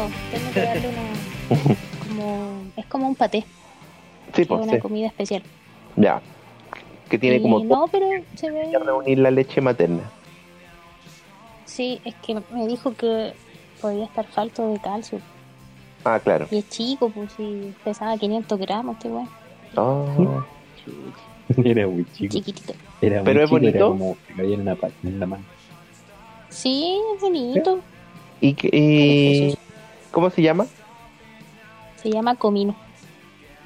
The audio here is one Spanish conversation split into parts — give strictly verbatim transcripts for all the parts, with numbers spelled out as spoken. pero tengo que darle una... como, es como un paté. Sí, pues, una sí. comida especial. Ya. Que tiene y como... No, pero se ve... reunir la leche materna. Sí, es que me dijo que podía estar falto de calcio. Ah, claro. Y es chico, pues, y pesaba quinientos gramos, este güey. Oh. Era muy chico. Chiquitito. Era muy pero chico, es bonito. Era como que caía en, una, en la mano. Sí, es bonito. ¿Y, y... cómo se llama? Se llama Comino.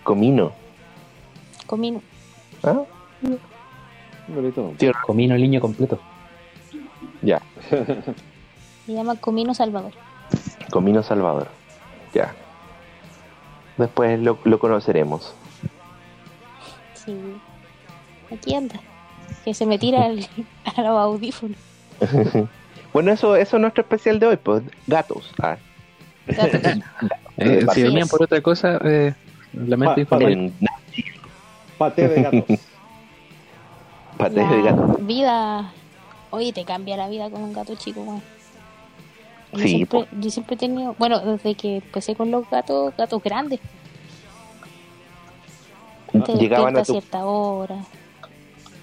Comino. Comino. ¿Ah? Tío, Comino, el niño completo. Ya. Se llama Comino Salvador. Comino Salvador. Ya. Después lo, lo conoceremos. Sí. Aquí anda. Que se me tira al, a los audífonos. Bueno, eso, eso es nuestro especial de hoy, pues. Gatos. Ah. Gatos. Eh, si venían por otra cosa, eh, lamento informar. Paté de gatos. Paté de gatos. Vida. Oye, te cambia la vida con un gato chico, güey. Yo, sí, siempre, yo siempre he tenido, bueno, desde que empecé con los gatos, gatos grandes. Te llegaban a tu... cierta hora.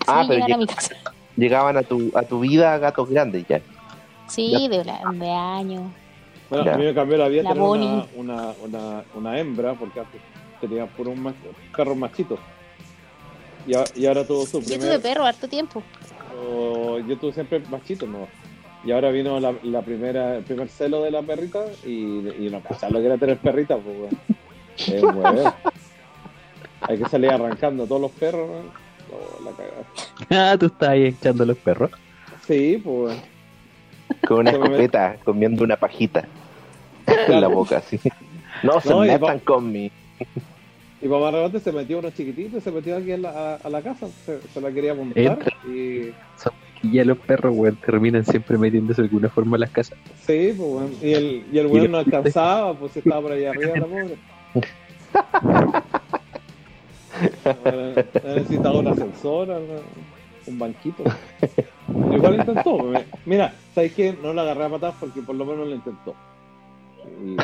Ah, sí, pero llegaban, lleg... a mi casa. Llegaban a tu a tu vida gatos grandes ya. Sí, ya. De, la, de años. Bueno, ya. A mí me cambió la vida la tener una, una, una, una hembra, porque antes tenía por un mach... perro machito. Y, a, y ahora tuvo su primer... Yo tuve perro harto tiempo. Oh, yo tuve siempre machito, ¿no? Y ahora vino la, la primera, el primer celo de la perrita y, y no pensaba lo que era tener perrita, pues, bueno. Eh, bueno, hay que salir arrancando todos los perros, ¿no? Oh, la cagada. Ah, tú estás ahí echando los perros. Sí, pues. Con una escopeta, comiendo una pajita en la boca, sí. No, no se metan pa- conmigo. Y para más rebote se metió unos chiquititos, se metió aquí a la, a, a la casa, se, se la quería montar. Y... y ya los perros, weón, terminan siempre metiéndose de alguna forma a las casas. Sí, pues, weón. Y el, y el weón no alcanzaba, pues estaba por allá arriba, la pobre. Bueno, necesitaba un ascensor, un banquito. Igual intentó, weón. Mira, ¿sabes qué? No la agarré a patadas porque por lo menos lo intentó. Y,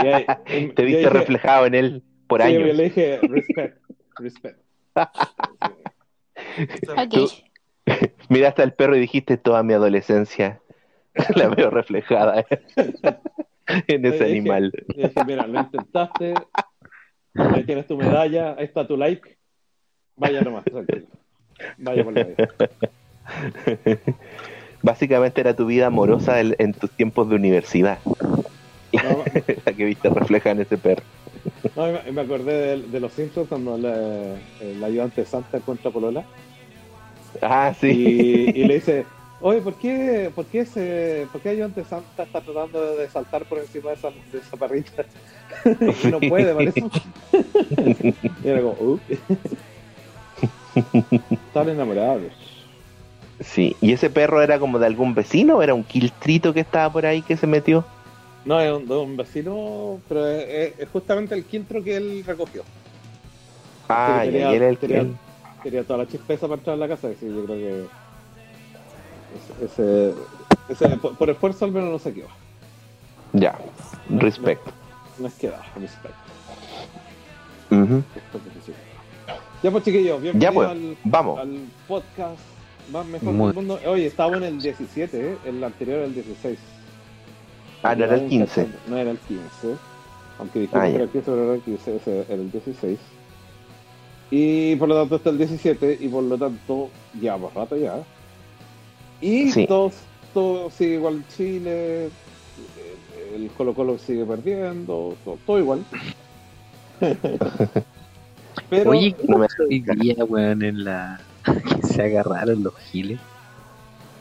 y ahí, y, te viste reflejado en él. Por sí, años. Yo le dije, respect, respect. Okay. Miraste al perro y dijiste, toda mi adolescencia la veo reflejada en ese dije, animal. Dije, mira, lo intentaste, ahí tienes tu medalla, ahí está tu like, vaya nomás, vaya por la vida. Básicamente era tu vida amorosa en tus tiempos de universidad, no, la que viste reflejada en ese perro. No, me acordé de, de los Simpsons cuando el ayudante Santa encuentra a Polola. Ah, sí. Y, y le dice, oye, ¿por qué, por qué ese, por qué ayudante Santa está tratando de saltar por encima de esa, de esa parrita? Sí. No puede, parece. Y era como, uh. Están enamorados. Sí, ¿y ese perro era como de algún vecino o era un quiltrito que estaba por ahí que se metió? No, es un, un vecino, pero es, es justamente el quintro que él recogió. Ah, y él el tenía, que... tenía toda la chispeza para entrar a la casa, sí, yo creo que... Ese, ese, por, por esfuerzo al menos no se quedó. Ya, no, respect. No, no es queda, respect. Uh-huh. Ya pues, chiquillos, bienvenidos ya, pues, al, vamos. al podcast más mejor Muy... del mundo. Oye, estaba en el diecisiete, ¿eh? El anterior era el dieciséis. Ah, no era el quince. No era el quince. Aunque dijimos ah, que era el quince, pero era el quince, o sea, era el dieciséis. Y por lo tanto está el diecisiete, y por lo tanto llevamos rato ya. Y sí. todo, todo sigue igual Chile, el Colo-Colo sigue perdiendo, todo, todo igual. Pero... Oye, no me estoy guía, weón, en la... que se agarraron los giles.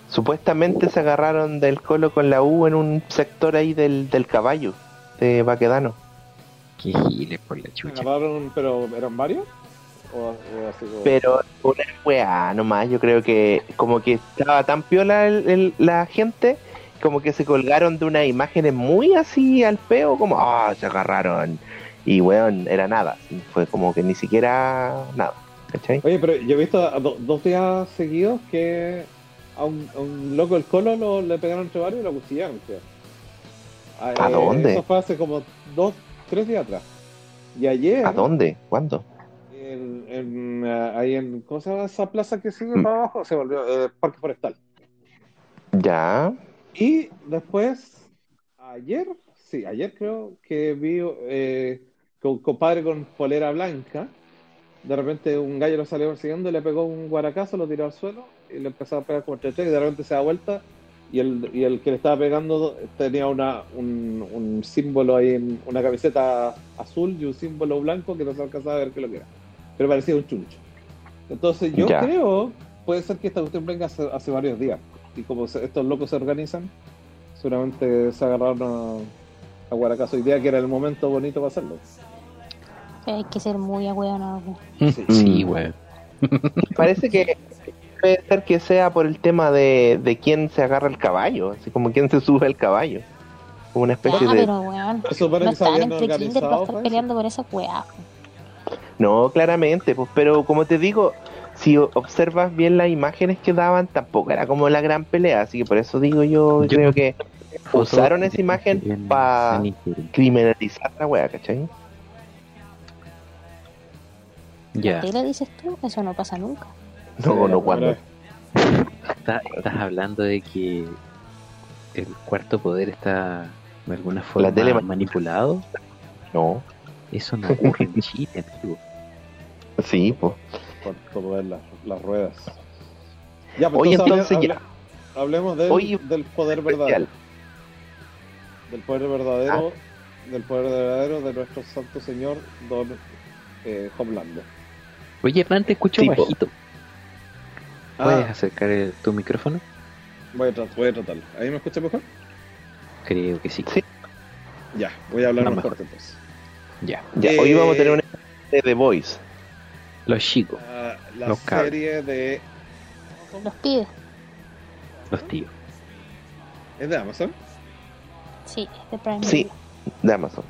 Supuestamente se agarraron del Colo con la U en un sector ahí del, del Caballo, de Baquedano. Qué giles por la chucha. ¿Se agarraron, pero eran varios? O, o así como... Pero una weá nomás, yo creo que como que estaba tan piola el, el, la gente, como que se colgaron de unas imágenes muy así al peo, como, ah, oh, se agarraron. Y weón, era nada, fue como que ni siquiera nada, ¿cachai? Oye, pero yo he visto do, dos días seguidos que... A un, a un loco del Colo lo, le pegaron entre varios y lo acuchillaron, tío. ¿A, ¿A eh, dónde? Eso fue hace como dos, tres días atrás. Y ayer... ¿A dónde? ¿Cuándo? En, en, ahí en... ¿Cómo se llama esa plaza que sigue para abajo? Se volvió... Eh, Parque Forestal. Ya. Y después, ayer... Sí, ayer creo que vi eh, que un compadre con polera blanca, de repente un gallo lo salió persiguiendo, le pegó un guaracazo, lo tiró al suelo y le empezó a pegar como tres tres y de repente se da vuelta y el, y el que le estaba pegando tenía una un, un símbolo ahí, en una camiseta azul y un símbolo blanco que no se alcanzaba a ver qué lo que era, pero parecía un chuncho. Entonces yo ya. creo, puede ser que esta cuestión venga hace, hace varios días y como se, estos locos se organizan, seguramente se agarraron a... Aguaracazo, idea que era el momento bonito para hacerlo. Hay que ser muy agüeonado. Sí, sí, güey. Parece que puede ser que sea por el tema de, de quién se agarra el caballo, así como quién se sube al caballo. Como una especie ah, de. Pero, weón, eso no están en pre-kinder para estar peleando por esas weas. No, claramente, pues, pero como te digo, si observas bien las imágenes que daban, tampoco era como la gran pelea, así que por eso digo yo, yo... creo que. Usaron esa imagen para criminalizar la wea, ¿cachai? Ya. ¿Qué le dices tú? Eso no pasa nunca. No, no, cuando. Está, estás hablando de que el cuarto poder está de alguna forma tele... manipulado. No. Eso no ocurre en Chile, amigo. Sí, pues. Cuarto poder, las, las ruedas. Ya, pues, hoy entonces, entonces ya. Hablemos del, hoy, del poder verdadero. Del poder verdadero, ah. del poder verdadero de nuestro santo señor Don eh, Homelander. Oye, Hernán, te escucho tipo. bajito. ¿Puedes ah. acercar el, tu micrófono? Voy a, tra- voy a tratarlo. ¿Ahí me escuchas mejor? Creo que sí. sí. Ya, voy a hablar no, más mejor. corto entonces. Ya. ya eh, hoy vamos a tener una de The Boys. Los chicos. Uh, la los serie de... Los tíos. Los tíos. ¿Es de Amazon? Sí, de Prime Video. Sí, de Amazon.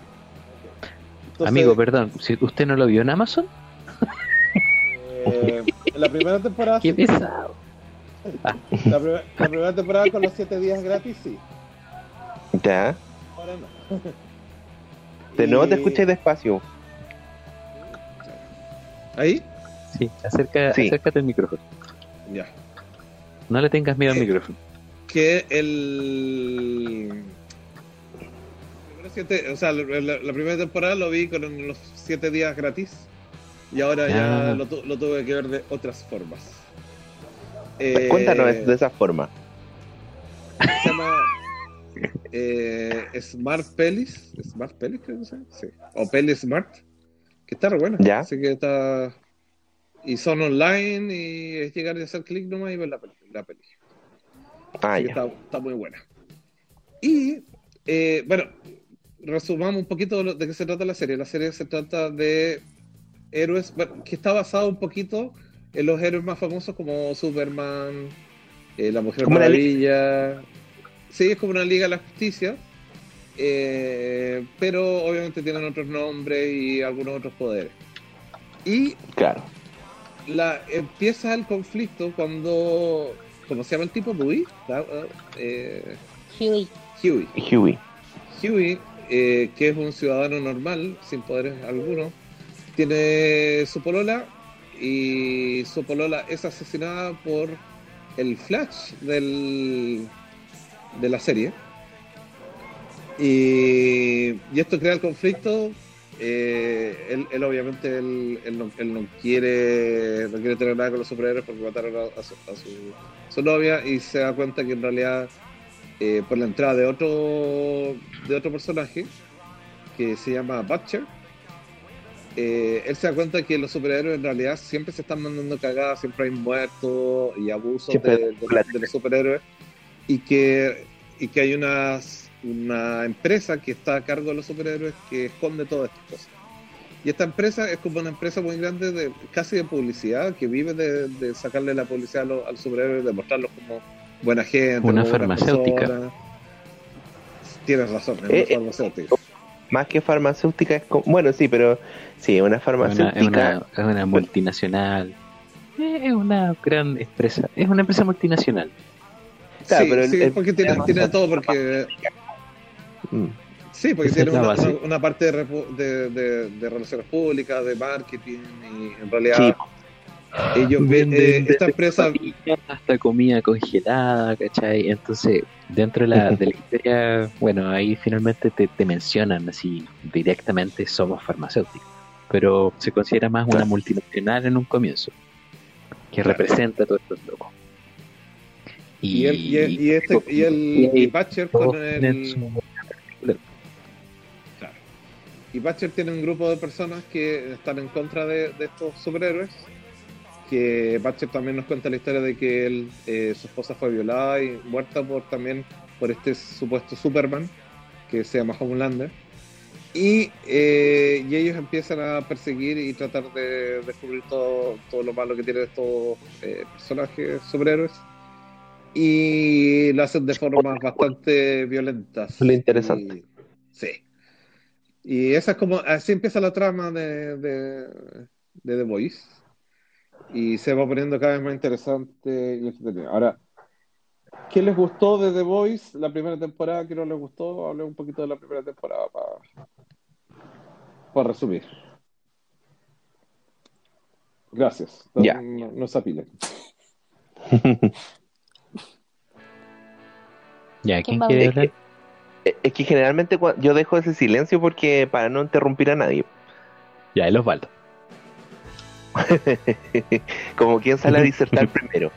Entonces, amigo, perdón, ¿si usted no lo vio en Amazon? Eh, la primera temporada. Qué pesado. La, primer, la primera temporada con los siete días gratis, sí. Ya. Ahora no. De nuevo y... te escuché despacio. ¿Ahí? Sí, acerca, sí. acércate al micrófono. Ya. No le tengas miedo al micrófono. Que el... Siete, o sea, la, la primera temporada lo vi con los siete días gratis y ahora ya ah. lo, tu, lo tuve que ver de otras formas. Eh, Cuéntanos de esa forma. Se llama eh, Smart Pelis, Smart Pelis, creo que se llama, sí. O Pelis Smart, que está re buena. ¿Ya? Así que está y son online y es llegar y hacer clic nomás y ver la peli. La peli. Ah, ya. Está, está muy buena. Y eh, bueno. Resumamos un poquito de qué se trata la serie. La serie se trata de héroes, bueno, que está basado un poquito en los héroes más famosos como Superman, eh, la Mujer Maravilla. La sí, es como una Liga de la Justicia, eh, pero obviamente tienen otros nombres y algunos otros poderes. Y claro, la, empieza el conflicto cuando, ¿cómo se llama el tipo? Hughie. Eh, Hughie. Hughie. Hughie. Hughie. Eh, que es un ciudadano normal, sin poderes alguno, tiene su polola y su polola es asesinada por el Flash del, de la serie y, y esto crea el conflicto. eh, él, él obviamente él, él, no, él no quiere no quiere tener nada con los superhéroes porque mataron a, a, su, a, su, a su novia y se da cuenta que en realidad Eh, por la entrada de otro de otro personaje que se llama Butcher, eh, él se da cuenta que los superhéroes en realidad siempre se están mandando cagadas, siempre hay muertos y abusos de, de, de los superhéroes y que y que hay una una empresa que está a cargo de los superhéroes que esconde todas estas cosas y esta empresa es como una empresa muy grande de casi de publicidad que vive de, de sacarle la publicidad a los, a los superhéroes, de mostrarlos como buena gente, una farmacéutica. Persona. Tienes razón, es eh, una farmacéutica. Eh, más que farmacéutica es como, bueno, sí, pero sí, una farmacéutica. Es una, es una, una multinacional. Es una gran empresa, es una empresa multinacional. Claro, sí, pero sí, el, porque el, tiene, tiene todo porque Mm. Sí, porque tiene una, una, una parte de, de, de, de relaciones públicas, de marketing, y en realidad sí. ellos ven eh, esta empresa hasta comida congelada, ¿cachai? Entonces, dentro de la, de la historia, bueno, ahí finalmente te, te mencionan así directamente, somos farmacéuticos, pero se considera más una multinacional en un comienzo, que representa todo esto loco. Y, y, el, y, el, y este y el, y el Butcher con el... Claro. Y Butcher tiene un grupo de personas que están en contra de, de estos superhéroes, que Butcher también nos cuenta la historia de que él, eh, su esposa fue violada y muerta por también por este supuesto Superman que se llama Homelander, y, eh, y ellos empiezan a perseguir y tratar de descubrir todo, todo lo malo que tienen estos eh, personajes superhéroes, y lo hacen de formas bastante violentas. Lo interesante. Y, sí. Y esa es como, así empieza la trama de, de, de The Boys. Y se va poniendo cada vez más interesante y entretenido. Ahora, ¿qué les gustó de The Boys la primera temporada? ¿Qué no les gustó? Hablé un poquito de la primera temporada para, para resumir. Gracias. No, yeah. no, no se apilen. Ya, ¿quién quiere hablar? Es que, es que generalmente yo dejo ese silencio porque para no interrumpir a nadie. Ya, él Osvaldo. Como quien sale a disertar primero.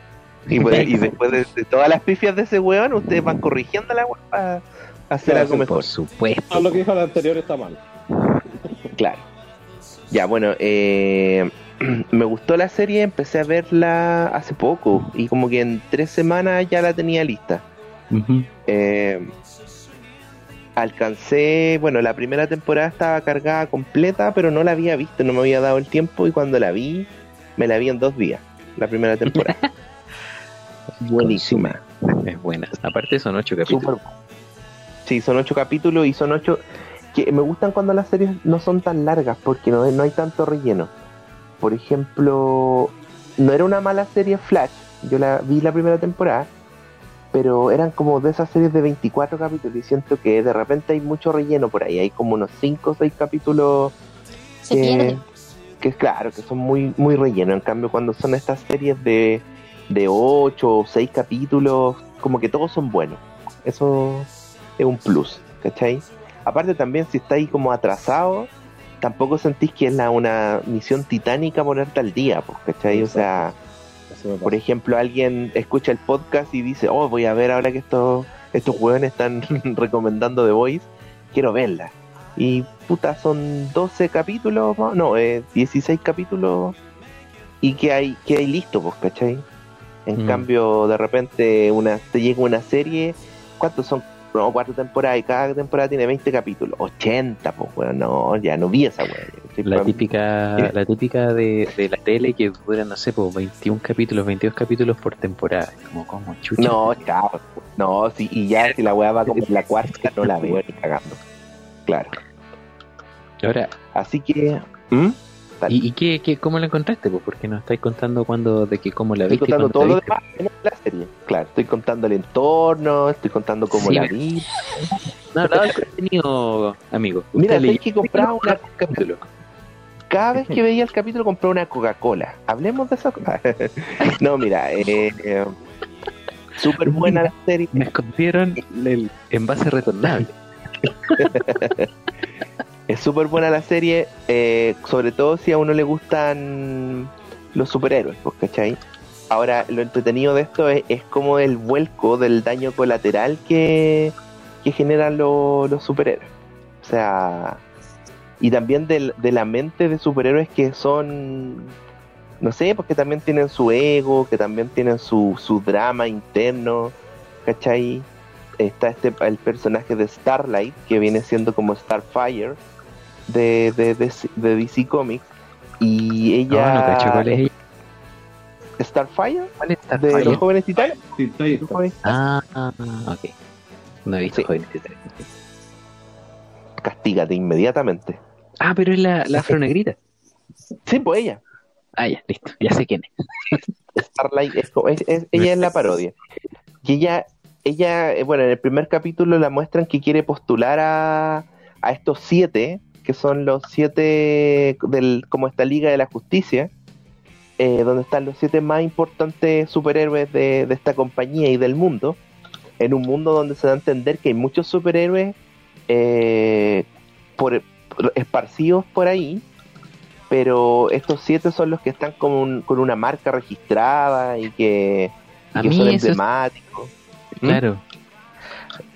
Y, pues, y después de, de todas las pifias de ese weón, ustedes van corrigiendo la weón para hacer algo mejor. Por supuesto. Ah, lo que dijo el anterior está mal. Claro. Ya, bueno, eh, me gustó la serie, empecé a verla hace poco. Y como que en tres semanas ya la tenía lista. Uh-huh. Eh, alcancé, bueno, la primera temporada estaba cargada completa, pero no la había visto, no me había dado el tiempo, y cuando la vi, me la vi en dos días, la primera temporada. Buenísima. Es buena. Aparte son ocho capítulos. Super. Sí, son ocho capítulos y son ocho que me gustan cuando las series no son tan largas, porque no, no hay tanto relleno. Por ejemplo, no era una mala serie Flash, yo la vi la primera temporada, pero eran como de esas series de veinticuatro capítulos y siento que de repente hay mucho relleno por ahí, hay como unos cinco o seis capítulos se que, pierden, que claro, que son muy muy relleno. En cambio, cuando son estas series de, de ocho o seis capítulos, como que todos son buenos. Eso es un plus, ¿cachai? Aparte también, si estáis como atrasados, tampoco sentís que es la, una misión titánica ponerte al día, ¿cachai? O sea... Por ejemplo, alguien escucha el podcast y dice, oh, voy a ver ahora que estos estos hueones están recomendando The Boys, quiero verla. Y puta, son doce capítulos, no, eh, dieciséis capítulos, y que hay que hay listo, pues, ¿cachai? En mm. cambio, de repente una te llega una serie, ¿cuántos son? No, cuatro temporadas, y cada temporada tiene veinte capítulos, ochenta, pues, bueno, no, ya no vi esa, güey. La típica, ¿sí? La típica de, de la tele que dura, no sé, pues, veintiún capítulos, veintidós capítulos por temporada, como, como, chucha. No, chao, no, sí, y ya si la weá va como en la cuarta, no la veo ni cagando, claro. Ahora, así que, ¿hmm? ¿Y, y qué, qué, cómo la encontraste? Pues, porque nos estáis contando cuando, de que cómo la viste. Estoy contando todo lo demás en la serie. Claro, estoy contando el entorno, estoy contando cómo sí, la vi. No, no, el contenido, amigo. Mira, es que compraba una capítulo. Cada vez que veía el capítulo compraba una Coca-Cola. Hablemos de eso. No, mira, eh, eh, súper buena la serie. Me escondieron el envase retornable. Es súper buena la serie, eh, sobre todo si a uno le gustan los superhéroes, ¿cachai? Ahora, lo entretenido de esto es, es como el vuelco del daño colateral que, que generan lo, los superhéroes. O sea, y también del, de la mente de superhéroes que son, no sé, porque también tienen su ego, que también tienen su, su drama interno, ¿cachai? Está este el personaje de Starlight, que viene siendo como Starfire de, de, de, de D C Comics, y ella... No, no cacho, ¿cuál es ella? ¿Starfire? ¿Cuál es Starfire? ¿De los Jóvenes Titanes? Ah, ah, ok. No he visto sí. Jóvenes Titanes. Castígate inmediatamente. Ah, pero es la, la afronegrita. Sí, pues ella. Ah, ya, listo, ya sé quién es. Starlight, es, es, es, ella es la parodia. Y ella... ella, bueno, en el primer capítulo la muestran que quiere postular a, a estos siete, que son los siete del, como esta Liga de la Justicia, eh, donde están los siete más importantes superhéroes de, de esta compañía y del mundo, en un mundo donde se da a entender que hay muchos superhéroes eh, por, esparcidos por ahí, pero estos siete son los que están con, un, con una marca registrada y que, y que son emblemáticos. Es... Claro.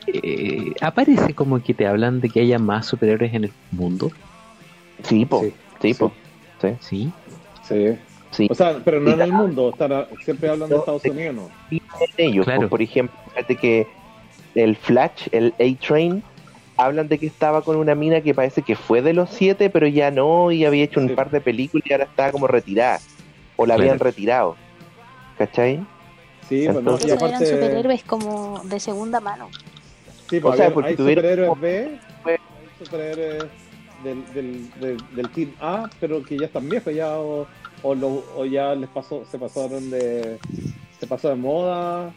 Eh, aparece como que te hablan de que haya más superhéroes en el mundo. Sí, po. Sí, sí, po. Sí. Sí. Sí. Sí. O sea, pero no en el mundo, estará, siempre hablan de Estados Unidos, ¿no? Sí, en ellos, claro. Pues, por ejemplo, fíjate que el Flash, el A-Train, hablan de que estaba con una mina que parece que fue de los siete, pero ya no, y había hecho un sí. par de películas y ahora estaba como retirada, o la claro. habían retirado, ¿cachai? Sí, bueno, y aparte... eran superhéroes como de segunda mano. Sí, pues, o sea, porque hay superhéroes como... B, hay superhéroes del, del, del, del Team A, pero que ya están viejos, ya... O... O, lo, o ya les pasó, se pasaron de se pasó de moda,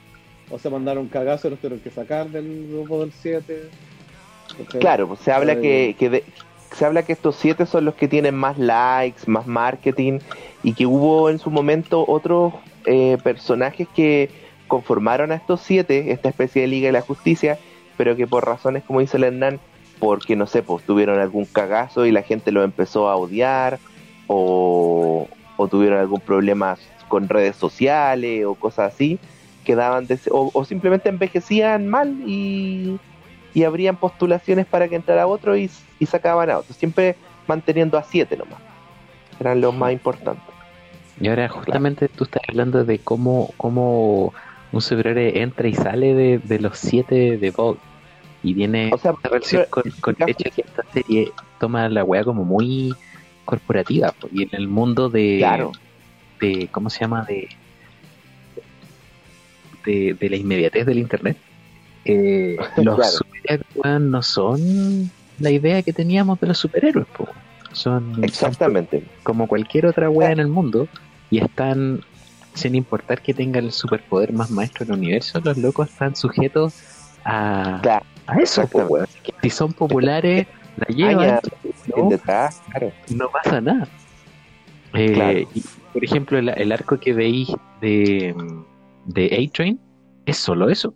o se mandaron cagazos y los tuvieron que sacar del grupo del siete. Okay. Claro, pues se habla eh. que, que de, se habla que estos siete son los que tienen más likes, más marketing, y que hubo en su momento otros eh, personajes que conformaron a estos siete, esta especie de Liga de la Justicia, pero que por razones, como dice el Hernán, porque no sé, pues tuvieron algún cagazo y la gente los empezó a odiar, o... o tuvieron algún problema con redes sociales o cosas así, quedaban des- o, o simplemente envejecían mal y, y abrían postulaciones para que entrara otro y, y sacaban a otro, siempre manteniendo a siete nomás, eran los más importantes. Y ahora justamente claro. tú estás hablando de cómo, cómo un superhéroe entra y sale de, de los siete de Vogue, y viene o sea, relación con, con el hecho que esta serie toma la weá como muy... corporativa, y en el mundo de, claro. de ¿cómo se llama? de de, de la inmediatez del internet, eh, los claro. superhéroes no son la idea que teníamos de los superhéroes, po. son exactamente son como cualquier otra wea en el mundo, y están, sin importar que tengan el superpoder más maestro del universo, los locos están sujetos a, claro. a eso, po, si son populares la llevan, no, detrás, claro. no pasa nada. Eh, claro. y, por ejemplo, el, el arco que veis de, de A-Train es solo eso.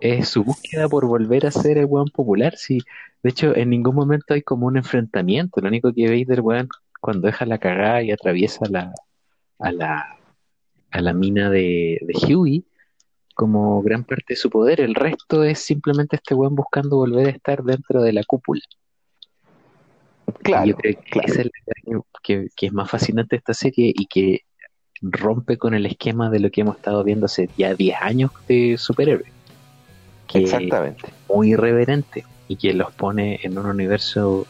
Es su búsqueda por volver a ser el weón popular. Sí. De hecho, en ningún momento hay como un enfrentamiento. Lo único que veis del weón cuando deja la cagada y atraviesa la, a, la, a la mina de, de Hughie, como gran parte de su poder, el resto es simplemente este weón buscando volver a estar dentro de la cúpula. Claro, yo creo que, claro. esa es la, que, que es más fascinante esta serie y que rompe con el esquema de lo que hemos estado viendo hace ya diez años de superhéroes. Que exactamente. Es muy irreverente y que los pone en un universo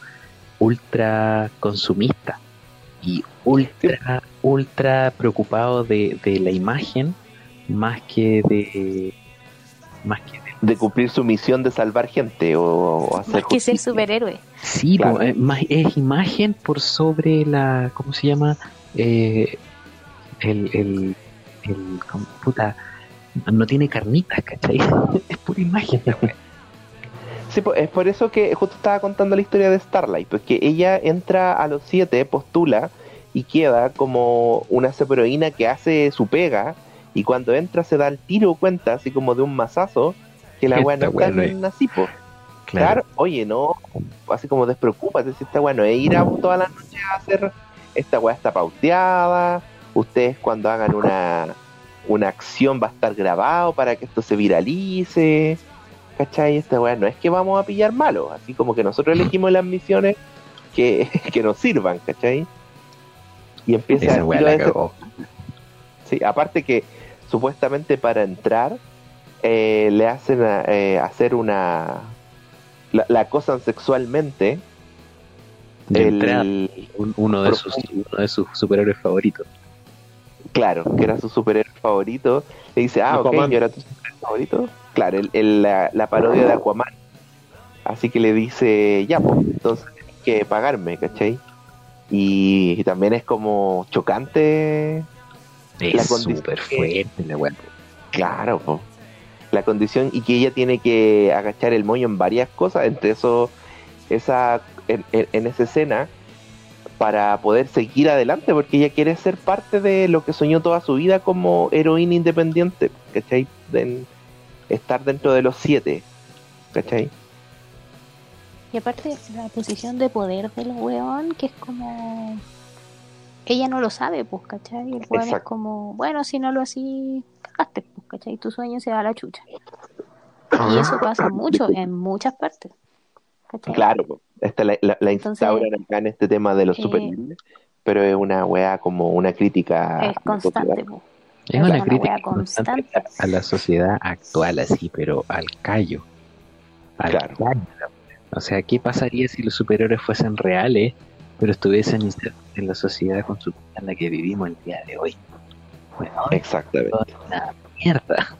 ultra consumista y ultra, sí. ultra preocupado de, de la imagen más que de... Más que de, de cumplir su misión de salvar gente o, o hacer más que justicia. Ser superhéroe. Sí, claro. po, es, es imagen por sobre la, ¿cómo se llama? Eh, el, el, el como, puta, no tiene carnitas, ¿cachai? Es pura imagen. Sí, po, es por eso que justo estaba contando la historia de Starlight, pues que ella entra a los siete, postula y queda como una superheroína que hace su pega. Y cuando entra se da el tiro cuenta, así como de un mazazo, que la weá no está en un asipo. Claro, oye, no, así como despreocúpate, si esta weá no es ir a toda la noche a hacer, esta weá está pauteada, ustedes cuando hagan una, una acción va a estar grabado para que esto se viralice, ¿cachai? Esta weá no es que vamos a pillar malos, así como que nosotros elegimos las misiones que, que nos sirvan, ¿cachai? Y empieza esa weá la cagó. Sí, aparte que supuestamente para entrar eh, le hacen a, eh, hacer una la, la acosan sexualmente de el, un, uno de profundo. sus uno de sus superhéroes favoritos, claro, que era su superhéroe favorito, le dice ah Aquaman. Ok, yo era tu superhéroe favorito, claro, el, el, la, la parodia de Aquaman, así que le dice ya pues entonces tienes que pagarme, ¿cachai? y, y también es como chocante. Es súper fuerte la weá. Claro, po. la condición, y que ella tiene que agachar el moño en varias cosas, entre eso, esa, en, en esa escena, para poder seguir adelante, porque ella quiere ser parte de lo que soñó toda su vida como heroína independiente, ¿cachai? De estar dentro de los siete, ¿cachai? Y aparte la posición de poder del weón, que es como... ella no lo sabe, pues, ¿cachai? El weón es como, bueno, si no lo así, cagaste, pues, ¿cachai? Tu sueño se va a la chucha. Y eso pasa mucho en muchas partes, ¿cachai? Claro, esta la, la, la instauran acá en este tema de los eh, superhéroes, pero es una weá como una crítica... Es constante, pues. Es, es una, una crítica constante a la sociedad actual, así, pero al callo. Al claro. callo. O sea, ¿qué pasaría si los superhéroes fuesen reales, pero estuviesen en la sociedad en la que vivimos el día de hoy? Bueno, exactamente. Es una mierda.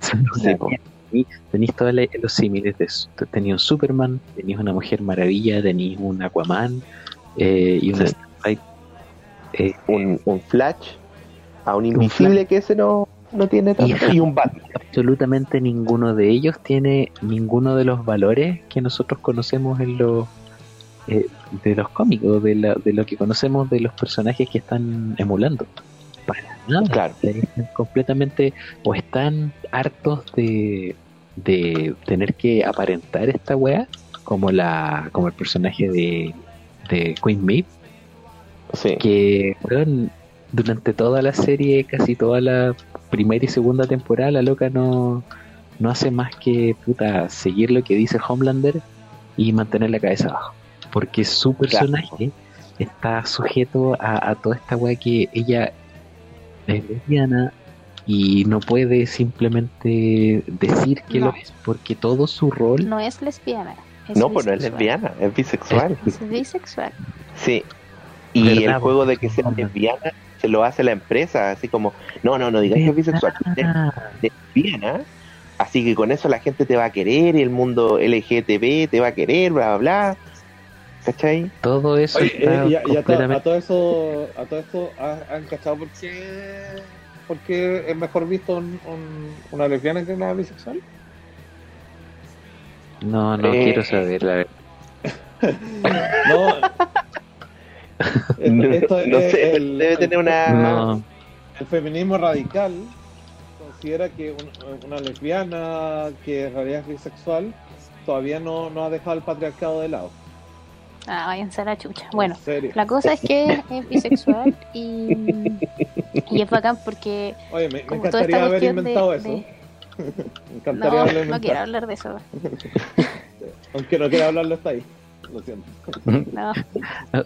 Sí, tenéis todos los símiles de eso. Tenéis un Superman, tenéis una Mujer Maravilla, tenéis un Aquaman, eh, y una sí. Starlight, eh, un, un Flash, a un Invisible un que ese no, no tiene tanto, y, y un Batman. Absolutamente ninguno de ellos tiene ninguno de los valores que nosotros conocemos en los eh, de los cómics, o de, la, de lo que conocemos de los personajes que están emulando. Para nada, claro. Están completamente, o están hartos de, de tener que aparentar esta wea, como la como el personaje de, de Queen Maeve, sí. que bueno, durante toda la serie, casi toda la primera y segunda temporada, la loca no, no hace más que puta seguir lo que dice Homelander y mantener la cabeza abajo, porque su personaje claro. está sujeto a, a toda esta wea que ella es lesbiana y no puede simplemente decir que no. lo es, porque todo su rol no es lesbiana, es no, pues no es lesbiana, es bisexual, es, es bisexual, sí, y ¿verdad? El juego de que sea lesbiana se lo hace la empresa, así como no, no, no digas que es bisexual, es lesbiana, así que con eso la gente te va a querer, el mundo L G T B te va a querer, bla bla bla, ¿cachai? Todo eso. Oye, eh, ya, ya completamente... a, a todo eso, a todo esto han cachado por qué, porque es mejor visto un, un, una lesbiana que una bisexual. No, no eh... quiero saber la verdad. no. no, esto es, no sé, el, debe tener una. No. El feminismo radical considera que un, una lesbiana que en realidad es bisexual todavía no, no ha dejado el patriarcado de lado. Ah, váyanse a la chucha. Bueno, la cosa es que es bisexual y, y es bacán porque... Oye, me, me encantaría haber inventado de, eso. De... Me encantaría no, haber no quiero hablar de eso. Aunque no quiera hablarlo, está ahí. Lo siento. No.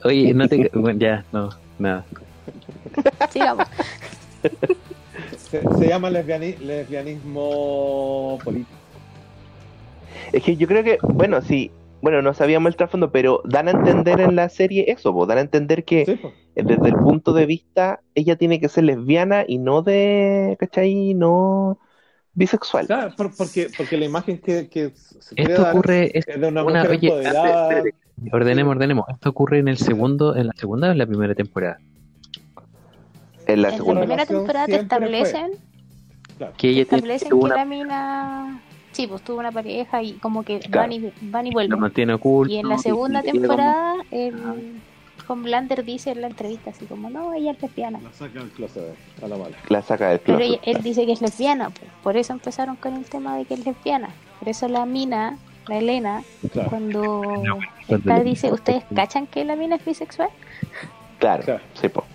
Oye, no te... Bueno, ya, no, nada. Sigamos. Se, se llama lesbiani... lesbianismo político. Es que yo creo que, bueno, sí... Bueno, no sabíamos el trasfondo, pero dan a entender en la serie eso, po, dan a entender que sí, desde el punto de vista ella tiene que ser lesbiana y no de, ¿cachai? No bisexual. Claro, por, porque, porque la imagen que, que se quiere dar ocurre, es de una, una mujer oye, empoderada. Espere, espere. Ordenemos, ordenemos. Esto ocurre en el segundo, en la segunda o en la primera temporada. En la, en segunda. la primera temporada te establecen claro. que ella establecen tiene que una... la mina... Sí, pues tuvo una pareja y como que claro. van, y, van y vuelven. Lo mantiene oculto. Y en la segunda temporada, como... el Homelander dice en la entrevista, así como, no, ella es lesbiana. La saca del closet, a la mala. La saca del closet. Pero ella, él dice que es lesbiana, pues. Por eso empezaron con el tema de que es lesbiana. Por eso la mina, la Elena, claro. cuando no, está, dice, ¿ustedes cachan que la mina es bisexual? Claro, claro. sí, pues.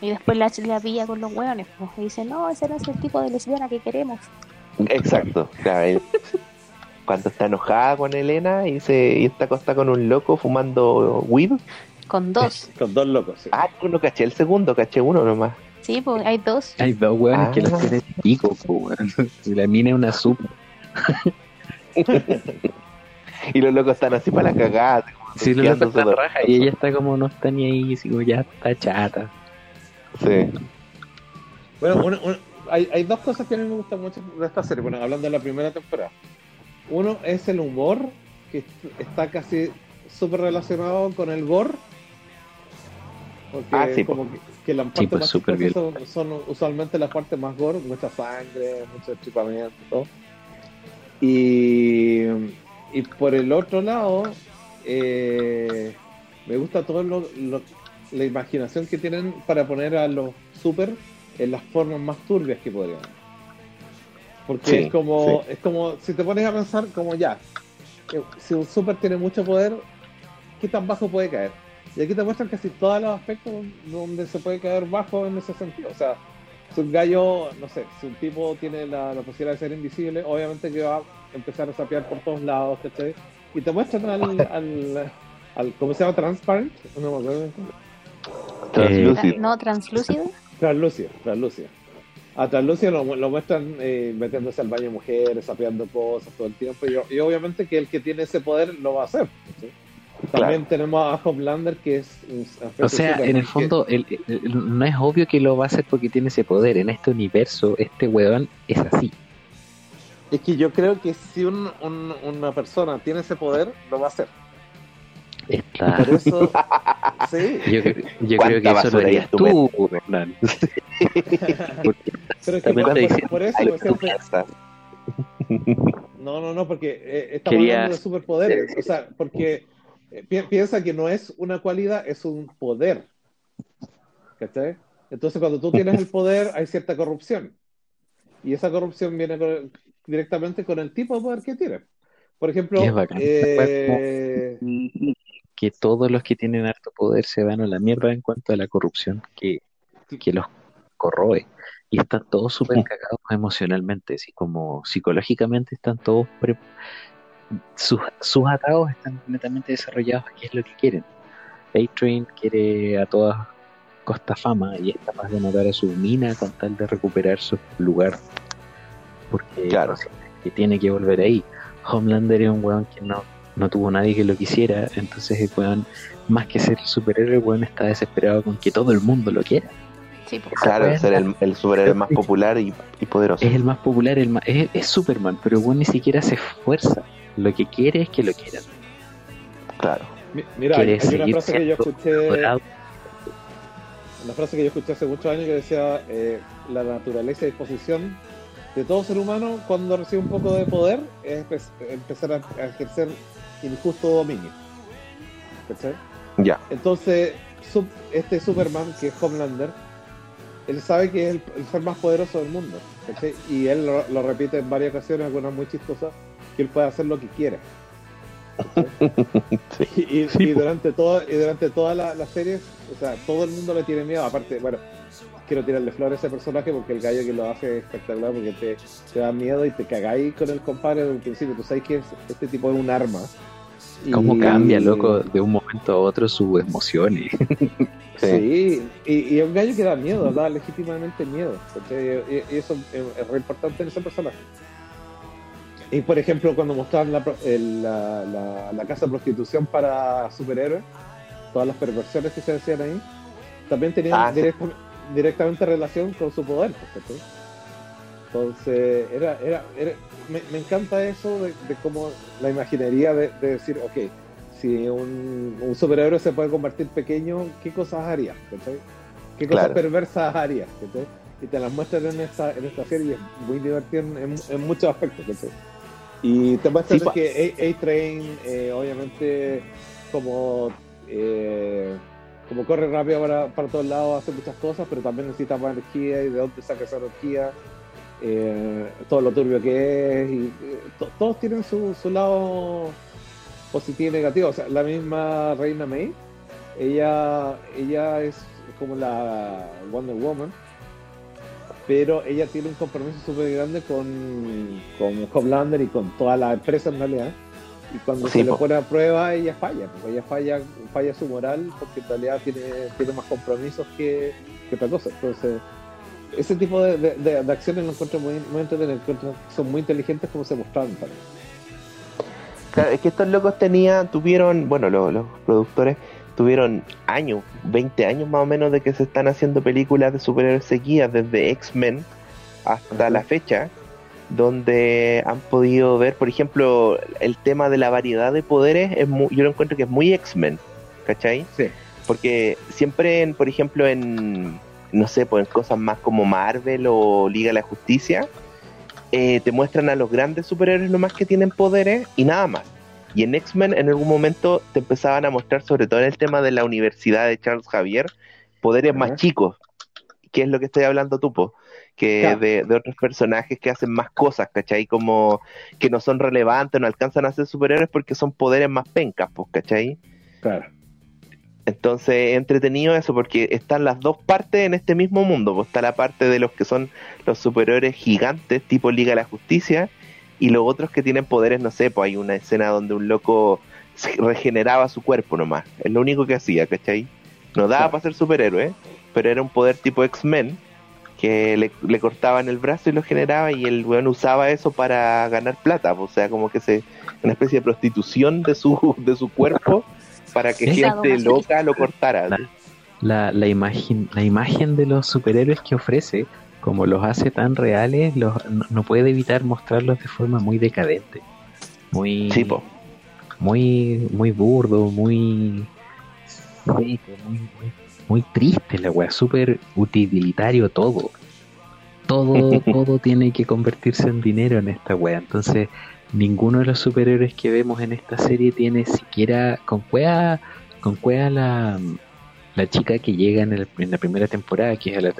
Y después la, la pilla con los hueones, pues. Y dice, no, ese no es el tipo de lesbiana que queremos. Exacto, claro. Cuando está enojada con Elena y se y está acostada con un loco fumando weed. Con dos. Con dos locos, sí. Ah, no caché el segundo, caché uno nomás. Sí, pues hay dos. Hay dos hueones ah. que los tienen pico, pues. La mina es una supa. Y los locos están así para la cagada. Sí, los locos están raja y ella está como no está ni ahí, así como ya está chata. Sí. Bueno, una... una... Hay, hay dos cosas que a mí me gustan mucho de esta serie, bueno, hablando de la primera temporada. Uno es el humor, que está casi súper relacionado con el gore, Porque ah, sí, como po. que, que las partes sí, pues, más chistosas son, son usualmente las partes más gore, mucha sangre, mucho estripamiento y todo. Y, y por el otro lado, eh, me gusta todo lo, lo, la imaginación que tienen para poner a los super en las formas más turbias que podrían. Porque sí, es como sí. es como si te pones a pensar como ya, si un super tiene mucho poder, ¿qué tan bajo puede caer? Y aquí te muestran casi todos los aspectos donde se puede caer bajo en ese sentido. O sea, si un gallo, no sé, si un tipo tiene la, la posibilidad de ser invisible, obviamente que va a empezar a sapear por todos lados, ¿cachai? Y te muestran al, al, al, al ¿cómo se llama? Transparent, no me acuerdo. Translúcido. No, translúcido. Translúcido, translúcido. A Translúcido lo, lo muestran eh, metiéndose al baño de mujeres, sapeando cosas todo el tiempo. Y, y obviamente que el que tiene ese poder lo va a hacer, ¿cachai? También claro. tenemos a Homelander, que es... O sea, en el fondo, que... el, el, el, no es obvio que lo va a hacer porque tiene ese poder. En este universo, este weón es así. Es que yo creo que si un, un, una persona tiene ese poder, lo va a hacer. Está... Por eso... sí. Yo, yo creo que eso lo harías tú, Hernán. Pero es que por, por, por eso... No, no, no, porque eh, estamos Quería... hablando de superpoderes. O sea, porque... piensa que no es una cualidad, es un poder, ¿cachai? Entonces cuando tú tienes el poder hay cierta corrupción, y esa corrupción viene con, directamente con el tipo de poder que tienes. Por ejemplo, eh... que todos los que tienen harto poder se van a la mierda en cuanto a la corrupción que, que los corroe, y están todos súper cagados emocionalmente, así como psicológicamente están todos pre- Sus, sus atados están completamente desarrollados, que es lo que quieren. A-Train quiere a todas costa fama y es capaz de matar a su mina con tal de recuperar su lugar, porque claro, que tiene que volver ahí. Homelander es un weón que no, no tuvo nadie que lo quisiera, entonces el weón, más que ser el superhéroe, el weón está desesperado con que todo el mundo lo quiera. Sí, claro, es ser el, el superhéroe más popular y, y poderoso. Es el más popular, el más, es, es Superman, pero bueno, ni siquiera se esfuerza. Lo que quiere es que lo quieran. Claro. Mi, mira, hay una frase que yo escuché. Dorado. Una frase que yo escuché hace muchos años que decía: eh, la naturaleza y disposición de todo ser humano cuando recibe un poco de poder es empezar a ejercer injusto dominio. ¿Cachai? Ya. Entonces, sub, este Superman, que es Homelander, él sabe que es el, el ser más poderoso del mundo, ¿cachai? Y él lo, lo repite en varias ocasiones, algunas muy chistosas, que él puede hacer lo que quiera. Sí, y, sí, y durante todo y durante toda la, la serie, o sea, todo el mundo le tiene miedo. Aparte, bueno, quiero tirarle flores a ese personaje porque el gallo que lo hace es espectacular, porque te, te da miedo y te cagáis con el compadre desde el principio. Tú sabes que es, este tipo es un arma. Cómo y... cambia, loco, de un momento a otro sus emociones. Sí, y es un gallo que da miedo, da legítimamente miedo. Entonces, y, y eso es re importante en ese personaje. Y por ejemplo, cuando mostraban la, el, la, la, la casa de prostitución para superhéroes, todas las perversiones que se decían ahí, también tenían ah, directa, sí. directamente relación con su poder. ¿Sí? Entonces, era, era, era me, me encanta eso de, de cómo la imaginería de, de decir, ok, si un, un superhéroe se puede convertir pequeño, ¿qué cosas haría? ¿Sí? ¿Qué cosas claro. perversas haría? ¿Sí? Y te las muestran en esta, en esta serie, y es muy divertido en, en muchos aspectos. ¿Sí? Y te muestran sí, que A- A-Train, eh, obviamente, como eh, como corre rápido para, para todos lados, hace muchas cosas, pero también necesita más energía, y de dónde saca esa energía, eh, todo lo turbio que es, y eh, to- todos tienen su, su lado positivo y negativo. O sea, la misma Reina May, ella, ella es como la Wonder Woman, pero ella tiene un compromiso súper grande con, con Homelander y con toda la empresa en realidad, y cuando sí, se po. le pone a prueba ella falla, porque ella falla falla su moral, porque en realidad tiene, tiene más compromisos que, que otra cosa. Entonces ese tipo de, de, de, de acciones lo encuentro muy, muy entretenido, son muy inteligentes como se mostraron también. Claro, es que estos locos tenían, tuvieron, bueno, los, los productores tuvieron años, veinte años más o menos, de que se están haciendo películas de superhéroes seguidas desde X-Men hasta uh-huh. la fecha, donde han podido ver, por ejemplo, el tema de la variedad de poderes. Es muy, yo lo encuentro que es muy X-Men, ¿cachai? Sí. Porque siempre, en, por ejemplo, en, no sé, pues en cosas más como Marvel o Liga de la Justicia, eh, te muestran a los grandes superhéroes nomás que tienen poderes y nada más. Y en X-Men en algún momento te empezaban a mostrar, sobre todo en el tema de la universidad de Charles Xavier, poderes uh-huh. más chicos, que es lo que estoy hablando tú, po, que claro. de, de otros personajes que hacen más cosas, ¿cachai? Como que no son relevantes, no alcanzan a ser superhéroes porque son poderes más pencas, pues, ¿cachai? Claro. Entonces, entretenido eso, porque están las dos partes en este mismo mundo, pues. Está la parte de los que son los superhéroes gigantes, tipo Liga de la Justicia, y los otros que tienen poderes, no sé, pues hay una escena donde un loco regeneraba su cuerpo nomás. Es lo único que hacía, ¿cachai? No daba claro. para ser superhéroe, pero era un poder tipo X-Men, que le, le cortaban el brazo y lo generaba, y el weón usaba eso para ganar plata, o sea, como que se una especie de prostitución de su de su cuerpo para que gente loca lo cortara. La, la, la imagen la imagen de los superhéroes que ofrece, como los hace tan reales, los, no, no puede evitar mostrarlos de forma muy decadente, muy sí, muy muy burdo, muy muy, muy muy triste la wea, súper utilitario todo. Todo, todo tiene que convertirse en dinero en esta wea. Entonces, ninguno de los superhéroes que vemos en esta serie tiene siquiera con cueva, con cueva la, la chica que llega en, el, en la primera temporada, que es la,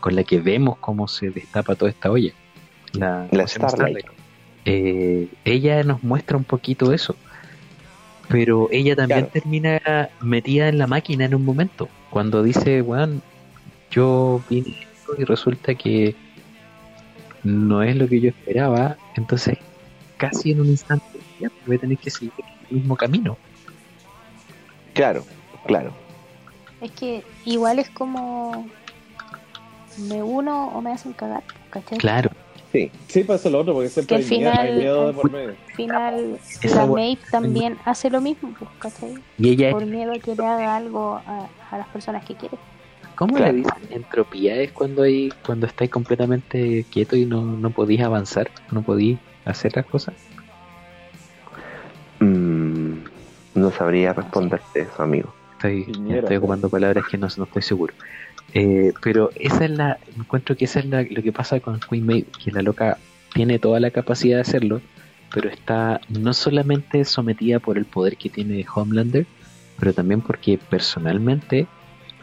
con la que vemos cómo se destapa toda esta olla. La, la Starlight. Eh, ella nos muestra un poquito eso. Pero ella también claro. termina metida en la máquina en un momento. Cuando dice, bueno, yo vine y resulta que no es lo que yo esperaba. Entonces, casi en un instante, ya voy a tener que seguir el mismo camino. Claro, claro. Es que igual es como me uno o me hacen cagar, ¿cachai? Claro. Sí, sí pasa lo otro, porque siempre hay, final, miedo, hay miedo de por medio. Al final, esa la Maeve también hace lo mismo, ¿cachai? Y ella por miedo a que le haga algo a, a las personas que quiere. ¿Cómo claro. le dicen? Entropía es cuando hay, cuando estáis completamente quieto y no, no podís avanzar, no podís hacer las cosas. Mm, no sabría responderte eso, amigo. Estoy, estoy ocupando palabras que no, no estoy seguro. Eh, pero esa es la encuentro que esa es la, lo que pasa con Queen Maeve, que la loca tiene toda la capacidad de hacerlo, pero está no solamente sometida por el poder que tiene Homelander, pero también porque personalmente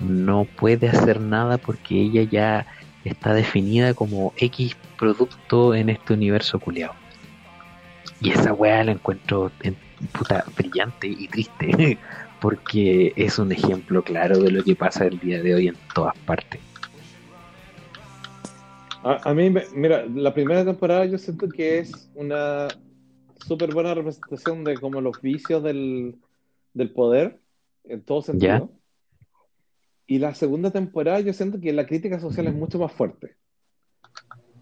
no puede hacer nada, porque ella ya está definida como X producto en este universo culiao. Y esa weá la encuentro en, puta brillante y triste. Porque es un ejemplo claro de lo que pasa el día de hoy en todas partes. A, a mí, me, mira, la primera temporada yo siento que es una súper buena representación de como los vicios del, del poder, en todo sentido. ¿Ya? Y la segunda temporada yo siento que la crítica social es mucho más fuerte.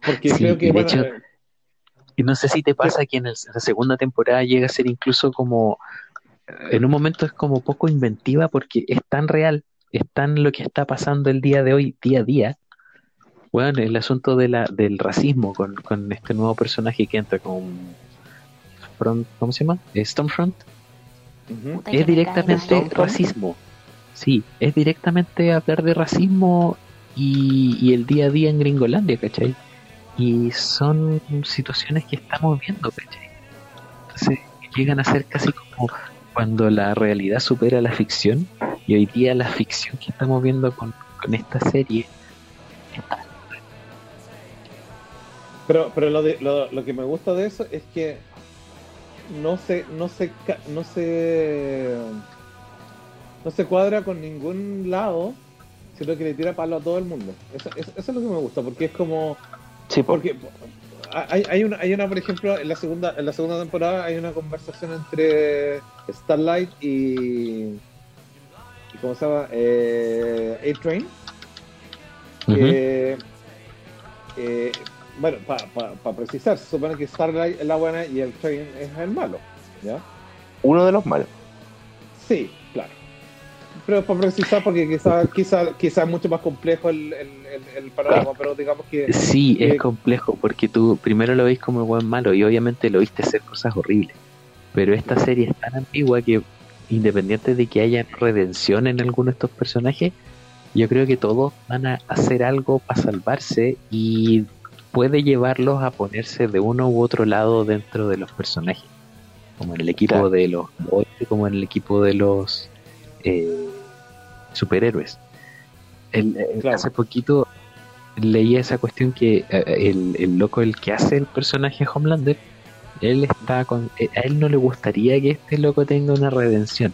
Porque sí, creo que... De bueno, hecho, eh, no sé si te pasa que en el, la segunda temporada llega a ser incluso como... En un momento es como poco inventiva, porque es tan real, es tan lo que está pasando el día de hoy, día a día. Bueno, el asunto de la, del racismo con, con este nuevo personaje que entra con front, ¿cómo se llama? Stormfront. Uh-huh. Es directamente racismo. Sí, es directamente hablar de racismo y, y el día a día en Gringolandia, ¿cachai? Y son situaciones que estamos viendo, ¿cachai? Entonces llegan a ser casi como... cuando la realidad supera la ficción, y hoy día la ficción que estamos viendo con, con esta serie está. Pero, pero lo, de, lo, lo que me gusta de eso es que no se no se no se no se cuadra con ningún lado, sino que le tira palo a todo el mundo. Eso, eso, eso es lo que me gusta, porque es como sí, por. porque Hay, hay una, hay una, por ejemplo, en la segunda, en la segunda temporada hay una conversación entre Starlight y, y ¿cómo se llama? Eh, A-Train. Uh-huh. Que, eh, bueno, para pa, pa precisar, se supone que Starlight es la buena y A-Train es el malo, ¿ya? Uno de los malos. Sí, claro. Pero para precisar, porque quizás quizá, quizá es mucho más complejo el, el, el, el panorama, pero digamos que... Sí, eh, es complejo, porque tú primero lo veis como el buen malo, y obviamente lo viste hacer cosas horribles, pero esta serie es tan ambigua que independiente de que haya redención en alguno de estos personajes, yo creo que todos van a hacer algo para salvarse y puede llevarlos a ponerse de uno u otro lado dentro de los personajes, como en el equipo claro. de los Boys, como en el equipo de los eh, superhéroes. El, claro. Hace poquito leía esa cuestión que el, el loco, el que hace el personaje Homelander, él está con, a él no le gustaría que este loco tenga una redención,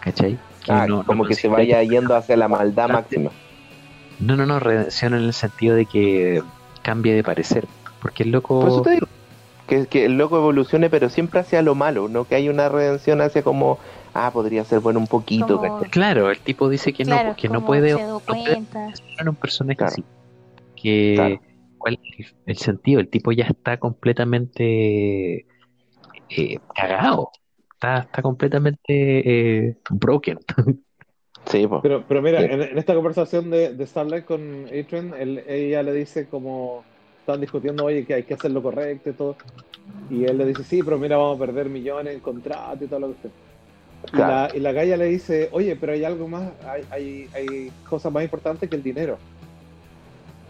¿cachai? Que ah, no, como no que se vaya que... yendo hacia la maldad no, máxima. No, no, no, redención en el sentido de que cambie de parecer, porque el loco... Por eso te digo, que, que el loco evolucione, pero siempre hacia lo malo, no que hay una redención hacia como, ah, podría ser bueno un poquito. Como... Claro, el tipo dice que claro, no, que no puede... No puede ser un personaje claro. así. Que... Claro. El, el sentido, el tipo ya está completamente eh, cagado, está, está completamente eh, broken. Sí, pero, pero mira, sí. en, en esta conversación de, de Starlight con A-Train, él, ella le dice como están discutiendo, oye, que hay que hacer lo correcto y todo, y él le dice, sí, pero mira, vamos a perder millones en contrato y todo lo que usted. Claro. Y la galla le dice, oye, pero hay algo más, hay, hay, hay cosas más importantes que el dinero.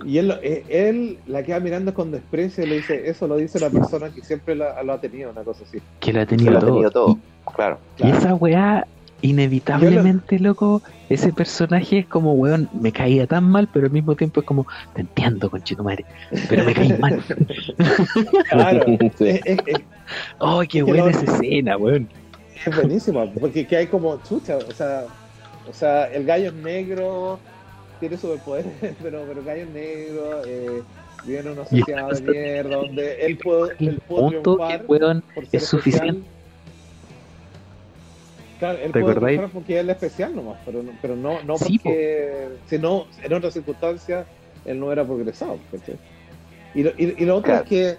Y él, él la queda mirando con desprecio y le dice, eso lo dice la persona que siempre la, lo ha tenido, una cosa así. Que lo ha tenido, todo. Lo ha tenido todo. Claro. Y claro. esa weá, inevitablemente, lo... loco, ese personaje es como, weón, me caía tan mal, pero al mismo tiempo es como, te entiendo, conchetumare, pero me caí mal. Claro. ¡Ay, oh, qué buena esa escena, weón! Es buenísima, porque que hay como chucha, o sea, o sea, el gallo es negro... tiene superpoderes, pero pero gallo negro, eh, vive en una sociedad de mierda donde él puede, él puede triunfar por ser es suficiente. Claro, él puede triunfar porque él es especial nomás, pero no, pero no, no sí, porque po. si no, en otras circunstancias él no era progresado, ¿cachai? Y lo, y, y lo otro claro. es que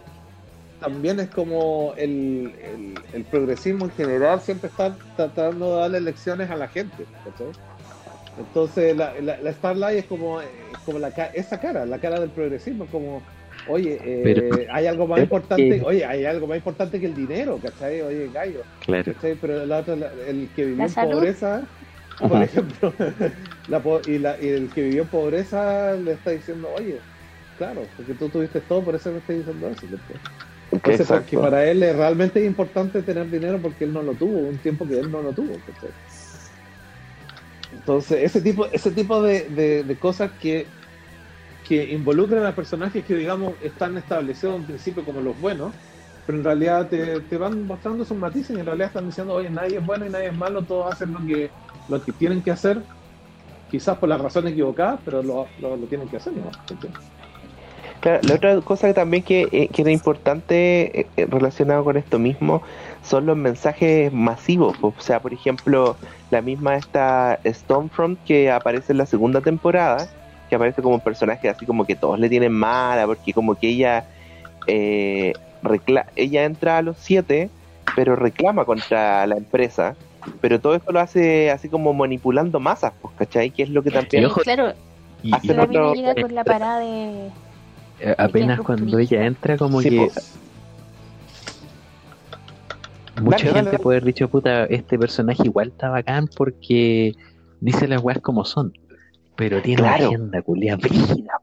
también es como el, el, el progresismo en general siempre está tratando de darle lecciones a la gente, ¿cachai? Entonces la, la, la Starlight es como, es como la, esa cara, la cara del progresismo, como, oye, eh, pero, hay algo más importante, que... oye, hay algo más importante que el dinero, ¿cachai? Oye, gallo, claro. ¿cachai? Pero la otra, la, el que vivió en pobreza, por Ajá. ejemplo, la, y, la, y el que vivió en pobreza le está diciendo, oye, claro, porque tú tuviste todo, por eso me estás diciendo eso. Entonces, porque para él es realmente importante tener dinero porque él no lo tuvo, un tiempo que él no lo tuvo, ¿cachai? Entonces, ese tipo, ese tipo de, de, de cosas que, que involucran a personajes que, digamos, están establecidos en principio como los buenos, pero en realidad te, te van mostrando sus matices y en realidad están diciendo, oye, nadie es bueno y nadie es malo, todos hacen lo que, lo que tienen que hacer, quizás por las razones equivocadas, pero lo, lo, lo tienen que hacer, ¿no? Claro, la otra cosa también que, que es importante relacionado con esto mismo son los mensajes masivos. O sea, por ejemplo, la misma esta Stormfront que aparece en la segunda temporada, que aparece como un personaje así como que todos le tienen mala, porque como que ella eh, recla- ella entra a los siete, pero reclama contra la empresa, pero todo esto lo hace así como manipulando masas, pues, ¿cachai? Que es lo que también... Sí, claro, hace y otro... llega con la parada de... Apenas cuando ella entra, como sí, que... Pues, mucha dale, gente dale, dale. puede haber dicho, puta, este personaje igual está bacán porque dice las weas como son, pero tiene claro. una agenda culia brígida.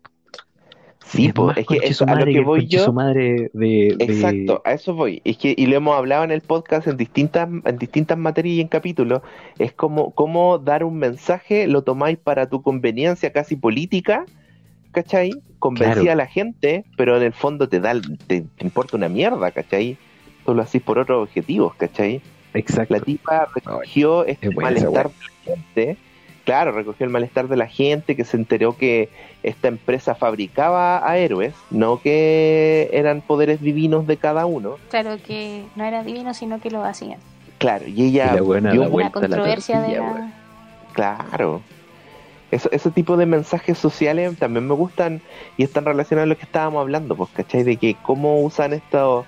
Sí, es po, más es que eso, a lo que voy yo, su madre de, de... Exacto, a eso voy. Es que, y lo hemos hablado en el podcast en distintas en distintas materias y en capítulos, es como, como dar un mensaje, lo tomáis para tu conveniencia casi política, ¿cachai? Convencía claro. a la gente, pero en el fondo te da te, te importa una mierda, ¿cachai? Tú lo hacís por otros objetivos, ¿cachai? Exacto. La tipa recogió Ay, este malestar de la gente, claro, recogió el malestar de la gente que se enteró que esta empresa fabricaba a héroes, no que eran poderes divinos de cada uno. Claro, que no eran divinos, sino que lo hacían. Claro, y ella y la buena, dio la vuelta la controversia la de la... Claro. Eso, ese tipo de mensajes sociales también me gustan y están relacionados a lo que estábamos hablando, pues, ¿cachai? De que cómo usan estos...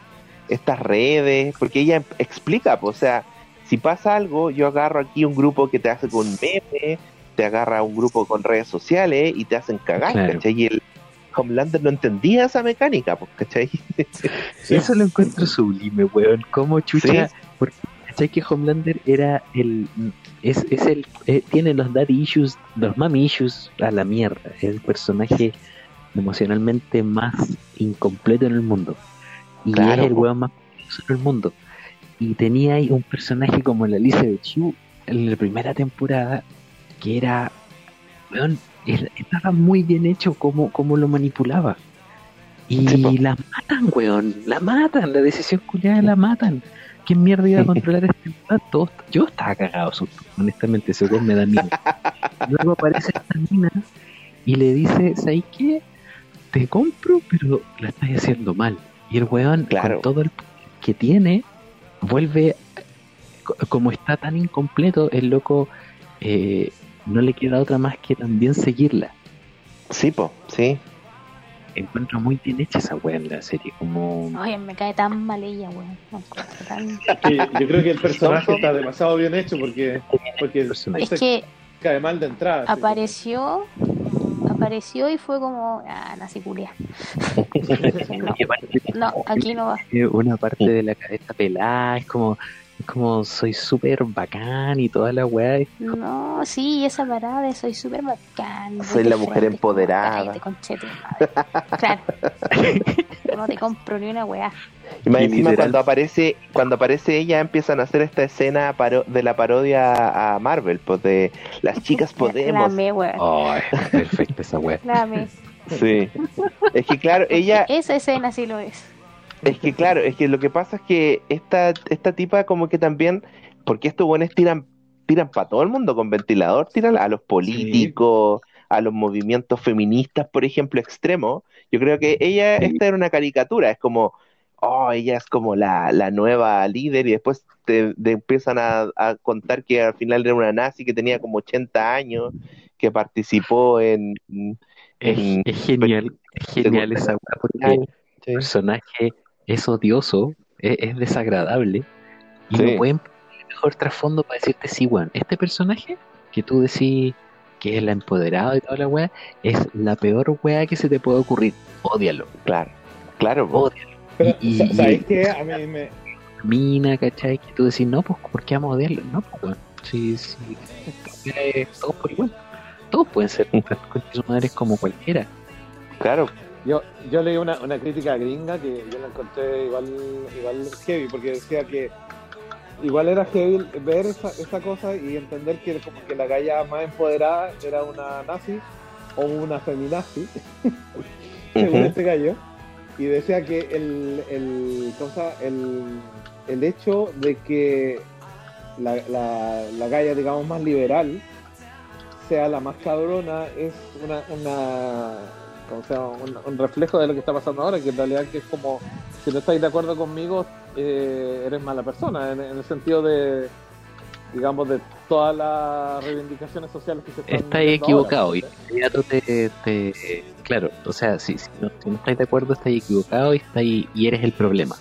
estas redes, porque ella explica, pues, o sea, si pasa algo, yo agarro aquí un grupo que te hace con meme, te agarra un grupo con redes sociales y te hacen cagar, claro. ¿cachai? Y el Homelander no entendía esa mecánica, pues, ¿cachai? Sí. Eso lo encuentro sublime, weón, como chucha, sí. porque ¿Sabes que Homelander era el es, es el eh, tiene los daddy issues, los mommy issues a la mierda? Es el personaje emocionalmente más incompleto en el mundo. Y claro, es el weón más poderoso en el mundo. Y tenía ahí un personaje como la Elizabeth Shue en la primera temporada, que era, weón, estaba muy bien hecho como, como lo manipulaba. Y sí, la matan, weón, la matan, la decisión culiada la matan. ¿Quién mierda iba a controlar este pato? Yo estaba cagado, honestamente, ese weón me da miedo. Luego aparece esta mina y le dice, ¿sabes qué? Te compro, pero la estás haciendo mal. Y el weón, claro, con todo el que tiene, vuelve, como está tan incompleto, el loco eh, no le queda otra más que también seguirla. Sí, po, sí. Encuentro muy bien hecha esa wea en la serie, como... Oye, me cae tan mal ella, weón. Tan... Sí, yo creo que el personaje está demasiado bien hecho porque, porque el personaje es que cae mal de entrada. Apareció, sí, apareció y fue como, ah, nací culia. No, no, aquí no va. Una parte de la cabeza pelada, es como, es como soy súper bacán y toda la wea. Como... No, sí, esa parada de soy súper bacán. Soy la mujer empoderada. Conchete, claro. No te compro ni una wea. Y más encima cuando aparece, cuando aparece ella empiezan a hacer esta escena paro- de la parodia a Marvel, pues de las chicas podemos. Ay, oh, perfecta esa wea. Lame. Sí. Es que claro, ella... Esa escena sí lo es. Es que claro, es que lo que pasa es que esta esta tipa como que también, porque estos buenos tiran tiran para todo el mundo con ventilador, tiran a los políticos, sí, a los movimientos feministas, por ejemplo, extremos. Yo creo que ella, esta era una caricatura, es como, oh, ella es como la, la nueva líder, y después te, te empiezan a, a contar que al final era una nazi que tenía como ochenta años, que participó en... en es, es genial, es genial esa hueá, porque sí, el personaje es odioso, es, es desagradable, y sí, no pueden poner el mejor trasfondo para decirte, sí, weón, este personaje que tú decís que es la empoderada y toda la weá, es la peor weá que se te puede ocurrir, ódialo. Claro, claro, ódialo. Pero, y, y, ¿sabes qué? A mí me... Mina, ¿cachai? Que tú decís, no, pues, ¿por qué vamos a odiarlo? No, pues, weón, sí, sí, todos por igual, todos pueden ser madres como cualquiera. Claro. Yo, yo leí una, una crítica gringa que yo la encontré igual, igual heavy, porque decía que igual era heavy ver esa, esa cosa y entender que como que la galla más empoderada era una nazi o una feminazi, según uh-huh, este gallo, y decía que el el, cosa, el el hecho de que la la, la galla, digamos, más liberal sea la más cabrona es una una o sea, un, un reflejo de lo que está pasando ahora, que en realidad que es como, si no estáis de acuerdo conmigo, eh, eres mala persona, en, en el sentido de, digamos, de todas las reivindicaciones sociales que se están... Estás equivocado ahora, y ya te, te... Claro, o sea, si, si, no, si no estáis de acuerdo, estás equivocado y, está ahí, y eres el problema.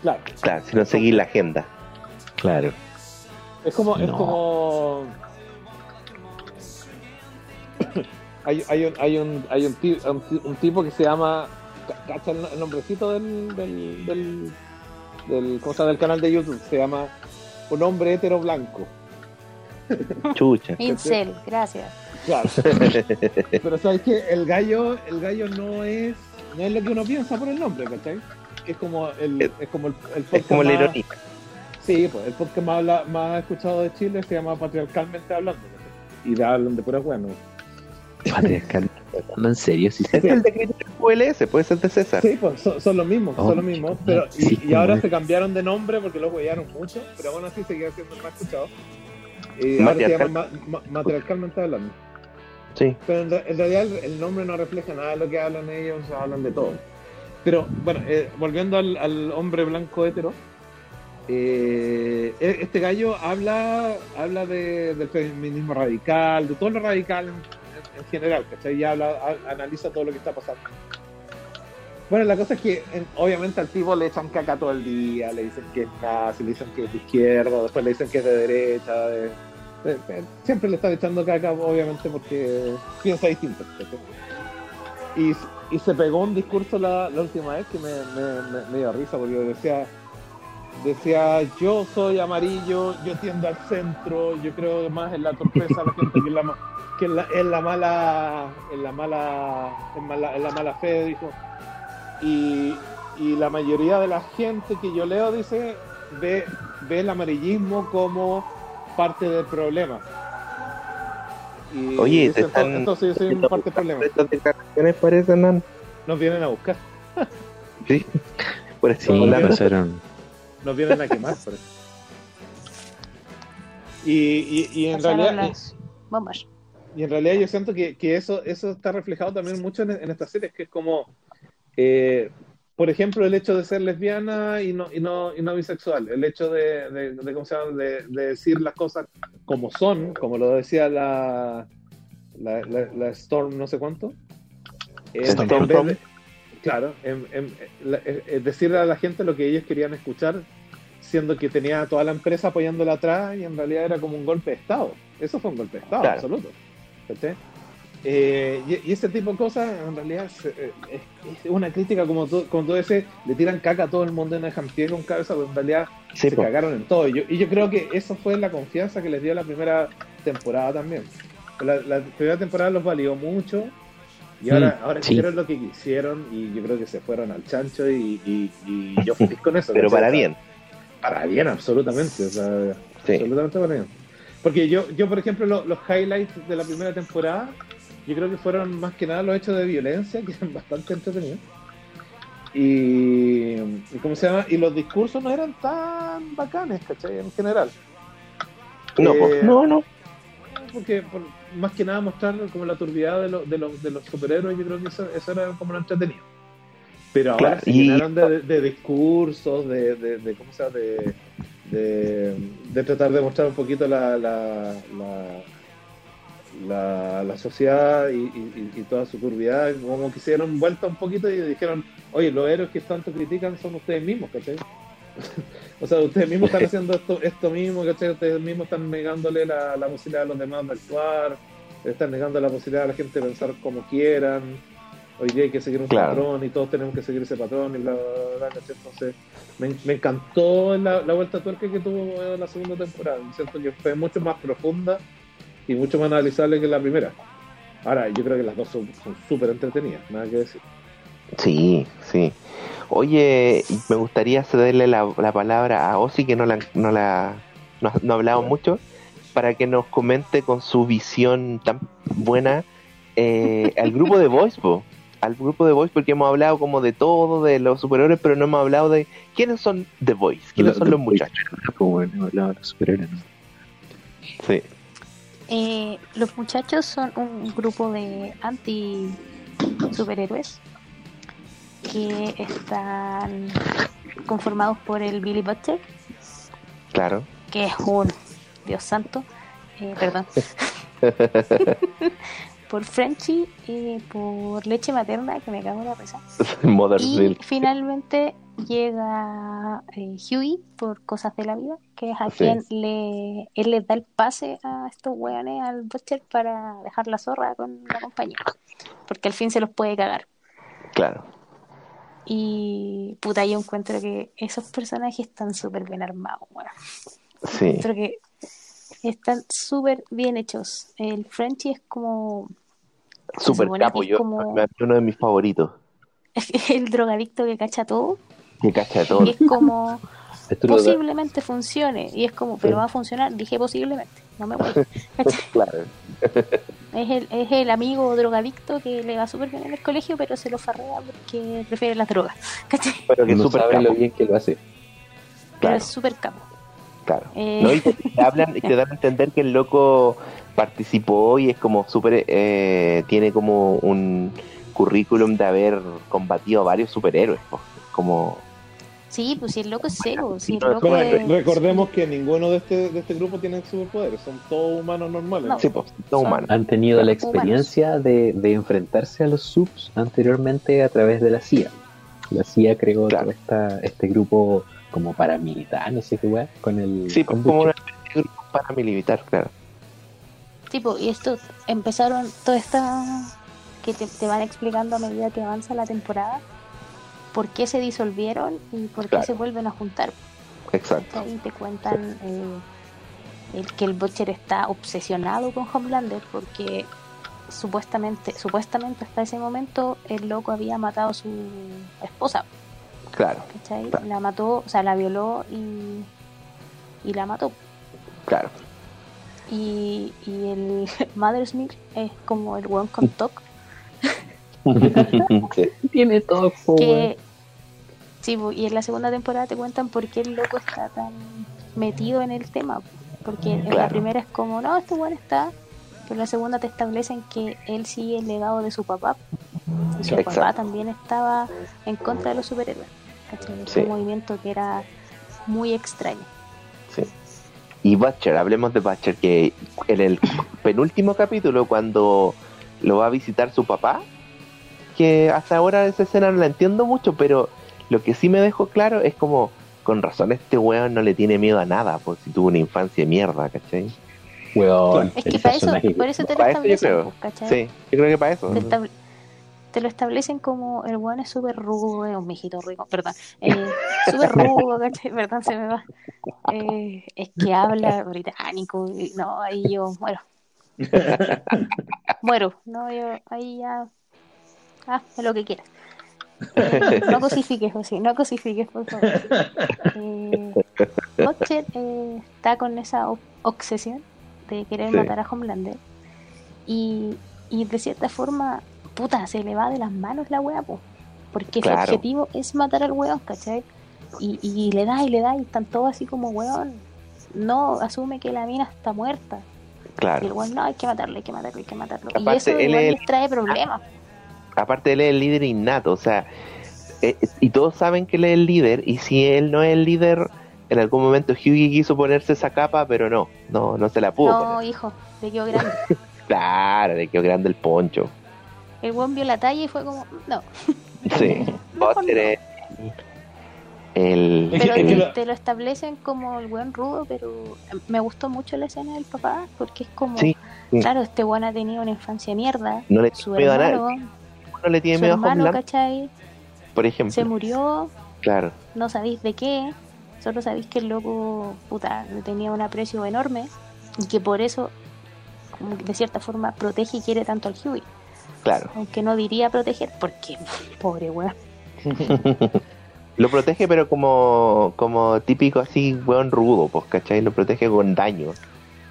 Claro, claro, si no seguís la agenda. Claro. Es como... No. Es como... Hay, hay un hay un hay un, t- un, t- un tipo que se llama, cacha el nombrecito del del del, del cosa del canal de YouTube, se llama Un Hombre Hetero Blanco. Chucha. Incel, gracias. Claro. Pero sabes que el gallo el gallo no es no es lo que uno piensa por el nombre, ¿cachai? Es como el es como el, el podcast, es como la ironía. Sí, pues el podcast más habla, más escuchado de Chile se llama Patriarcalmente Hablando, ¿cachai? Y hablan de puras bueno. Patriarcal, no, en serio, si se... es el de U L S, puede ser de César. Sí, pues son, son los mismos, oh, son los mismos, pero y, sí, y ahora se cambiaron de nombre porque los huellaron mucho, pero aún así seguía siendo más escuchado. Y ahora se llama ma, ma, Matriarcalmente Hablando. Sí. Pero en, en realidad el, el nombre no refleja nada de lo que hablan ellos, o sea, hablan de todo. Pero bueno, eh, volviendo al, al hombre blanco hetero, eh, este gallo habla habla de, del feminismo radical, de todo lo radical en general, ¿cachai? Ya habla, a, analiza todo lo que está pasando. Bueno, la cosa es que en, obviamente al tipo le echan caca todo el día, le dicen que es nazi, le dicen que es de izquierda, después le dicen que es de derecha, de, de, de, siempre le están echando caca, obviamente, porque piensa distinto, ¿cachai? Y, y se pegó un discurso la, la última vez que me, me, me, me dio risa, porque decía, Decía, yo soy amarillo, yo tiendo al centro, yo creo más en la torpeza de la gente que en la, que en la, en la mala, en la mala, en mala, en la mala fe, dijo. Y, y la mayoría de la gente que yo leo dice ve, ve el amarillismo como parte del problema. Y oye, dice, están, entonces yo soy parte del problema. Estas declaraciones parecen, man. Nos vienen a buscar. Sí, por eso sí, nos pasaron. Nos vienen a quemar, por eso. Y, y, y en pasaron realidad, las bombas. Y en realidad yo siento que, que eso, eso está reflejado también mucho en, en estas series, que es como, eh, por ejemplo, el hecho de ser lesbiana y no, y no, y no bisexual, el hecho de, de, de, ¿cómo se llama? De, de decir las cosas como son, como lo decía la, la, la, la Storm no sé cuánto. Eh, Stormfront. Claro, en, en, en, en decirle a la gente lo que ellos querían escuchar, siendo que tenía toda la empresa apoyándola atrás y en realidad era como un golpe de Estado. Eso fue un golpe de Estado, claro. Absoluto. Eh, y, y ese tipo de cosas, en realidad, se, eh, es una crítica, como tú, como tú dices, le tiran caca a todo el mundo en el jampié con cabeza, pero en realidad sí, se po. cagaron en todo. Y yo, y yo creo que eso fue la confianza que les dio la primera temporada también. La, la primera temporada los valió mucho. Y ahora, mm, ahora sí. hicieron lo que quisieron y yo creo que se fueron al chancho y, y, y yo feliz con eso. Pero para sea, bien. Para bien, absolutamente. O sea, sí. Absolutamente para bien. Porque yo, yo por ejemplo, lo, los highlights de la primera temporada, yo creo que fueron más que nada los hechos de violencia, que eran bastante entretenidos. Y, y ¿cómo se llama? Y los discursos no eran tan bacanes, ¿cachai? En general. No, eh, no, no. Porque por, más que nada mostrar como la turbiedad de, lo, de, lo, de los superhéroes, yo creo que eso, eso era como lo entretenido. Pero ahora claro, se y... llenaron de, de discursos, de, de, de ¿cómo se llama? De, de, de tratar de mostrar un poquito la la, la, la, la sociedad y, y, y toda su turbiedad, como que se dieron vuelta un poquito y dijeron, oye, los héroes que tanto critican son ustedes mismos, ¿cachai? O sea, ustedes mismos están haciendo esto, esto mismo, ¿cachai? Ustedes mismos están negándole la, la posibilidad a los demás de actuar, están negando la posibilidad a la gente de pensar como quieran. Hoy día hay que seguir un claro. patrón y todos tenemos que seguir ese patrón y bla, bla, bla, ¿cachai? Entonces, me, me encantó la, la vuelta a tuerca que tuvo en la segunda temporada. Siento que fue mucho más profunda y mucho más analizable que la primera. Ahora, yo creo que las dos son súper entretenidas, nada que decir. Sí, sí. Oye, me gustaría cederle la, la palabra a Ozzy, que no la, no la no, no ha hablado mucho, para que nos comente con su visión tan buena eh, al grupo de Boys, po, al grupo de Boys, porque hemos hablado como de todo, de los superhéroes, pero no hemos hablado de quiénes son The Boys, quiénes la, son los muchachos. Como hemos hablado de los superhéroes, ¿no? Sí. Eh, los muchachos son un grupo de anti superhéroes que están conformados por el Billy Butcher, claro, que es un Dios santo, eh, perdón, por Frenchie, eh, por leche materna, que me cago en la risa, Mother's Milk. Finalmente llega eh, Hughie por cosas de la vida, que es a sí. quien le, él les da el pase a estos weones, al Butcher, para dejar la zorra con la compañía, porque al fin se los puede cagar. Claro. Y puta, yo encuentro que esos personajes están súper bien armados, bueno. Sí. Encuentro que están súper bien hechos. El Frenchie es como súper capo, yo como uno de mis favoritos. Es el drogadicto que cacha todo. Que cacha todo. Y es como posiblemente funcione. Y es como, pero sí. va a funcionar, dije posiblemente, no me voy. Claro. Es el, es el amigo drogadicto que le va súper bien en el colegio, pero se lo farrea porque prefiere las drogas, ¿cachai? Pero que no super sabe lo bien que lo hace. Pero claro. es súper capo. Claro. Eh... ¿No? Y te, te hablan, y te dan a entender que el loco participó y es como súper... Eh, tiene como un currículum de haber combatido a varios superhéroes, ¿no? Como... Sí, pues si el loco es cero. Si el loco es... Recordemos que ninguno de este de este grupo tiene superpoderes, son todos humanos normales. No, sí, pues, todos humanos. Han tenido la experiencia de, de enfrentarse a los subs anteriormente a través de la C I A. La C I A creó claro. esta, este grupo como paramilitar, no sé qué weá, con el... Sí, con como un grupo paramilitar, claro. Tipo, y estos empezaron toda esta... que te, te van explicando a medida que avanza la temporada. ¿Por qué se disolvieron y por qué claro. se vuelven a juntar? Exacto. Ahí te cuentan eh, el que el Butcher está obsesionado con Homelander porque supuestamente supuestamente hasta ese momento el loco había matado a su esposa. Claro. ¿Cachai? Claro. La mató, o sea, la violó y, y la mató. Claro. Y, y el Mother's Milk es como el weón con T O C. Tiene todo que, sí, y en la segunda temporada te cuentan por qué el loco está tan metido en el tema, porque en claro. la primera es como no, este weón está, pero en la segunda te establecen que él sigue el legado de su papá y su Exacto. papá también estaba en contra de los superhéroes, sí. un movimiento que era muy extraño. Sí. Y Butcher, hablemos de Butcher, que en el penúltimo capítulo cuando lo va a visitar su papá, que hasta ahora esa escena no la entiendo mucho, pero lo que sí me dejó claro es como, con razón, este weón no le tiene miedo a nada, por si tuvo una infancia de mierda, ¿cachai? Weón, es que para eso, por eso te lo establecen, yo creo. ¿Cachai? Sí, yo creo que para eso. Te, estab- te lo establecen como, el weón es súper rudo, es un mijito rico, perdón, eh, súper rudo, ¿cachai? Perdón, se me va. Eh, es que habla británico, y, no, ahí yo muero. muero, no, yo ahí ya... Ah, lo que quieras. Eh, no cosifiques, José, no cosifiques, por favor. Eh, Butcher eh, está con esa ob- obsesión de querer sí. matar a Homelander. Y, y de cierta forma, puta, se le va de las manos la wea, po, porque claro. su objetivo es matar al weón, ¿cachai? Y, y le da y le da y están todos así como weón. No asume que la mina está muerta. Claro. Y el weón, no, hay que matarlo, hay que matarlo, hay que matarlo. Aparte, y eso igual él... les trae problemas. Ah. Aparte, él es el líder innato, o sea, eh, y todos saben que él es el líder, y si él no es el líder, en algún momento Hughie quiso ponerse esa capa, pero no, no, no se la pudo. No, poner. Hijo, le quedó grande. Claro, le quedó grande el poncho. El buen vio la talla y fue como, no. Sí, Butcher es el... Pero el, el... te lo establecen como el buen rudo, pero me gustó mucho la escena del papá, porque es como, sí. claro, este buen ha tenido una infancia mierda, no le su hermano... No le tiene su miedo hermano, a ¿cachai? Por ejemplo. Se murió. Claro. No sabéis de qué. Solo sabéis que el loco, puta, tenía un aprecio enorme. Y que por eso, de cierta forma, protege y quiere tanto al Hughie. Claro. Aunque no diría proteger, porque, pobre weón. Lo protege, pero como, como típico así, weón rudo, pues, ¿cachai? Lo protege con daño.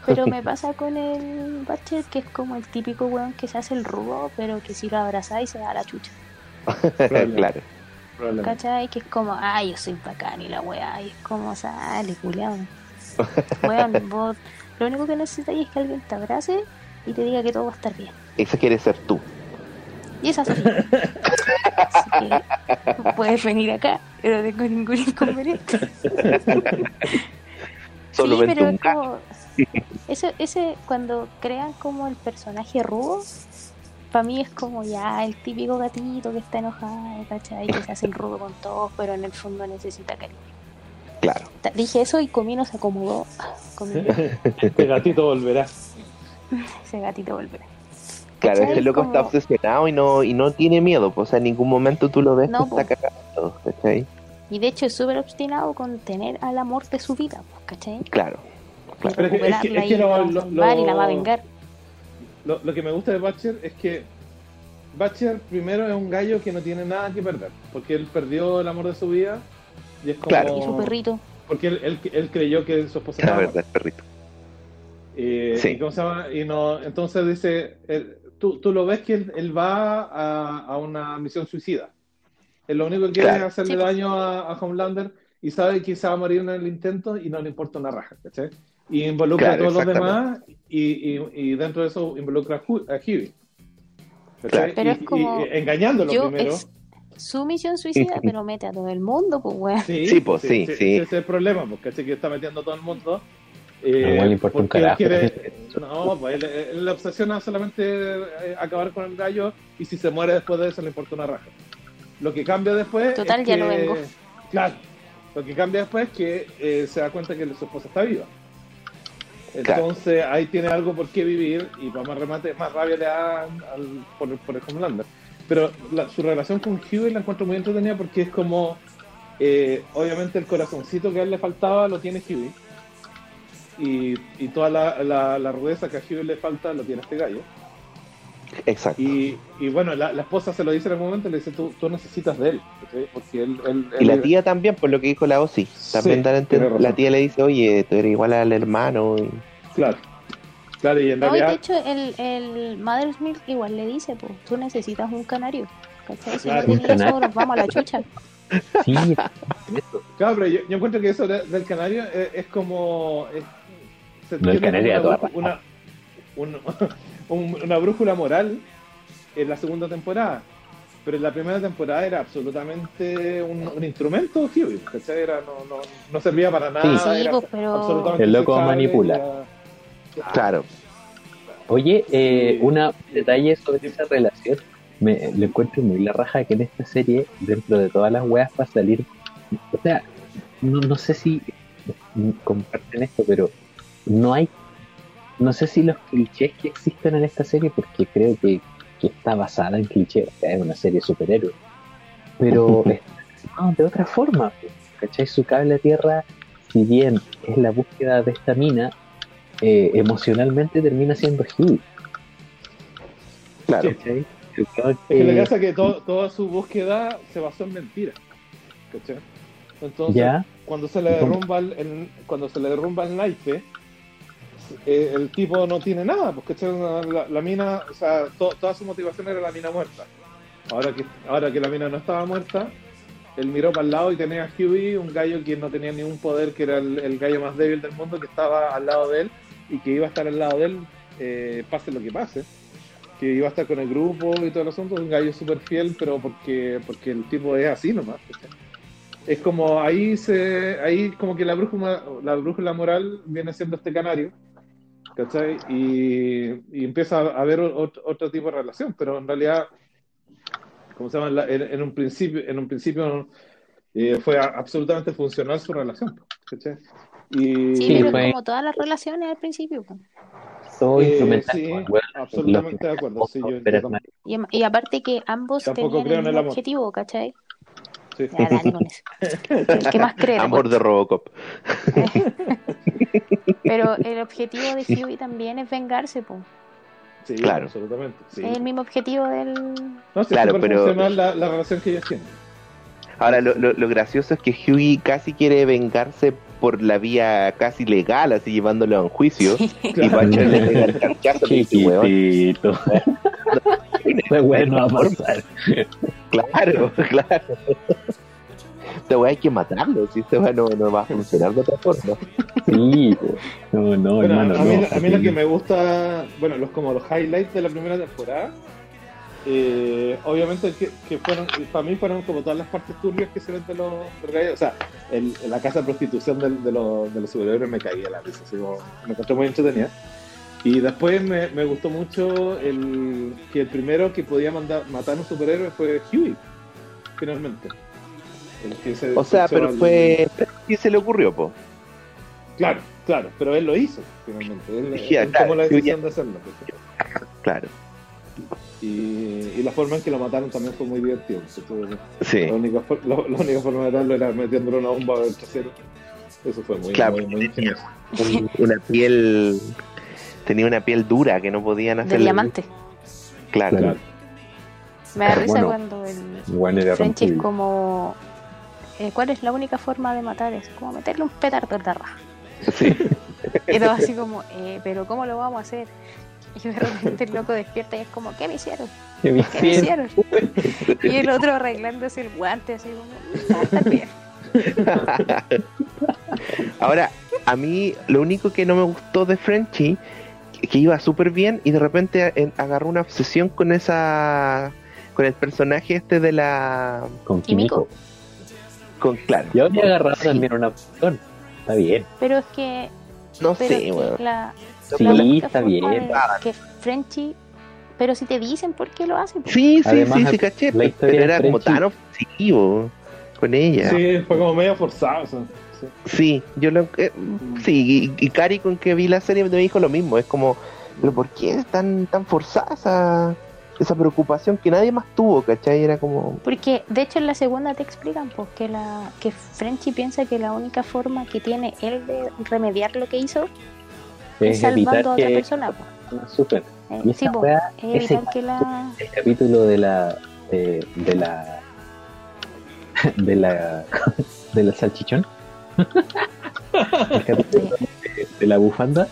Pero me pasa con el Butcher, que es como el típico weón que se hace el rudo, pero que si lo abrazáis se da la chucha. Claro. ¿Cachai? Que es como, ay, yo soy bacán y la weá, y es como, sale, culiao. Weón, vos, lo único que necesitáis es que alguien te abrace y te diga que todo va a estar bien. Esa quiere ser tú. Y esa soy yo. Así que puedes venir acá, pero no tengo ningún inconveniente. Solo sí, pero es como... Eso, ese cuando crean como el personaje rudo, para mí es como ya el típico gatito que está enojado, ¿cachai? Que se hace el rudo con todos, pero en el fondo necesita cariño. Claro. Dije eso y Comino se acomodó. Comino. Este gatito volverá. Ese gatito volverá. Claro, este loco como... está obsesionado y no y no tiene miedo, pues, o sea, en ningún momento tú lo ves no, que pues... está cagado, ¿cachai? Y de hecho es súper obstinado con tener al amor de su vida, ¿cachai? Claro. Claro. Pero es que, es que, es que lo, lo, lo, la va a vengar. Lo, lo que me gusta de Butcher es que Butcher primero es un gallo que no tiene nada que perder, porque él perdió el amor de su vida y es como claro. y su perrito, porque él, él, él creyó que su esposa la verdad es perrito eh, sí. y cómo se llama y no entonces dice él, tú tú lo ves que él, él va a, a una misión suicida, él lo único que quiere claro. es hacerle sí. daño a, a Homelander y sabe que se va a morir en el intento y no le importa una raja, ¿cachai? Y involucra claro, a todos los demás y, y, y dentro de eso involucra a Hughie. Claro. Pero y, es como... Y, y engañándolo primero. Es su misión suicida, pero mete a todo el mundo, pues, güey. Sí, sí, pues, sí, sí, sí. Ese es el problema, porque así que está metiendo a todo el mundo. Eh, no le importa un carajo. Quiere, no, pues, la obsesión es solamente acabar con el gallo y si se muere después de eso le importa una raja. Lo que cambia después... Total, es ya que, no vengo. Claro. Lo que cambia después es que eh, se da cuenta que su esposa está viva. Entonces claro. ahí tiene algo por qué vivir y para más remate, más rabia le da al, por, por el Homelander. Pero la, su relación con Hughie la encuentro muy entretenida porque es como Eh, obviamente el corazoncito que a él le faltaba lo tiene Hughie, y, y toda la, la, la rudeza que a Hughie le falta lo tiene este gallo. Exacto. Y, y bueno, la, la esposa se lo dice en algún momento, le dice, tú, tú necesitas de él, ¿sí? Porque él, él, él y la tía también, por lo que dijo la Ozzy también, sí, da la, la tía le dice, oye, tú eres igual al hermano y... Claro, claro, y en no, realidad... De hecho, el, el Mother's Milk igual le dice, pues, tú necesitas un canario, ¿cachai? Si claro, no tenías sobros, vamos a la chucha. Sí. Claro, pero yo, yo encuentro que eso de, del canario es, es como... Es, se no, el canario una, toda una, una, un, una brújula moral en la segunda temporada, pero en la primera temporada era absolutamente un, un instrumento, Hughie, ¿cachai? Era, no, no, no servía para nada. Sí, era, pero... absolutamente el loco manipula. Era... Claro. Claro. Oye, eh, sí. una detalle sobre esa relación. Me, le encuentro muy la raja que en esta serie, dentro de todas las weas, va a salir, o sea, no, no sé si comparten esto, pero no hay, no sé si los clichés que existen en esta serie, porque creo que, que está basada en clichés, o sea, es una serie de superhéroes, pero no, de otra forma, ¿cachai? Su cable a tierra, si bien es la búsqueda de esta mina, eh, emocionalmente termina siendo Hughie. Claro, ¿cachai? Es que lo que pasa es que todo, toda su búsqueda se basó en mentiras, ¿cachai? Entonces, ¿ya? cuando se le derrumba el, el cuando se le derrumba el naipe, eh, el tipo no tiene nada, porque la, la mina, o sea, to, toda su motivación era la mina muerta. Ahora que ahora que la mina no estaba muerta, él miró para el lado y tenía a Hughie, un gallo que no tenía ningún poder, que era el, el gallo más débil del mundo, que estaba al lado de él y que iba a estar al lado de él, eh, pase lo que pase. Que iba a estar con el grupo y todo el asunto, un gallo súper fiel, pero porque porque el tipo es así nomás, ¿sí? Es como ahí se ahí como que la brújula la brújula moral viene siendo este canario, ¿cachai? Y, y empieza a haber otro, otro tipo de relación, pero en realidad, como se llama, en, en un principio en un principio eh, fue absolutamente funcional su relación, ¿cachai? Y sí, pero como todas las relaciones al principio, pues. Todo eh, instrumental. Sí, bueno, absolutamente de acuerdo. Sí, yo tampoco, y, y aparte que ambos tenían el, el objetivo, ¿cachai? Sí. Ya, dale con eso. El que más cree. Amor pues. De Robocop. Pero el objetivo de Hughie también es vengarse, pues. Sí, claro, absolutamente. Sí. Es el mismo objetivo del. No sé, claro, pero la, la relación que ellos tienen. Ahora, lo, lo, lo gracioso es que Hughie casi quiere vengarse por la vía casi legal, así llevándolo a un juicio, sí, y claro. Va a echarle el carcazo y dice, weón. Fue bueno aportar. Claro, claro. Este weón hay que matarlo, si este weón no, no va a funcionar de otra forma. Sí, no, no, bueno, hermano. A mí, no, a mí sí. Lo que me gusta, bueno, los como los highlights de la primera temporada, Eh, obviamente que, que fueron, para mí fueron como todas las partes turbias que se ven de los gallos, o sea, el, la casa de prostitución de, de, los, de los superhéroes me caía la risa, así como, me encontré muy entretenida. Y después me, me gustó mucho el que el primero que podía mandar, matar a un superhéroe fue Hughie, finalmente. El que se, o sea, pero al... fue... ¿Qué se le ocurrió, po? Claro, claro, pero él lo hizo, finalmente. Él, yeah, él claro, tomó la decisión de hacerlo. Pues. Claro. Y, y la forma en que lo mataron también fue muy divertido. Sí. La única, lo, la única forma de darlo era metiéndole una bomba al trasero. Eso fue muy, claro, muy, muy tenía un, una piel tenía una piel dura que no podían hacer. De diamante. Claro. Claro. Me da risa bueno, cuando el bueno, Frenchie es como eh, ¿cuál es la única forma de matar? Es como meterle un petardo en la raja. Sí. Y todo así como, eh, pero ¿cómo lo vamos a hacer? Y de repente el loco despierta y es como, ¿qué me hicieron? ¿Qué me hicieron? Y el otro arreglándose el guante, así como, está bien. Ahora, a mí lo único que no me gustó de Frenchie, que iba súper bien y de repente agarró una obsesión con esa, con el personaje este de la... Con Kimiko. Con, claro. Yo había agarrado también una opción. Está bien. Pero es que... No sé, bueno. La... Sí, está bien. Que Frenchie, pero si te dicen por qué lo hacen. Sí, sí, además, sí, sí, caché. Pero era como tan obsesivo con ella. Sí, fue como medio forzado. O sea, sí. sí, yo lo. Eh, sí, y, y Cari, con que vi la serie, me dijo lo mismo. Es como, ¿pero por qué es tan, tan forzada esa, esa preocupación que nadie más tuvo, ¿cachai? Era como... Porque, de hecho, en la segunda te explican pues, que, la, que Frenchie piensa que la única forma que tiene él de remediar lo que hizo es, es salvando a otra persona. Pues. Super. Eh, y sí, pues, es evitar que la... El capítulo de la... de, de la... de la... de la salchichón. El capítulo de, de la bufanda.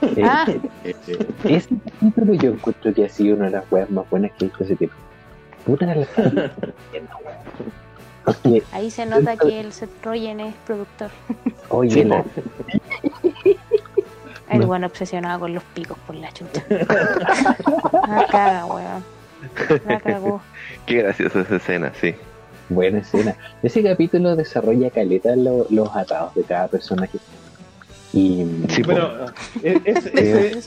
Eh, ah. eh, eh, ese capítulo yo encuentro que ha sido una de las weas más buenas que he visto ese tiempo. Puta la wea. Porque ahí se nota el... que el Seth Rogen es productor. Oye, sí, la... el no. Bueno, obsesionado con los picos por la chucha. Ah, caga, weón. La cagó. Qué graciosa esa escena, sí. Buena escena. Ese capítulo desarrolla caleta lo, los atados de cada personaje. Y sí, bueno, es, es, ese,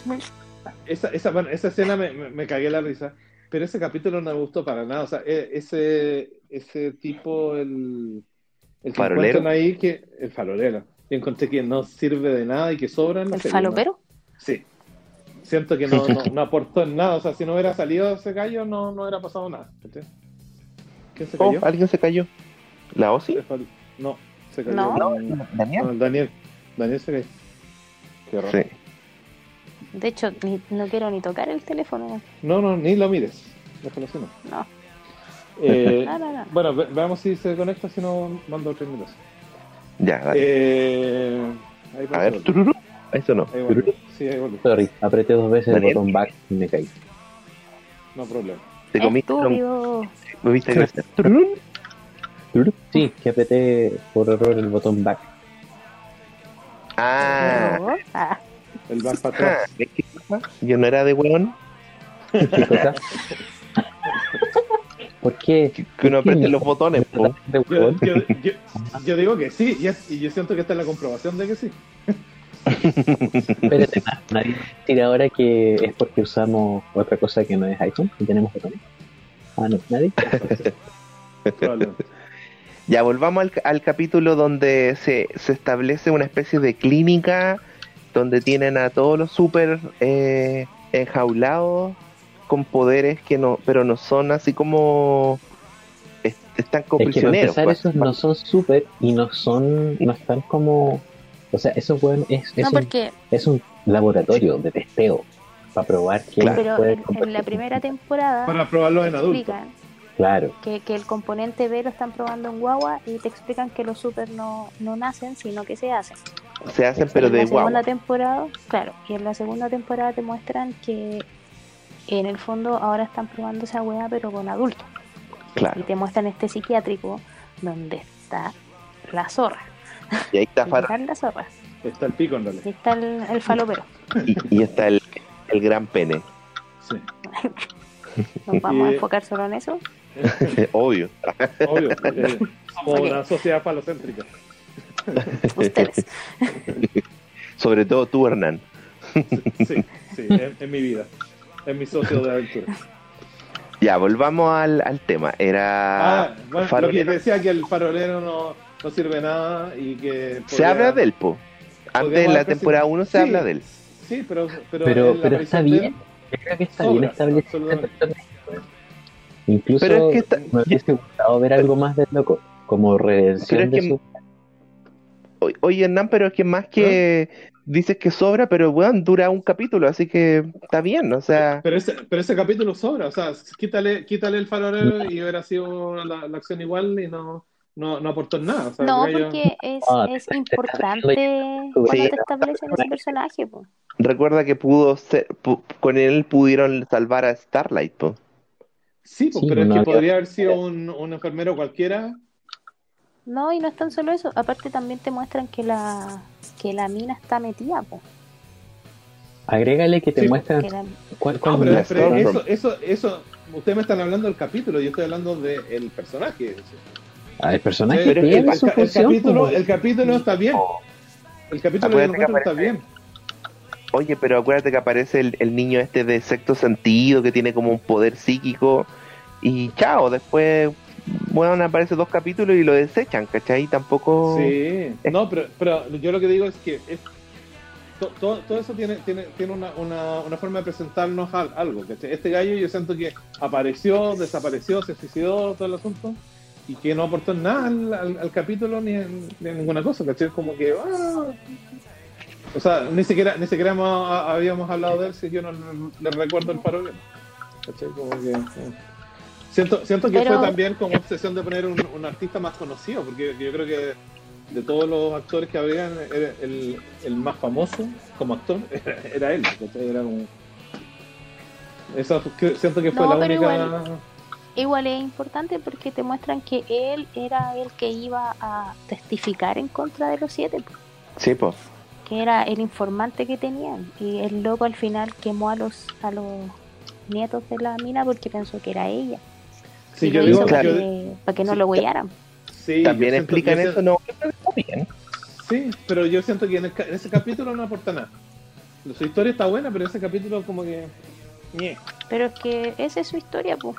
esa, esa, bueno, esa escena me, me, me cagué la risa, pero ese capítulo no me gustó para nada. O sea, ese, ese tipo, el, el que farolero. Encuentran ahí, que, el farolero, yo encontré que no sirve de nada y que sobra. ¿El falopero? Sí, siento que no, no, no aportó en nada. O sea, si no hubiera salido ese gallo, no, no hubiera pasado nada. ¿Quién se cayó? Oh, ¿alguien se cayó? ¿La Osi? No, se cayó. No, no, Daniel. No, Daniel. Daniel se ve. Qué raro. Sí. De hecho, ni, no quiero ni tocar el teléfono. No, no, ni lo mires. Déjalo así, no. No. Eh, no, no, no. Bueno, ve- veamos si se conecta, si no mando tres minutos. Ya, dale. Eh, ahí a ver, tururú. Eso no. Ahí tururú. Sí, ahí volví. Sorry, apreté dos veces Daniel. el botón back y me caí. No problema. Te comiste. Lo... ¿Me viste gracias? ¿Tururú? ¿Tururú? Sí, que apreté por error el botón back. Ah, no. ah, el bar para atrás. Yo no era de hueón. ¿Qué cosa? ¿Por qué? Que uno apriete los botones. ¿Por? Yo, yo, yo, yo digo que sí, y, es, y yo siento que esta es la comprobación de que sí. Pero nadie tira ahora que es porque usamos otra cosa que no es iPhone y tenemos botones. Ah, no, nadie. Ya, volvamos al, al capítulo donde se, se establece una especie de clínica donde tienen a todos los super eh, enjaulados con poderes que no, pero no son así como est- están como es prisioneros. Que para empezar, pues, esos no son super y no son, no están como, o sea, eso pueden, es, es, no, un, es un laboratorio de testeo para probar que claro, pero en, en la primera temporada para probarlo en adultos. Claro. Que, que el componente B lo están probando en guagua y te explican que los super no, no nacen, sino que se hacen. Se hacen, pero de guagua. En la segunda temporada, claro, y en la segunda temporada te muestran que en el fondo ahora están probando esa hueá, pero con adultos. Claro. Y te muestran este psiquiátrico donde está la zorra. Y ahí está, far... está la zorra. Está el pico, en realidad. Y está el, el falopero. Y, y está el, el gran pene. Sí. ¿Nos vamos a enfocar solo en eso? Obvio. Obvio, porque somos okay. Una sociedad falocéntrica. Ustedes. Sobre todo tú, Hernán. Sí, sí, sí en, en mi vida. En mi socio de aventura. Ya, volvamos al, al tema. Era. Ah, bueno, lo que decía que el farolero no, no sirve de nada y que. Podría, se habla del po. Antes de la temporada uno se sí, habla del. Sí, pero. Pero, pero, pero está bien. Yo creo que está bien establecido. Incluso pero es que está, me hubiese gustado ver algo más de loco, como redención de que, su... Oye, Hernán, pero es que más que ¿Ah? dices que sobra, pero bueno, dura un capítulo, así que está bien, o sea... Pero ese, pero ese capítulo sobra, o sea, quítale, quítale el farolero no. y hubiera sido la, la acción igual y no... No, no aportó nada. O sea, no, porque yo... es, ah, es importante cuando sí. te establecen ese personaje. Po. Recuerda que pudo ser, pu- con él pudieron salvar a Starlight. Po. Sí, po, sí, pero no, es que no, podría haber sido un, un enfermero cualquiera. No, y no es tan solo eso. Aparte también te muestran que la que la mina está metida. Po. Agrégale que te sí, muestran... Que la... ¿Cuál, cuál no, pero, pero eso, eso, eso, ustedes me están hablando del capítulo, yo estoy hablando del personaje. Ah, el personaje el, tiene el, su el, función, capítulo, el capítulo está bien. El capítulo de aparece, está bien. Oye, pero acuérdate que aparece el, el niño este de sexto sentido que tiene como un poder psíquico. Y chao, después bueno, aparece dos capítulos y lo desechan, ¿cachai? Tampoco. Sí. Es... No, pero, pero yo lo que digo es que es, to, to, todo eso tiene, tiene, tiene una, una, una forma de presentarnos al, algo, ¿cachai? Este gallo yo siento que apareció, desapareció, se suicidó, todo el asunto, y que no aportó nada al, al, al capítulo ni a ninguna cosa, ¿cachai? Como que... ¡ah! O sea, ni siquiera, ni siquiera hemos, a, habíamos hablado de él, si yo no le recuerdo el parodia, ¿cachai? Como que... Eh. Siento, siento que pero... fue también como obsesión de poner un, un artista más conocido, porque yo creo que de todos los actores que habían, era el, el más famoso como actor era, era él, ¿cachai? Era un... Eso, que, siento que fue no, la única... Igual, igual es importante porque te muestran que él era el que iba a testificar en contra de los siete. Sí, pues. Que era el informante que tenían, y el loco al final quemó a los, a los nietos de la mina porque pensó que era ella. Sí, yo digo, claro, para, que, para que no sí, lo huellaran. Sí, también explican eso, eso, no, está bien. Sí, pero yo siento que en, el, en ese capítulo no aporta nada. Su historia está buena, pero ese capítulo como que... Yeah. Pero es que esa es su historia, pues.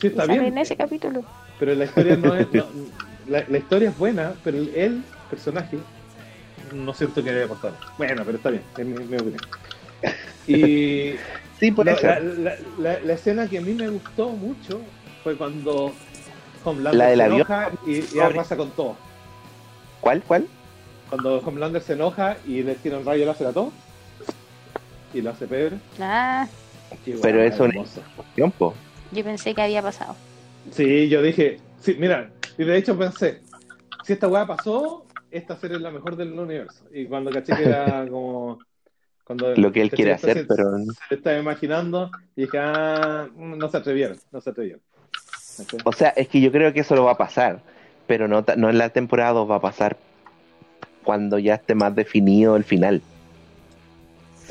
Sí, está bien. En ese capítulo. Pero la historia no es... No, la, la historia es buena, pero el, el personaje no siento que haya aportado. Bueno, pero está bien, es mi, mi opinión. Y... Sí, por la, eso. La, la, la, la escena que a mí me gustó mucho fue cuando Homelander la de la se enoja avión. y, y arrasa con todo. ¿Cuál? ¿Cuál? Cuando Homelander se enoja y le tira un rayo láser a todo y lo hace pebre. Ah. Qué pero guay, eso no es tiempo. Yo pensé que había pasado. Sí, yo dije, sí, mira, y de hecho pensé, si esta weá pasó, esta serie es la mejor del universo. Y cuando caché que era como... Cuando lo que él quiere hacer, se, pero... Se está imaginando y dije, ah, no se atrevieron, no se atrevieron. Okay. O sea, es que yo creo que eso lo va a pasar, pero no, no en la temporada dos, va a pasar cuando ya esté más definido el final.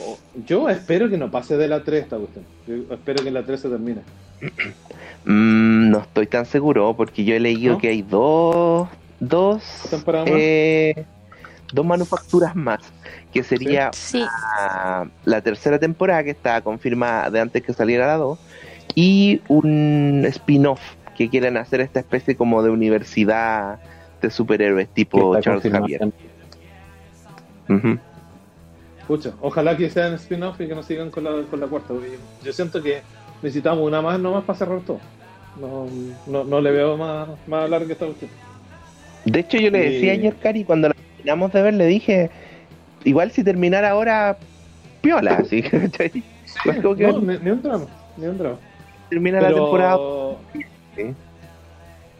Oh, yo espero que no pase de la tres esta cuestión. Yo espero que en la tres se termine. mm, no estoy tan seguro, porque yo he leído ¿No? que hay dos... Dos... ¿Temporada eh, más? Dos manufacturas más, que sería sí. La, la tercera temporada, que está confirmada de antes que saliera la dos, y un spin-off que quieren hacer, esta especie como de universidad de superhéroes tipo Charles Xavier. Uh-huh. Escucha, ojalá que sean spin-off y que nos sigan con la, con la cuarta, porque yo siento que necesitamos una más nomás para cerrar todo. No, no, no le veo más, más largo que esta cuestión. De hecho, yo le decía y... ayer, Cari, cuando la terminamos de ver, le dije, igual si terminara ahora, piola, así. Sí, no, que... ni, ni un drama, ni un drama. Termina pero... la temporada. Sí.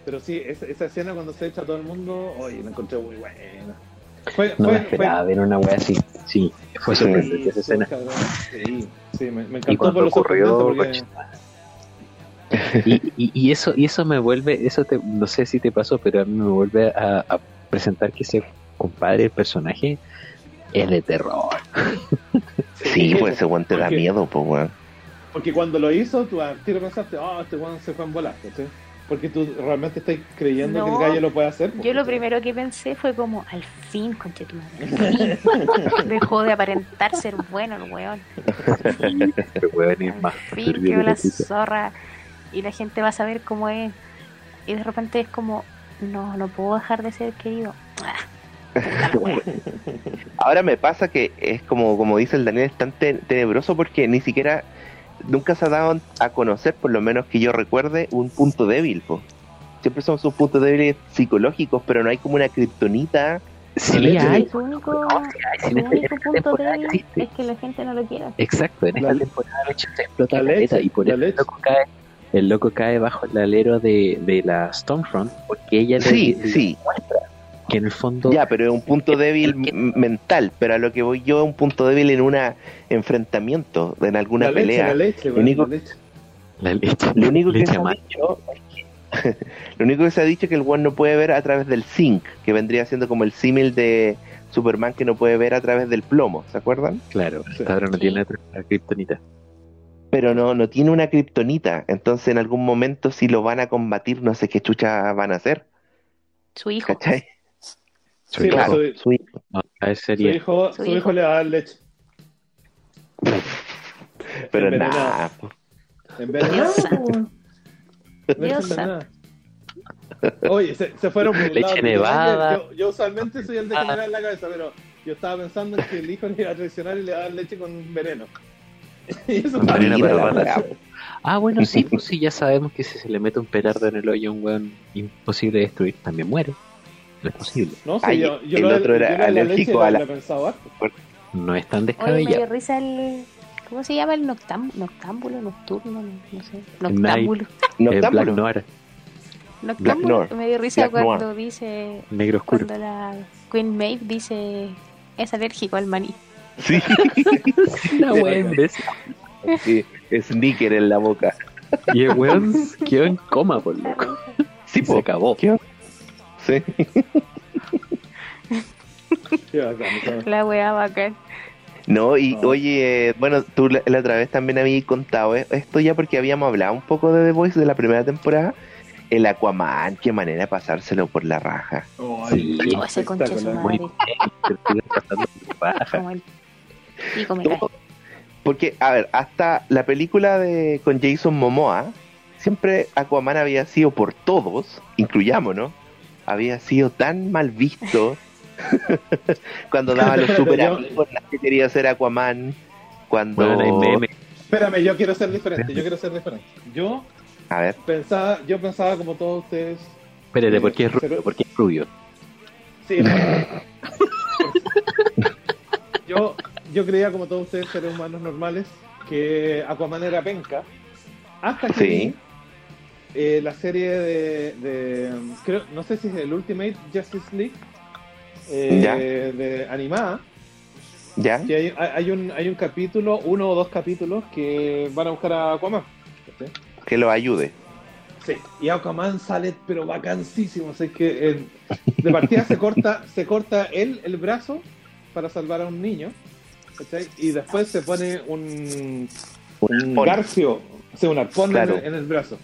Pero sí, esa, esa escena cuando se echa a todo el mundo, oye, la encontré muy buena. Fue, no fue, me esperaba fue... ver una wea así, sí, fue sorprendente sí, esa escena. Sí, sí, me, me encantó por lo ocurrió, porque... y, y, y eso, y eso me vuelve, eso te, no sé si te pasó, pero a mí me vuelve a, a presentar que ese compadre, el personaje, es de terror. Sí, pues ese weón te da miedo, pues weón. Porque cuando lo hizo, tú al tiro pensaste, oh, este weón se fue en volar, ¿sí? Porque tú realmente estás creyendo no, que el gallo lo puede hacer. Yo lo primero que pensé fue como, al fin, conchetumadre. Dejó de aparentar ser bueno el weón. El weón es más. Al fin quedó la zorra. Y la gente va a saber cómo es. Y de repente es como, no, no puedo dejar de ser querido. Ahora me pasa que es como, como dice el Daniel, es tan te- tenebroso porque ni siquiera, nunca se ha dado a conocer, por lo menos que yo recuerde, un punto débil, po. Siempre son sus puntos débiles psicológicos, pero no hay como una kriptonita. Sí, hay. Su único, su único punto débil existe. Es que la gente no lo quiera. Exacto, en esta la temporada lo explota explotado la letra y por eso loco cae. El loco cae bajo el alero de, de la Stormfront porque ella sí, le, sí. le muestra que en el fondo... Ya, pero es un punto que, débil que, mental, pero a lo que voy yo es un punto débil en un enfrentamiento, en alguna la pelea. Leche, la leche, lo único, la leche. Lo único que se ha dicho es que, lo único que se ha dicho es que el one no puede ver a través del zinc, que vendría siendo como el símil de Superman que no puede ver a través del plomo, ¿se acuerdan? Claro, sí. Ahora no tiene la kriptonita. Pero no, no tiene una kriptonita, entonces en algún momento si lo van a combatir, no sé qué chucha van a hacer. Su hijo. ¿Cachai? Su, sí, claro, su, su hijo. No, su hijo, su su hijo. hijo le va a dar leche. Pero nada. En verdad. Oye, se, se fueron por un lado. Leche nevada. Yo, yo usualmente soy el de generar en la cabeza, pero yo estaba pensando en que el hijo le iba a traicionar y le va a dar leche con veneno. Y eso veneno para la la ah, bueno, sí, pues sí, ya sabemos que si se le mete un petardo en el hoyo a un weón imposible de destruir, también muere. No es posible. No, sí, Ay, yo, yo el lo, otro era yo alérgico la a la... la pensaba, pues. No es tan descabellado. Oye, me risa el... ¿Cómo se llama? El noctámbulo, noctámbulo nocturno, no sé. Noctámbulo. Noctámbulo. Eh, Black Noctámbulo. Me dio risa Black cuando Noir. Dice... Negro oscuro. Cuando la Queen Maeve dice... Es alérgico al maní. Sí. Una buena. Sí, sneaker en la boca. Y el weón quedó en coma, por loco. Sí, po. Se acabó. ¿Qué? Sí. La weá bacán. No, y no. Oye, bueno, tú la, la otra vez también habías contado eh, esto ya porque habíamos hablado un poco de The Boys de la primera temporada. El Aquaman, qué manera de pasárselo por la raja. Oh, sí, sí, ese conche su madre. Y porque, a ver, hasta la película de con Jason Momoa, siempre Aquaman había sido por todos, incluyámonos, había sido tan mal visto. Cuando daba los super amigos que quería ser Aquaman, cuando bueno, espérame, yo quiero ser diferente, yo quiero ser diferente. Yo a ver. pensaba, yo pensaba como todos ustedes. Espérate, eh, porque es rubio, ser... porque es rubio. Sí. yo yo creía como todos ustedes seres humanos normales que Aquaman era penca hasta que sí. eh, la serie de, de creo, no sé si es el Ultimate Justice League. Eh, ¿Ya? De animada. ¿Ya? Que hay, hay, un, hay un capítulo, uno o dos capítulos que van a buscar a Aquaman. ¿Sí? Que lo ayude. Sí, y Aquaman sale pero vacancísimo. O sea, es que eh, de partida se corta se corta él el brazo para salvar a un niño. ¿Sí? Y después se pone un, un garfio, o sea, un arpón claro. en, en el brazo.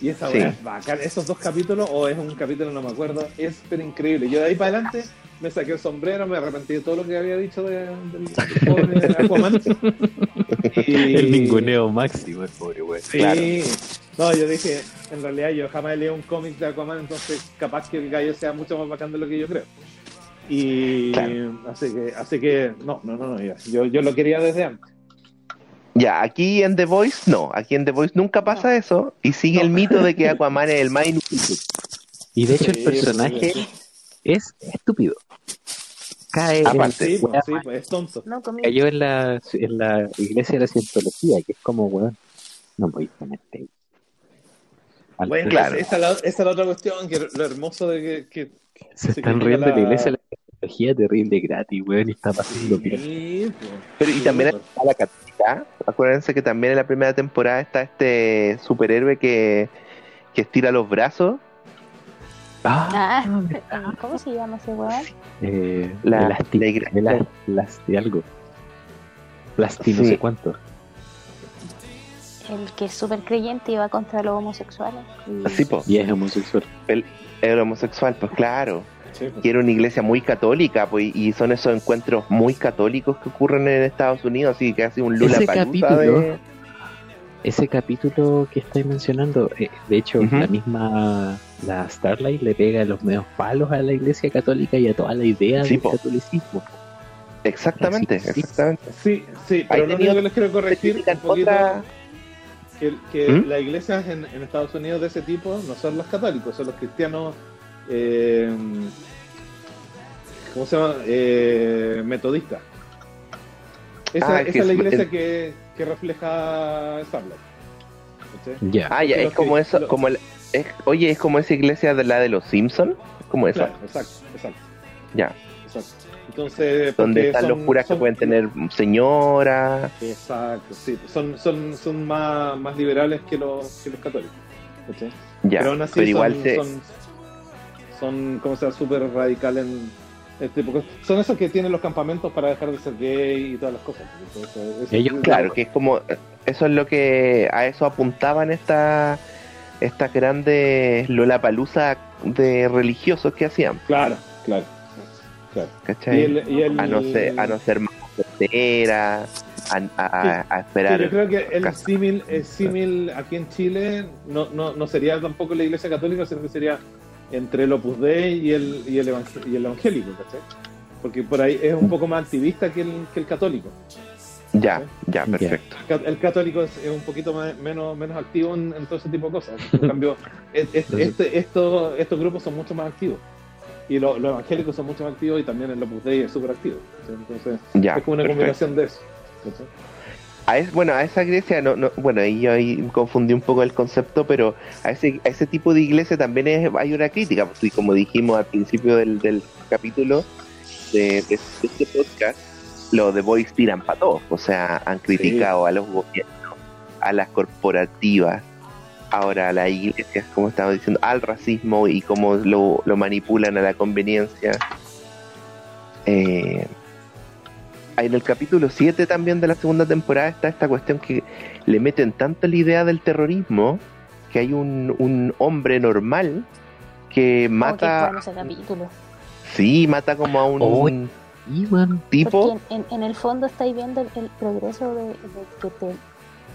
Y esa sí. es bacán. Esos dos capítulos, o es un capítulo, no me acuerdo, es pero increíble. Yo de ahí para adelante me saqué el sombrero, me arrepentí de todo lo que había dicho de, del pobre Aquaman. Y... el ninguneo máximo, el pobre güey. Sí. Claro. No, yo dije, en realidad yo jamás he leído un cómic de Aquaman, entonces capaz que el gallo sea mucho más bacán de lo que yo creo. Y claro. así que, así que, no, no, no, no yo, yo lo quería desde antes. Ya, aquí en The Boys no, aquí en The Boys nunca pasa no. eso y sigue no. el mito de que Aquaman es el más inútil. Y de hecho sí, el personaje sí, sí. es estúpido. Cae Aparte, en sí, pues, sí, pues, es tonto. No, cayó en la, en la iglesia de la cientología, que es como, weón, no voy a ponerte ahí. Al bueno, claro. Esa es la otra cuestión, que lo hermoso de que... que se, se están riendo la... la iglesia de la cientología terrible gratis, weón, y está pasando sí, bien. Pues, Pero y sí, también bueno. a la católica. Acuérdense que también en la primera temporada está este superhéroe que, que estira los brazos. Ah, ¿cómo se llama ese weón? Eh, la, la, la, la de algo. Plasti sí. no sé cuánto. El que es súper creyente y va contra los homosexuales. Y, sí, po. y es homosexual. El, el homosexual, pues claro. Sí, pues. Que era una iglesia muy católica, pues, y son esos encuentros muy católicos que ocurren en Estados Unidos, así que hace un Lollapalooza de... Ese capítulo que estáis mencionando, eh, de hecho, uh-huh. la misma la Starlight le pega los medios palos a la iglesia católica y a toda la idea sí, del po. catolicismo. Exactamente, sí, exactamente. Sí, sí, pero lo único que les quiero corregir un poquito otra... que, que ¿Mm? las iglesias en, en Estados Unidos de ese tipo no son los católicos, son los cristianos... Eh, ¿cómo se llama? Eh, metodista. Esa, ah, esa que es la iglesia es, que, que refleja Starlight. ¿Sí? Yeah. Ah, ya, es como que, eso, los... como el, es, oye, es como esa iglesia de la de los Simpsons, como esa. Claro, exacto, exacto. Ya. Exacto. Entonces, donde están son, los curas son, que pueden tener señoras. Exacto, sí. Son, son, son más, más liberales que los, que los católicos. ¿Sí? Ya. Pero aún así pero igual son, se... son, son como sea súper radical en este, son esos que tienen los campamentos para dejar de ser gay y todas las cosas. Entonces, ellos, claro, que es como eso es lo que a eso apuntaban estas estas grandes Lollapalooza de religiosos que hacían. Claro, claro, claro. ¿Cachai? Y el, y el, a no ser a no ser más soltera, a, a, a esperar. Sí, yo creo que el símil el símil aquí en Chile no no no sería tampoco la Iglesia Católica, sino que sería entre el Opus Dei y el, y el, evangel- y el evangélico, ¿cachai? porque por ahí es un poco más activista que el, que el católico. Ya, ya, perfecto. El católico es, es un poquito más, menos, menos activo en, en todo ese tipo de cosas. En cambio, es, es, este, estos, estos grupos son mucho más activos. Y lo, los evangélicos son mucho más activos, y también el Opus Dei es súper activo. Entonces, ya, es como una perfecto. combinación de eso. ¿Cachai? A es, bueno, a esa iglesia, no, no, bueno, yo ahí confundí un poco el concepto, pero a ese, a ese tipo de iglesia también es, hay una crítica, porque como dijimos al principio del, del capítulo de, de, de este podcast, los The Boys tiran para todos, o sea, han criticado sí. a los gobiernos, a las corporativas, ahora a las iglesias, como estamos diciendo, al racismo y cómo lo, lo manipulan a la conveniencia. Eh... En el capítulo siete también de la segunda temporada está esta cuestión que le meten tanto la idea del terrorismo que hay un, un hombre normal que mata... Oh, qué bueno ese capítulo. Sí, mata como a un, oh, un bueno, tipo... En, en, en el fondo estáis viendo el, el progreso de, de que te,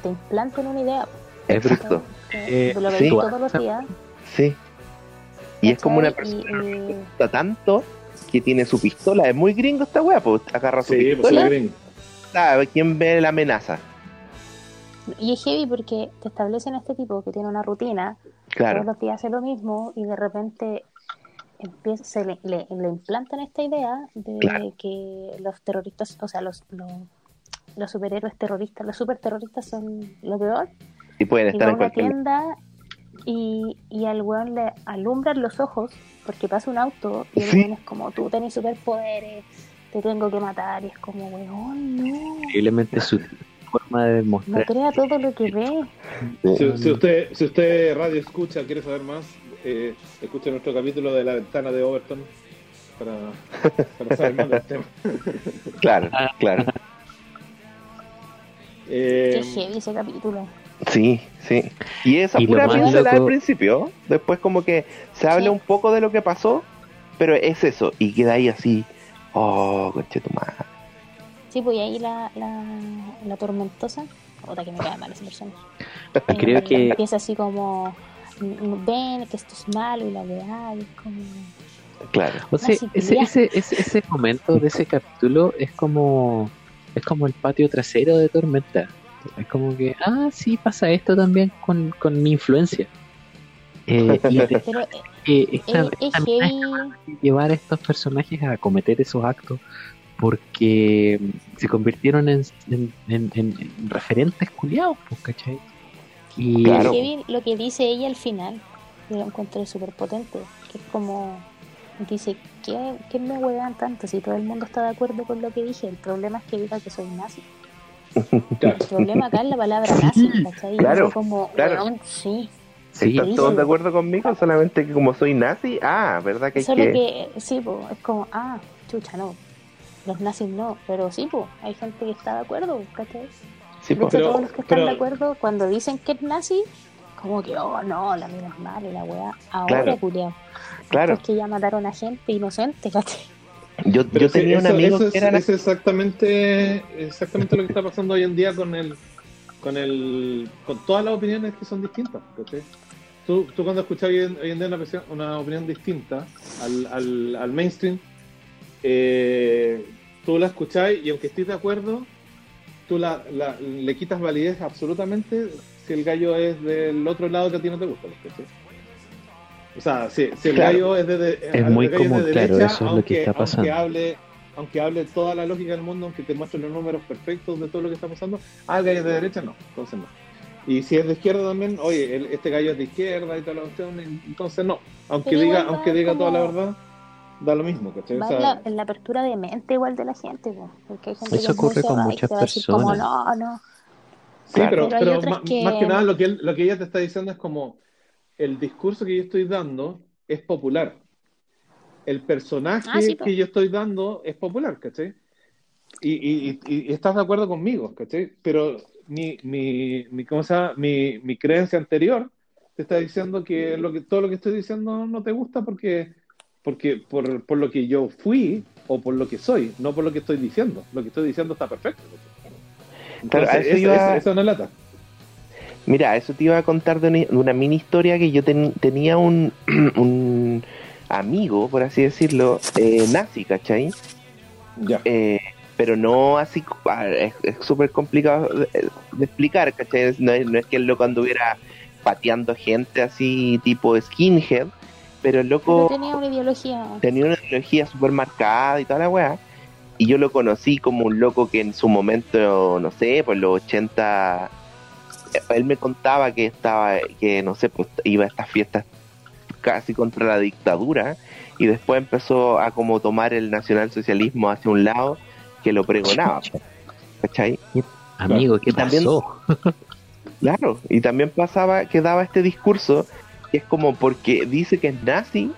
te implantan una idea. Exacto. Eh, lo veis sí. todos los días. Sí. Y es como una persona y, y... que gusta tanto... que tiene su pistola, es muy gringo esta wea, pues agarra su sí, pistola, pues gringo. Sabe quién ve la amenaza. Y es heavy porque te establecen a este tipo que tiene una rutina, claro. todos los días hace lo mismo y de repente empieza, se le, le, le implantan esta idea de claro. que los terroristas, o sea, los, los, los superhéroes terroristas, los superterroristas son lo peor. Y pueden estar y en cualquier tienda. Y, y al weón le alumbran los ojos porque pasa un auto y el weón es como, tú tenés superpoderes, te tengo que matar, y es como, weón, no. Posiblemente su forma de demostrar. No crea todo lo que ve. Si, si usted si usted radio escucha, quiere saber más, eh, escuche nuestro capítulo de La Ventana de Overton para, para saber más del tema. Claro, claro. eh, Qué heavy ese capítulo. Sí, sí. Y esa y pura pincelada al principio, después como que se habla sí. un poco de lo que pasó, pero es eso, y queda ahí así, oh, conchetumada. Sí, pues y ahí la, la, la tormentosa, otra que me cae mal esa persona. Creo eh, que... Empieza así como, ven que esto es malo y la verdad, y es como... Claro. O sea, ese, ese, ese, ese momento de ese capítulo es como, es como el patio trasero de Tormenta. Es como que, ah, sí, pasa esto también con, con mi influencia. Eh, y de, Pero, eh, esta, eh, esta eh, eh, llevar a estos personajes a cometer esos actos porque se convirtieron en, en, en, en referentes culiados, ¿cachai? Y claro. lo que dice ella al final, yo lo encontré súper potente, que es como, dice, ¿qué, qué me huevan tanto si todo el mundo está de acuerdo con lo que dije? El problema es que diga que soy nazi. Claro. El problema acá es la palabra nazi, ¿cachai? Claro, no como, claro. Bueno, sí, sí. ¿Están todos de acuerdo conmigo? Solamente que como soy nazi, ah, ¿verdad que hay Solo que...? que sí, po, es como, ah, chucha, no. Los nazis no, pero sí, po, hay gente que está de acuerdo, ¿cachai? Sí, de hecho, pero, todos los que están pero... de acuerdo, cuando dicen que es nazi, como que, oh, no, la mina es mala, la weá, ahora, claro. culiao. Claro. Es que ya mataron a gente inocente, ¿cachai? Yo, yo tenía eso, un amigo eso es, que era... es exactamente exactamente lo que está pasando hoy en día con el con el con todas las opiniones que son distintas. Tú, tú cuando escuchas hoy en, hoy en día una, una opinión distinta al, al, al mainstream, eh, tú la escuchás y aunque estés de acuerdo, tú la, la, le quitas validez absolutamente si el gallo es del otro lado que a ti no te gusta. ¿Cachai? O sea, si, si el claro. gallo es de, de, es muy común, de derecha, claro, eso es aunque, lo que está pasando. Aunque hable, aunque hable toda la lógica del mundo, aunque te muestre los números perfectos de todo lo que está pasando, ah, el gallo es de derecha, no, entonces no. Y si es de izquierda también, oye, el, este gallo es de izquierda y toda la cuestión, entonces no. Aunque Pero diga, aunque diga toda la verdad, da lo mismo, ¿cachai? Va o sea, la, en la apertura de mente igual de la gente, pues, porque hay gente eso que ocurre con muchas personas. Como, no, no. Sí, claro. pero, pero, pero más, que... más que nada lo que, él, lo que ella te está diciendo es como el discurso que yo estoy dando es popular. El personaje ah, sí, pues. que yo estoy dando es popular, ¿cachai? Y, y, y, y estás de acuerdo conmigo, ¿cachai? Pero mi, mi, mi, ¿cómo se llama? mi, mi creencia anterior te está diciendo que, lo que todo lo que estoy diciendo no te gusta porque, porque por, por lo que yo fui o por lo que soy, no por lo que estoy diciendo. Lo que estoy diciendo está perfecto. Entonces, claro, eso, eso, iba... eso no es lata. Mira, eso te iba a contar de una, de una mini historia que yo ten, tenía un, un amigo, por así decirlo, eh, nazi, ¿cachai? Ya. Eh, pero no así, es súper complicado de, de explicar, ¿cachai? No es, no es que el loco anduviera pateando gente así tipo skinhead, pero el loco no tenía una ideología. Tenía una ideología súper marcada y toda la weá. Y yo lo conocí como un loco que en su momento, no sé, por los ochenta, él me contaba que estaba, que no sé, pues iba a estas fiestas casi contra la dictadura, y después empezó a como tomar el nacionalsocialismo hacia un lado que lo pregonaba, ¿cachai? Amigo, ¿qué pasó? También, claro, y también pasaba que daba este discurso, que es como porque dice que es nazi,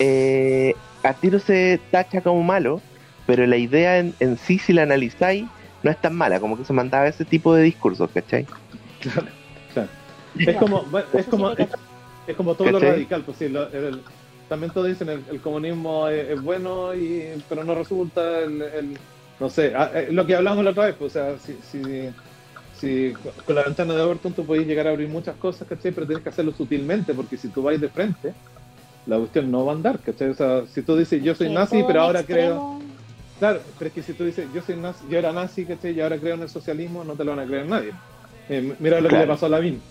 eh, a tiro se tacha como malo, pero la idea en, en sí, si la analizáis, no es tan mala, como que se mandaba ese tipo de discursos, ¿cachai? Claro, claro. Es como, bueno, es como, es, es como todo, ¿cachai? Lo radical, pues sí, lo, el, el, también todos dicen el, el comunismo es, es bueno, y pero no resulta, el, el no sé, a, a, lo que hablamos la otra vez, pues, o sea, si, si, si con la ventana de Overton tú podés llegar a abrir muchas cosas, ¿cachai? Pero tienes que hacerlo sutilmente, porque si tú vais de frente, la cuestión no va a andar, ¿cachai? O sea, si tú dices yo soy nazi, pero ahora creo... Claro, pero es que si tú dices, yo soy nazi, yo era nazi, ¿cachai? Y ahora creo en el socialismo, no te lo van a creer nadie. Eh, mira lo claro. que le pasó a Lavín.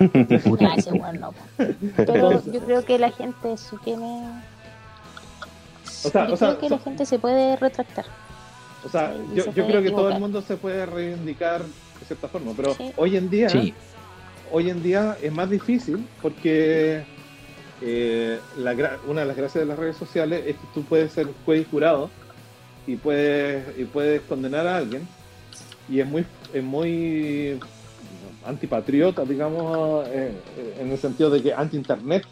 Nah, ese weón no. Pero yo creo que la gente se tiene... O sea, yo o creo sea, que so... la gente se puede retractar. O sea, sí, yo, se yo creo que equivocar. Todo el mundo se puede reivindicar de cierta forma, pero sí. hoy en día, sí. hoy en día es más difícil porque... Eh, la gra- una de las gracias de las redes sociales es que tú puedes ser juez y jurado y puedes y puedes condenar a alguien, y es muy es muy antipatriota, digamos, eh, en el sentido de que anti internet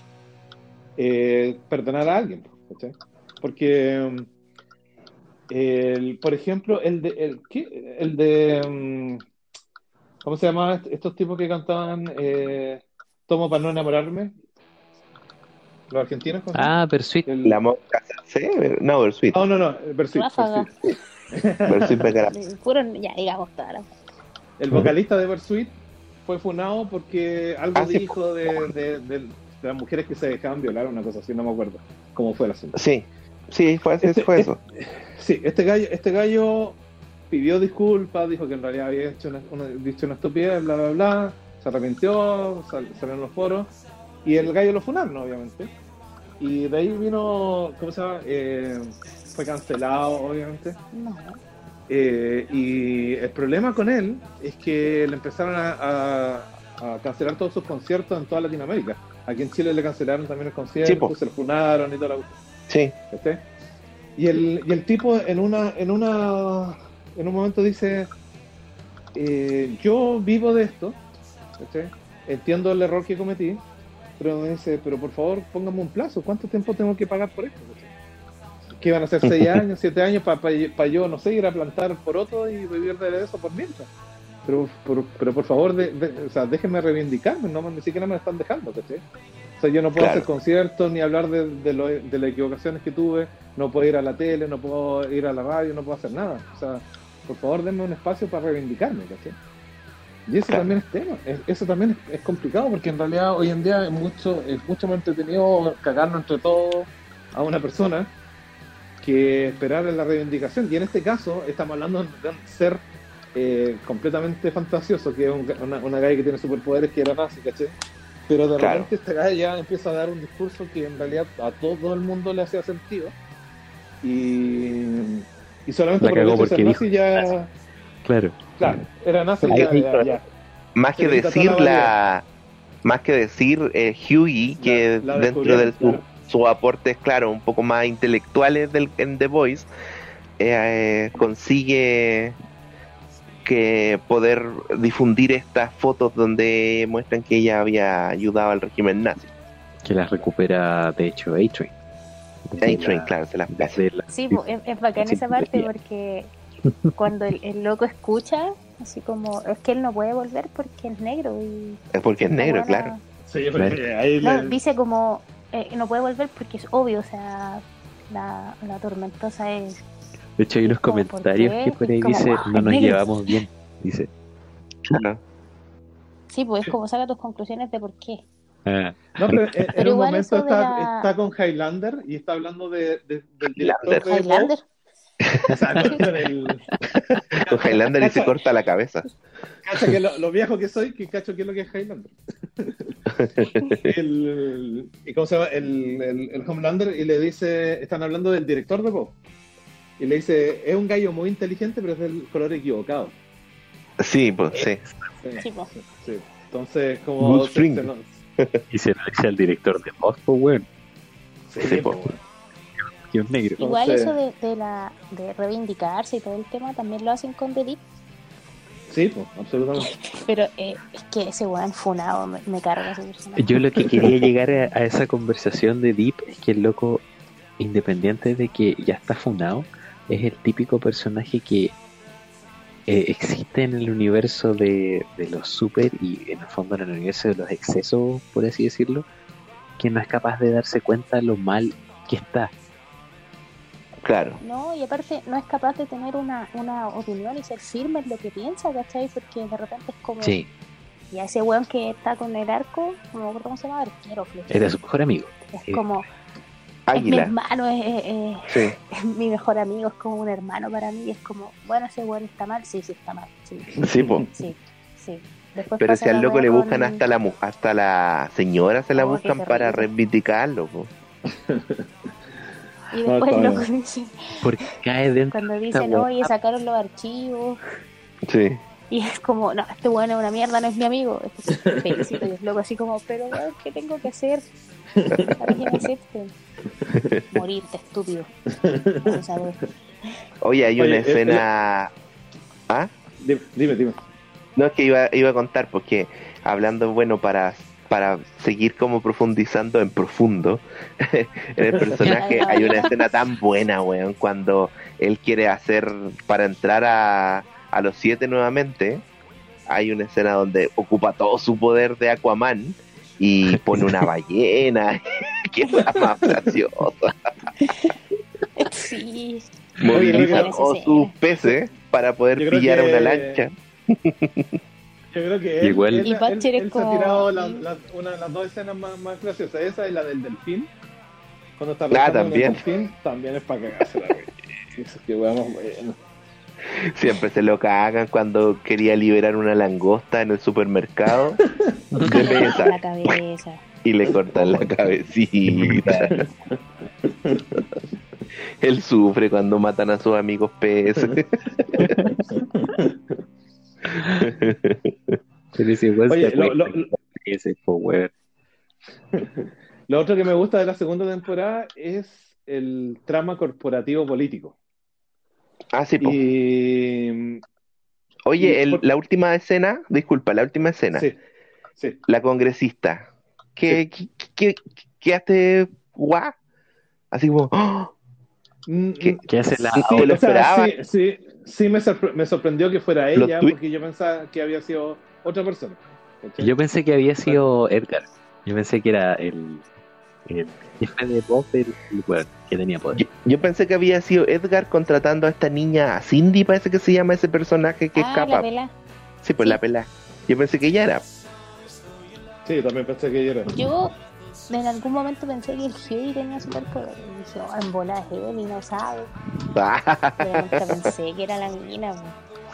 eh, perdonar a alguien, ¿cachai? Porque eh, el, por ejemplo el de el, ¿qué? el de um, ¿cómo se llamaban estos tipos que cantaban eh, Tomo para no enamorarme? ¿Los argentinos? ¿Cómo? Ah, Bersuit. El... La mosca, ¿sí? No, Bersuit. No, oh, no, no, Bersuit. Bersuit Becara. Ya, digamos, claro. El vocalista de Bersuit fue funado porque algo ah, dijo sí. de, de, de, de las mujeres que se dejaban violar, una cosa así, no me acuerdo cómo fue el asunto. Sí, sí, fue, este, fue eso. Este, sí, este gallo, este gallo pidió disculpas, dijo que en realidad había hecho una, una, dicho una estupidez, bla, bla, bla, se arrepintió, sal, salieron los foros. Y el gallo lo funaron, obviamente. Y de ahí vino, ¿cómo se llama? Eh, fue cancelado, obviamente. No. Eh, y el problema con él es que le empezaron a, a, a cancelar todos sus conciertos en toda Latinoamérica. Aquí en Chile le cancelaron también el concierto, se lo funaron y toda la... Sí. ¿Este? Y el y el tipo en una en una en un momento dice, eh, yo vivo de esto, ¿este? Entiendo el error que cometí. Pero me dice, pero por favor, póngame un plazo. ¿Cuánto tiempo tengo que pagar por esto? ¿Qué van a hacer? ¿Seis años? ¿Siete años? Para pa, pa yo, no sé, ir a plantar poroto y vivir de eso por mientras. Pero por, pero por favor, de, de, o sea, déjenme reivindicarme. No, ni siquiera me lo están dejando, ¿cachai? O sea, yo no puedo claro. hacer conciertos ni hablar de, de, lo, de las equivocaciones que tuve. No puedo ir a la tele, no puedo ir a la radio, no puedo hacer nada. O sea, por favor, denme un espacio para reivindicarme, ¿cachai? Y eso claro. también es tema, eso también es complicado, porque en realidad hoy en día es mucho, es mucho más entretenido cagarnos entre todos a una persona que esperar en la reivindicación. Y en este caso estamos hablando de un ser eh, completamente fantasioso, que es un, una, una galla que tiene superpoderes, que era nazi, ¿cachai? Pero de claro. repente esta galla ya empieza a dar un discurso que en realidad a todo el mundo le hacía sentido. Y, y solamente por el hecho de ser nazi ya... Claro. Claro, era nazi, ya, ya, ya. Más que decir la, la más que decir eh, Hughie, que la, la dentro de su, claro. su aporte es claro, un poco más intelectuales del en The Boys, eh, eh, consigue que poder difundir estas fotos donde muestran que ella había ayudado al régimen nazi. Que las recupera de hecho A-Train. A-Train, claro, se las hace. Sí, es, es bacán esa parte porque cuando el, el loco escucha, así como, es que él no puede volver porque es negro. Y es porque es negro, buena... claro. Sí, porque ahí no, le... dice como, eh, no puede volver porque es obvio, o sea, la, la tormentosa es... De hecho hay unos comentarios que por ahí dice, como, no nos negros. Llevamos bien, dice. Claro. Sí, pues es como saca tus conclusiones de por qué. No, pero en, pero en un momento está, la... está con Highlander y está hablando de, de, del director de Highlander. O sea, con, el... con Highlander y se corta la cabeza. Cacho que lo, lo viejo que soy, que cacho que es lo que es Highlander. El, ¿y cómo se llama? El, el, el Homelander, y le dice, están hablando del director de Bob. Y le dice, es un gallo muy inteligente, pero es del color equivocado. Sí, pues, sí. Sí, sí, pues. Sí. Entonces, como... Se, se, no... Y se lo dice al director de Bob, pues, weón. Sí, sí, pues. Que es negro. Igual eso de, de la de reivindicarse y todo el tema también lo hacen con Delete. Sí, pues, absolutamente. Pero eh, es que ese weón funado me, me carga ese personaje. Yo lo que quería llegar a, a esa conversación de Deep es que el loco, independiente de que ya está funado, es el típico personaje que eh, existe en el universo de, de los super y en el fondo en el universo de los excesos, por así decirlo, que no es capaz de darse cuenta lo mal que está. Claro. No, y aparte no es capaz de tener una, una opinión y ser firme en lo que piensa, ¿cachai? Porque de repente es como... Sí. Y a ese weón que está con el arco, no me acuerdo cómo se llama, arquero. Era su mejor amigo. Es eh, como... Águila. Es mi hermano, es, es, es, sí. es mi mejor amigo, es como un hermano para mí. Es como, bueno, ese weón está mal, sí, sí está mal. Sí, sí, po. Sí, sí. Después pero si al loco le buscan con... hasta la mu- hasta la señora se la como buscan para reivindicarlo, po. Y después no, loco dice, porque cae dentro cuando dicen, oye, sacaron los archivos. Sí. Y es como, no, este weón es una mierda, no es mi amigo. Es felicito, y es loco así como, pero weón, ¿qué tengo que hacer? ¿Sabes qué me acepten? Morirte, estúpido. No sabes. Oye, hay una oye, escena... Eh, eh, ¿Ah? Dime, dime. No, es que iba, iba a contar, porque hablando, bueno, para... para seguir como profundizando en profundo en el personaje, hay una escena tan buena, weón, cuando él quiere hacer para entrar a, a los siete nuevamente. Hay una escena donde ocupa todo su poder de Aquaman y pone una ballena. Que es la más graciosa. Sí. Moviliza todos sus peces para poder pillar que... una lancha. Yo creo que él, él, y él, él, él se ha tirado la, la, una de las dos escenas más, más graciosas. Esa y la del delfín. Cuando está ah, también. El delfín, también es para cagársela. Es que, weón, bueno. Siempre se lo cagan cuando quería liberar una langosta en el supermercado. De mesa. La cabeza. Y le cortan la cabecita. Él sufre cuando matan a sus amigos peces. Oye, lo, lo, lo otro que me gusta de la segunda temporada es el trama corporativo político. Ah, sí, po. y... Oye, y el, por... la última escena, disculpa, la última escena. Sí, sí. La congresista. ¿Qué, sí. qué, qué, qué hace guau? Así como... ¡Oh! ¿Qué, ¿Qué hace la...? Sí, lo o sea, sí, sí, sí me, sorpre- me sorprendió que fuera ella, tui- porque yo pensaba que había sido otra persona. ¿Cachai? Yo pensé que había sido Edgar. Yo pensé que era el jefe de Bob, el que tenía poder. Yo, yo pensé que había sido Edgar contratando a esta niña, a Cindy, parece que se llama ese personaje que ah, escapa. La pela. Sí, pues la pela. Yo pensé que ella era. Sí, yo también pensé que ella era. Yo... En algún momento pensé que el Hughie tenía superpoder. Y dije, oh, en bola de Hughie, no sabe. Pero nunca pensé que era la mina. Wey.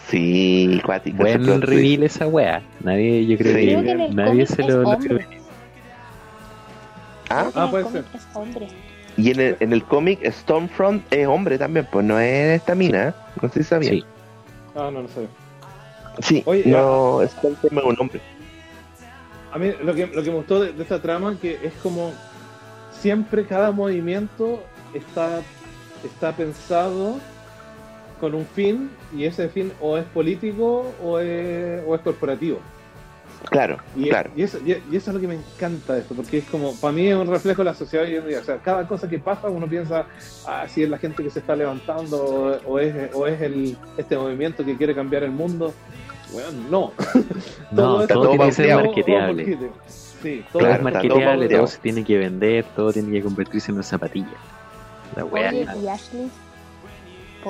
Sí, cuático. Buen reveal esa wea. Nadie, yo creo, sí, que, creo que nadie se lo... Hombre. Ah, ah puede ser. Es hombre. Y en el, en el cómic Stormfront es hombre también, pues no es esta mina, ¿eh? No sé si sabía. Sí. Ah, no lo sabía. Sí, oye, no, eh, Stormfront es un hombre. A mí lo que, lo que me gustó de, de esta trama que es como siempre cada movimiento está, está pensado con un fin, y ese fin o es político o es, o es corporativo. Claro, y claro. Es, y, eso, y, y eso es lo que me encanta de esto, porque es como, para mí es un reflejo de la sociedad hoy en día. O sea, cada cosa que pasa uno piensa, ah, si es la gente que se está levantando o, o es, o es el, este movimiento que quiere cambiar el mundo. Bueno, no. No, todo, todo tiene que ser marketeable. Sí, todo claro, es marketeable, todo, todo se tiene que vender, todo tiene que convertirse en una zapatilla. La wea. Oye, ¿y Ashley?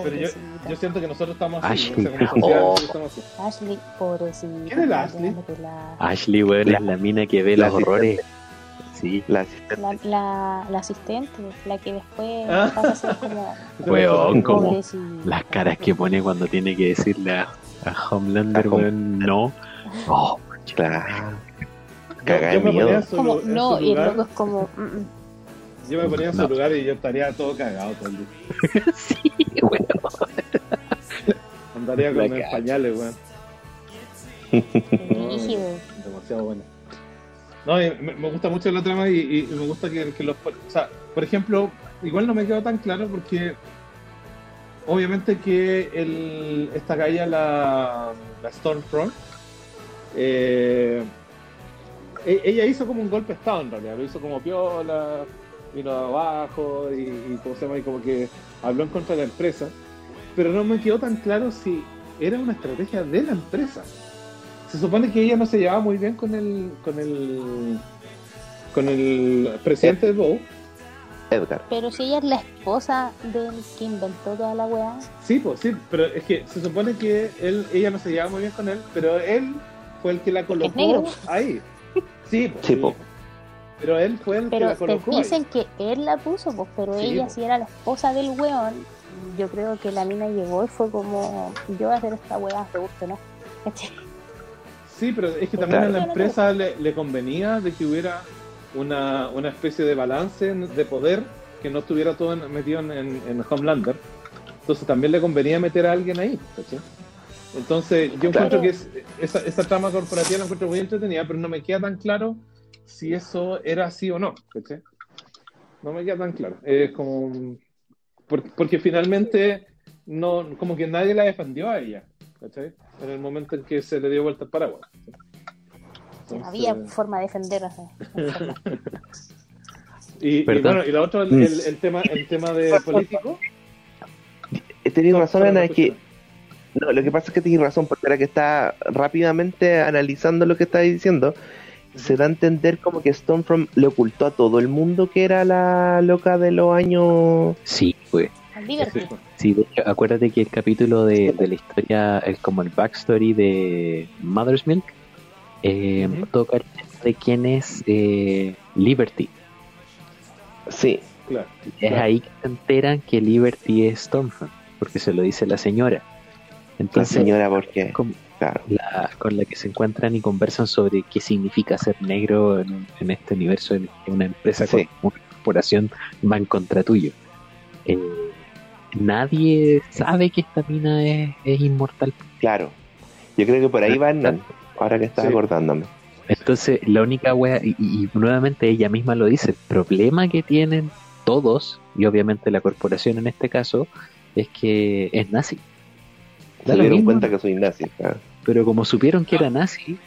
Pero yo, yo siento que nosotros estamos así. Ashley, no sé oh. estamos así. Ashley, pobrecita. ¿Quién es la Ashley? La... Ashley, weón, es la mina que ve los horrores. sí, la asistente. La, la, la asistente, la que después pasa a ser como... Weón, como y... las caras que pone cuando tiene que decirle a, a Homelander, weón, no. Oh, claro. Caga de miedo. Como, no, y luego es como... Mm-mm. Yo me ponía en su no. lugar y yo estaría todo cagado todo el día. Sí, weón. Andaría con mis pañales, weón. No, demasiado bueno. No, me, me gusta mucho la trama y, y me gusta que, que los... O sea, por ejemplo, igual no me quedó tan claro porque... Obviamente que el, esta galla, la, la Stormfront, eh, ella hizo como un golpe de estado en realidad. Lo hizo como piola, vino de abajo y, y, ¿cómo se llama? Y como que habló en contra de la empresa. Pero no me quedó tan claro si era una estrategia de la empresa. Se supone que ella no se llevaba muy bien con el con el con el presidente Ed, de Bow, Edgar. Pero si ella es la esposa del que inventó toda la weá. Sí, pues sí, pero es que se supone que él, ella no se llevaba muy bien con él, pero él fue el que la colocó ahí. Sí, pues. Sí, po. Pero él fue el pero que la colocó. Pero dicen ahí que él la puso, pues, pero sí, ella po. Si era la esposa del weón, yo creo que la mina llegó y fue como, yo voy a hacer esta weá, te gusta, ¿no? Sí, pero es que también claro. a la empresa le, le convenía de que hubiera una, una especie de balance de poder que no estuviera todo metido en, en, en Homelander. Entonces también le convenía meter a alguien ahí, ¿cachai? Entonces yo claro. encuentro que es, esa, esa trama corporativa la encuentro muy entretenida, pero no me queda tan claro si eso era así o no, ¿cachai? No me queda tan claro. Es como... Porque, porque finalmente no, como que nadie la defendió a ella, ¿cachai? En el momento en que se le dio vuelta al paraguas. Entonces... había forma de defenderla. y, y bueno, y la otra, el, el, el tema, el tema de político. He tenido no, razón en la que no, lo que pasa es que tienes razón, porque ahora que está rápidamente analizando lo que está diciendo, uh-huh. se da a entender como que Stormfront le ocultó a todo el mundo que era la loca de los años. Sí, pues. Sí, de hecho, acuérdate que el capítulo de, de la historia, el, como el backstory de Mother's Milk, eh, uh-huh. toca el tema de quién es eh, Liberty. Sí, claro. Es claro. ahí que se enteran que Liberty es Stormfront, porque se lo dice la señora. Entonces, la señora, porque con, claro. la, con la que se encuentran y conversan sobre qué significa ser negro en, en este universo, en una empresa, sí. con una corporación van contra tuyo. Eh, Nadie sabe que esta mina es, es inmortal. Claro, yo creo que por ahí van, ahora que estás sí. acordándome. Entonces, la única wea, y, y nuevamente ella misma lo dice, el problema que tienen todos, y obviamente la corporación en este caso, es que es nazi. Se dieron cuenta que soy nazi. Ah. Pero como supieron que era nazi...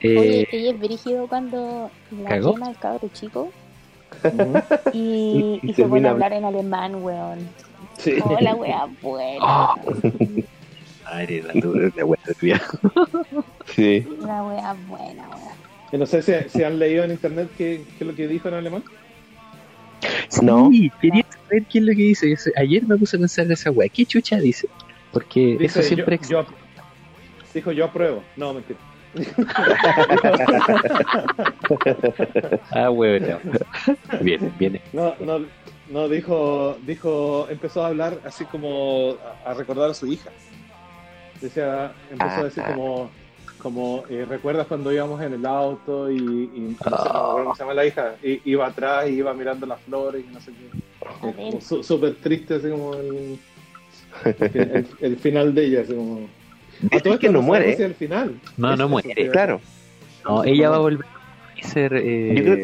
Eh, Oye, ella es brígido cuando la llama al cabro chico. y, y, y se pone a hablar en alemán, weón. Sí. Hola, wea, buena. Oh. Madre, la dura de wea, tía. Sí. La wea buena, wea. No sé si, si han leído en internet qué, qué es lo que dijo en alemán. No. Sí, quería saber qué es lo que dice. Ayer me puse a pensar de esa wea. ¿Qué chucha dice? Porque dice, eso siempre. Yo, yo, dijo, yo apruebo. No, mentira. ah, bueno. Viene, viene. No, no, no dijo, dijo, empezó a hablar así como a, a recordar a su hija. Decía, empezó ah, a decir como, como eh, ¿recuerdas cuando íbamos en el auto y, y no sé cómo se llama la hija? Y, iba atrás y iba mirando las flores y no sé qué. Súper su, triste, así como el, el, el final de ella, así como. A todo es que no, no muere. Al final. No, eso no muere. Claro. No, ella va a volver a ser. Eh... Yo, creo,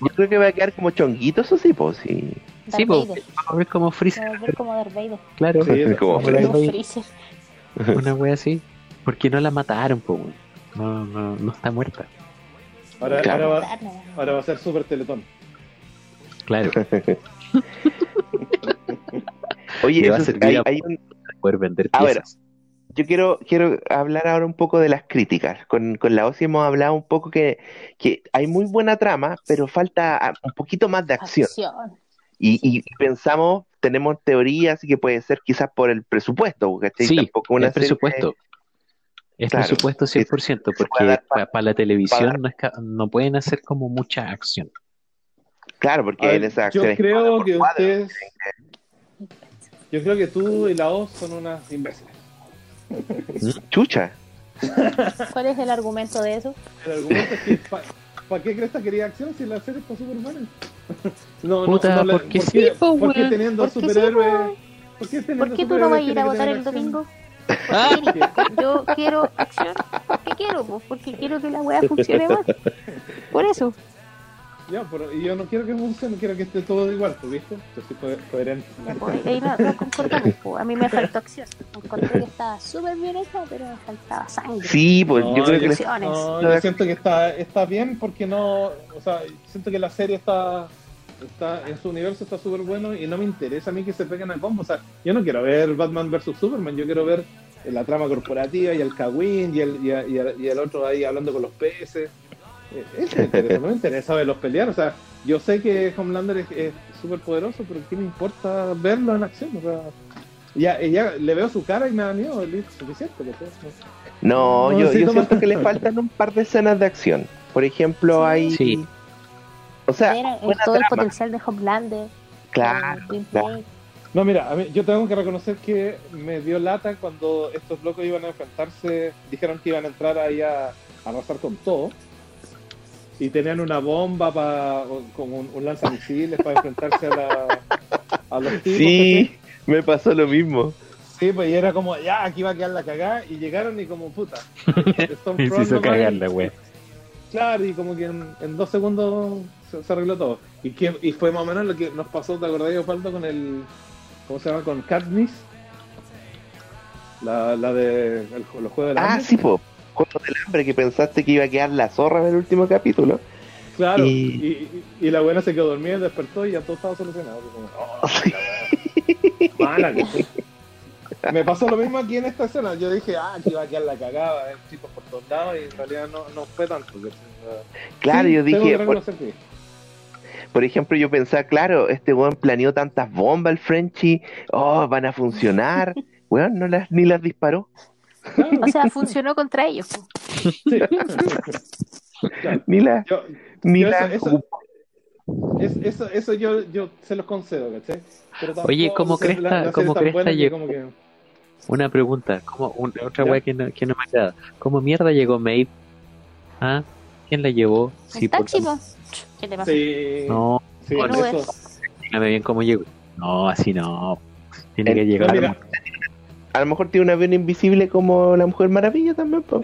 yo creo que va a quedar como chonguito, eso sí, pues sí. Sí, pues. Va a volver como Freezer. Va a volver como Darth Vader. Claro, sí, es como Freezer. Una wea así. Porque no la mataron, pues. No, no, no está muerta. Ahora, claro. ahora, va, ahora va a ser Super Teletón. Claro. Oye, eso va a servir hay, a hay un... poder vender piezas. A ver. Yo quiero quiero hablar ahora un poco de las críticas. Con, con la O S I hemos hablado un poco que, que hay muy buena trama, pero falta un poquito más de acción. acción. Y, y pensamos, tenemos teorías, así que puede ser quizás por el presupuesto. ¿Cachai? Sí, tampoco una el presupuesto. Es claro, presupuesto cien por ciento, porque para, para la televisión para... no, es ca- no pueden hacer como mucha acción. Claro, porque ver, en esa acción yo creo que cuadro, ustedes... Yo creo que tú y la O son unas imbéciles. Chucha. ¿Cuál es el argumento de eso? El argumento es que ¿para pa qué cresta quería acción si la serie está Superman? No, puta, no, no, ¿por qué sí, po, ¿por qué teniendo ¿por superhéroes? ¿Por qué, ¿Por qué tú no vas a ir a votar el domingo? Porque yo quiero acción. ¿Qué quiero? Pues porque quiero que la weá funcione más. Por eso. Ya, pero yo no quiero que funcione, quiero que esté todo igual, ¿tú viste? Yo soy coherente. Ahí no, no concordamos, po. A mí me faltó acción. Encontré que estaba súper bien hecha, pero me faltaba sangre. Sí, pues no, yo creo que... Les... No, yo siento que está, está bien porque no... O sea, siento que la serie está... está en su universo está súper bueno y no me interesa a mí que se peguen a combo. O sea, yo no quiero ver Batman versus Superman, yo quiero ver la trama corporativa y el Cagüín y el, y, a, y, a, y el otro ahí hablando con los peces. Eso me interesa, no me interesa verlos pelear. O sea, yo sé que Homelander es súper poderoso, pero ¿qué me importa verlo en acción? O sea, ya, ya le veo su cara y me da miedo, es suficiente. No, no yo, yo siento que le faltan un par de escenas de acción. Por ejemplo, sí, hay... Sí. O sea, era, todo trama. El potencial de Homelander. Claro, claro. No, mira, a mí, yo tengo que reconocer que me dio lata cuando estos locos iban a enfrentarse. Dijeron que iban a entrar ahí a, a arrasar con todo. Y tenían una bomba para con un, un lanzamisiles para enfrentarse a, la, a los tipos. Sí, ¿sí? Me pasó lo mismo. Sí, pues y era como, ya, aquí va a quedar la cagada. Y llegaron y como, puta. Y se hizo cagarla, güey. Claro, y como que en, en dos segundos se, se arregló todo. Y que, y fue más o menos lo que nos pasó, ¿te acordás, Osvaldo, con el... ¿Cómo se llama? Con Katniss. La, la de... El, los Juegos del Hambre. Ah, sí, po. Juegos del Hambre, que pensaste que iba a quedar la zorra en el último capítulo. Claro, y, y, y la buena se quedó dormida y despertó y ya todo estaba solucionado. Como, oh, sí. Mala, me pasó lo mismo aquí en esta escena. Yo dije, ah, aquí va a quedar la cagada, eh, chicos por todos lados, y en realidad no, no fue tanto. Porque, uh, claro, sí, yo dije, por, por ejemplo, yo pensaba, claro, este weón planeó tantas bombas, el Frenchie, oh, van a funcionar. Weón, no las, ni las disparó. O sea, funcionó contra ellos. Sí. Claro. Ni las... Yo, ni yo las... Eso, eso, eso, eso yo, yo se los concedo, ¿cachai? Oye, ¿cómo cresta, cómo cresta llegó? Que... Una pregunta, ¿cómo, un, otra weá que no, que no me agrada. ¿Cómo mierda llegó Maeve? ¿Ah? ¿Quién la llevó? Sí, ¿está, chicos? ¿Qué te pasa? Sí. No, sí, con no eso. Dígame bien cómo llegó. No, así no. Tiene el, que llegar. Mira, a lo mejor tiene un avión invisible como la Mujer Maravilla también, po.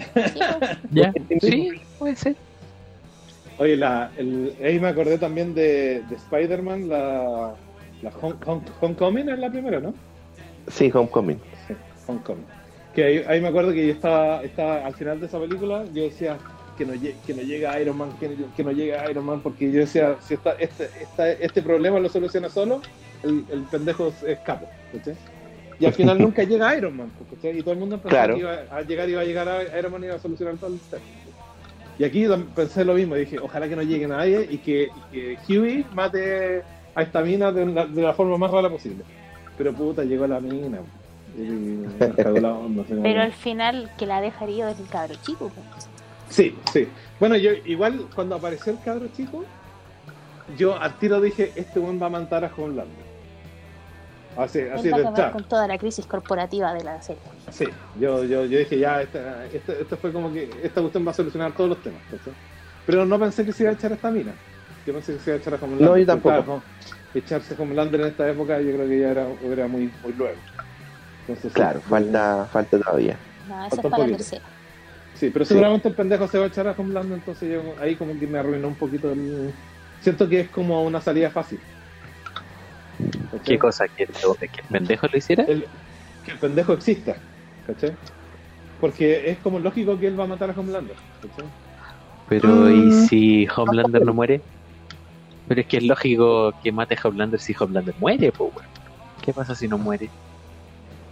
¿Ya? Sí, puede ser. Oye, la, el, ahí me acordé también de, de Spider-Man, la... La Home, Home, Homecoming es la primera, ¿no? Sí, Homecoming. Sí, Homecoming. Que ahí, ahí me acuerdo que yo estaba, estaba al final de esa película, yo decía que no, que no llega Iron Man, que, que no llega Iron Man, porque yo decía, si está, este, esta, este problema lo soluciona solo, el, el pendejo es capo, ¿cachai? Y al final nunca llega Iron Man, ¿cachai? Y todo el mundo pensaba claro. que iba a llegar, iba a llegar a Iron Man y iba a solucionar todo el tema. Y aquí pensé lo mismo, dije, ojalá que no llegue nadie y que, y que Hughie mate... a esta mina de la, de la forma más rara posible. Pero puta, llegó la mina. Y, y, y cagó la onda. Pero al final, que la deja herido es el cabro chico. Pues. Sí, sí. Bueno, yo igual, cuando apareció el cabro chico, yo al tiro dije, este buen va a matar a Homelander. Así, él así va de acabar con toda la crisis corporativa de la serie. Sí, yo, yo, yo dije, ya, esta, esta, esta fue como que esta cuestión va a solucionar todos los temas. ¿Cachai? Pero no pensé que se iba a echar a esta mina. Yo pensé que se iba a echar a Homelander. No, yo tampoco. Claro, no. Echarse a Homelander en esta época yo creo que ya era, era muy, muy luego. Entonces, claro, sí, falta, falta todavía. No, esa es para la tercera. Sí, pero seguramente sí. El pendejo se va a echar a Homelander, entonces yo ahí como que me arruinó un poquito. El... Siento que es como una salida fácil. ¿Cachai? ¿Qué cosa? ¿Que el, ¿Que el pendejo lo hiciera? El, que el pendejo exista, ¿cachai? Porque es como lógico que él va a matar a Homelander, ¿cachai? Pero ¿y si Homelander no muere? Pero es que es lógico que mate a Homelander si Homelander muere, pues bueno. ¿Qué pasa si no muere?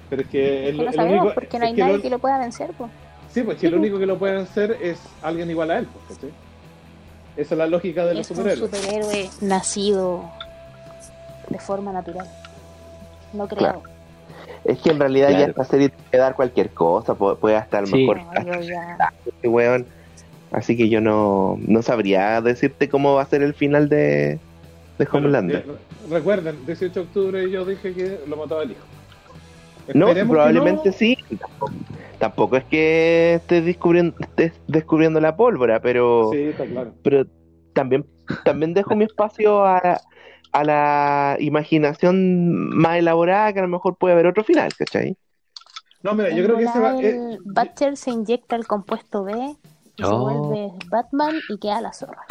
Pero es que el, no el sabemos, único, porque no hay que nadie lo, que lo pueda vencer, pues. Sí, pues que el único que lo puede vencer es alguien igual a él, pues, ¿sí? Esa es la lógica de los superhéroes. Es un superhéroe nacido de forma natural. No creo. Claro. Es que en realidad claro. ya esta serie te puede dar cualquier cosa, puede hasta a lo sí. mejor no, weón. Así que yo no, no sabría decirte cómo va a ser el final de, de Homelander. Bueno, recuerden, dieciocho de octubre yo dije que lo mataba el hijo. Esperemos no, probablemente no... sí. Tampoco, tampoco es que estés descubriendo, estés descubriendo la pólvora, pero sí, está claro. Pero también, también dejo mi espacio a, a la imaginación más elaborada, que a lo mejor puede haber otro final, ¿cachai? No, mira, yo creo que ese va... Eh, Butcher se inyecta el compuesto B... Y no. se vuelve Batman y queda la zorra.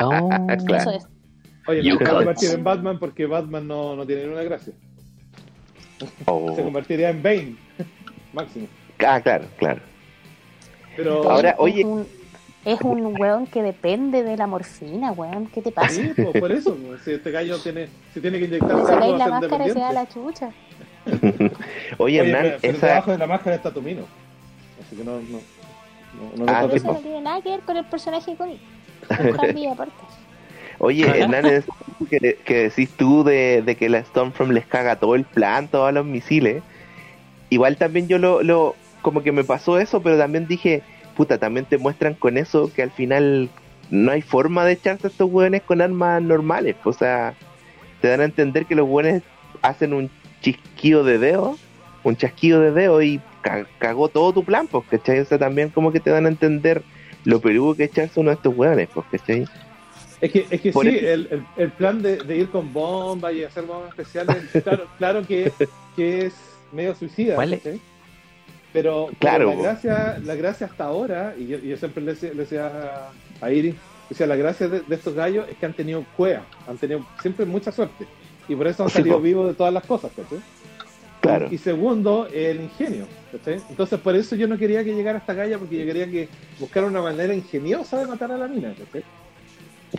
No, claro. Eso es. Oye, no se va a convertir en Batman porque Batman no, no tiene ninguna gracia. Oh. Se convertiría en Bane, máximo. Ah, claro, claro. Pero ahora, es oye. Un, es un weón que depende de la morfina, weón. ¿Qué te pasa? Sí, pues, por eso. Si este gallo tiene, si tiene que inyectarse. Se cae la máscara y se da la chucha. Oye, Hernán, esa... debajo de la máscara está tu mino. Así que no. no... No, no ah, eso no tiene nada que ver con el personaje con cambia aparte. Oye, Hernán, es que, que decís tú de, de que la Stormfront les caga todo el plan, todos los misiles. Igual también yo lo, lo como que me pasó eso, pero también dije, puta, también te muestran con eso que al final no hay forma de echarse a estos hueones con armas normales. O sea, te dan a entender que los hueones hacen un chisquido de dedo, un chasquido de dedo y cagó todo tu plan, pues, ¿cachai? O sea, también como que te dan a entender lo peludo que echarse uno de estos hueones, pues, ¿cachai? Es que, es que sí, este... el, el, el plan de, de ir con bombas y hacer bombas especiales, claro, claro que, que es medio suicida, ¿vale? ¿Cachai? Pero, claro, pero la, gracia, la gracia hasta ahora, y yo, yo siempre le decía a, a Iris, o sea, la gracia de, de estos gallos es que han tenido cueva, han tenido siempre mucha suerte, y por eso han salido sí, vivos de todas las cosas, ¿cachai? Claro. Y segundo, el ingenio, ¿cachai? Entonces por eso yo no quería que llegara a esta galla, porque yo quería que buscara una manera ingeniosa de matar a la mina, ¿cachai?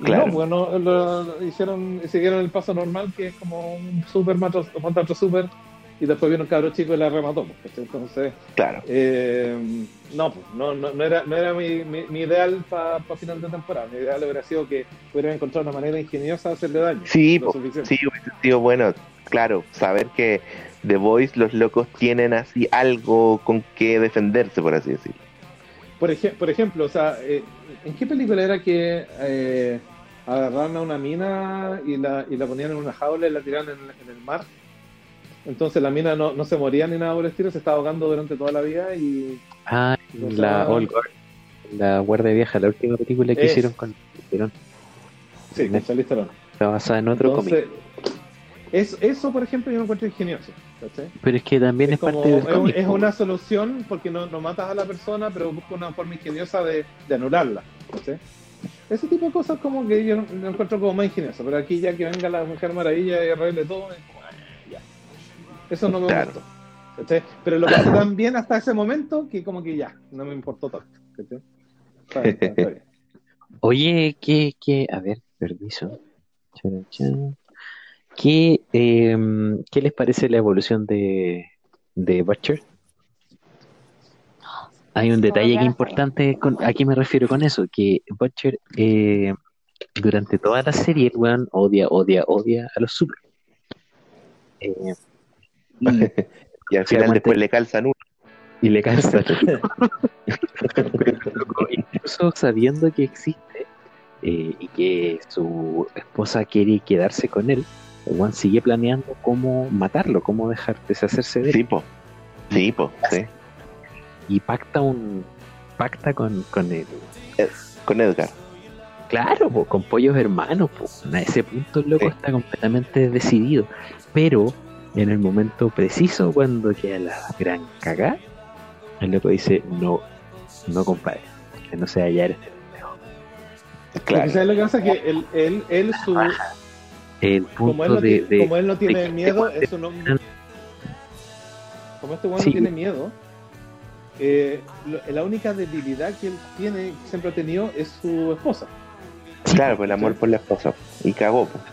Claro. No, porque no, lo, lo hicieron, siguieron el paso normal, que es como un super mató otro super, y después vino un cabrón chico y la remató, ¿cachai? Entonces claro. eh, no, pues, no, no, no era, no era mi, mi, mi ideal para pa final de temporada. Mi ideal hubiera sido que hubieran encontrado una manera ingeniosa de hacerle daño. Sí, po, sí, tío, bueno, claro, saber que The Boys, los locos tienen así algo con que defenderse, por así decirlo. Por, ej- por ejemplo, o sea, eh, ¿en qué película era que eh, agarraron a una mina y la, y la ponían en una jaula y la tiraron en, en el mar? Entonces la mina no, no se moría ni nada por el estilo, se estaba ahogando durante toda la vida y... Ah, no la Old Guard, la Guardia Vieja, la última película que es. hicieron con Charlize Sí, con Charlize Theron. Está basada en otro cómic. Eso, eso, por ejemplo, yo lo encuentro ingenioso, ¿cachai? Pero es que también es, es como, parte del cómic. Es una solución porque no, no matas a la persona, pero buscas una forma ingeniosa de, de anularla, ¿cachai? Ese tipo de cosas como que yo lo encuentro como más ingenioso, pero aquí ya que venga la Mujer Maravilla y arregle todo, ya. Eso no me claro. gustó, ¿cachai? Pero lo pasé tan bien hasta ese momento que como que ya, no me importó tanto, ¿cachai? Está bien, está bien. Oye, que, que, a ver, permiso. Charan, charan. ¿Qué, eh, ¿Qué les parece la evolución de, de Butcher? Hay un detalle que importante, con, ¿a qué me refiero con eso? Que Butcher eh, durante toda la serie, el weón odia, odia, odia a los super. Eh, y, y al final después le calzan uno. Y le calzan uno. Incluso sabiendo que existe eh, y que su esposa quiere quedarse con él, Juan sigue planeando cómo matarlo, cómo dejar deshacerse de él. Sí, po. Sí, po. Sí. Y pacta un pacta con con el, con Edgar. Claro, po, con pollos hermanos, po. A ese punto el loco sí. está completamente decidido, pero en el momento preciso cuando queda la gran cagá, el loco dice no, no compadre, que no sea ya este pendejo. Claro. ¿Sabes lo que pasa? Que él él él su El punto como, él no de, tiene, de, como él no tiene de, miedo, de, eso no. Como este bueno sí. no tiene miedo, eh, lo, la única debilidad que él tiene, siempre ha tenido, es su esposa. Claro, pues el amor sí. por la esposa. Y cagó. Pues.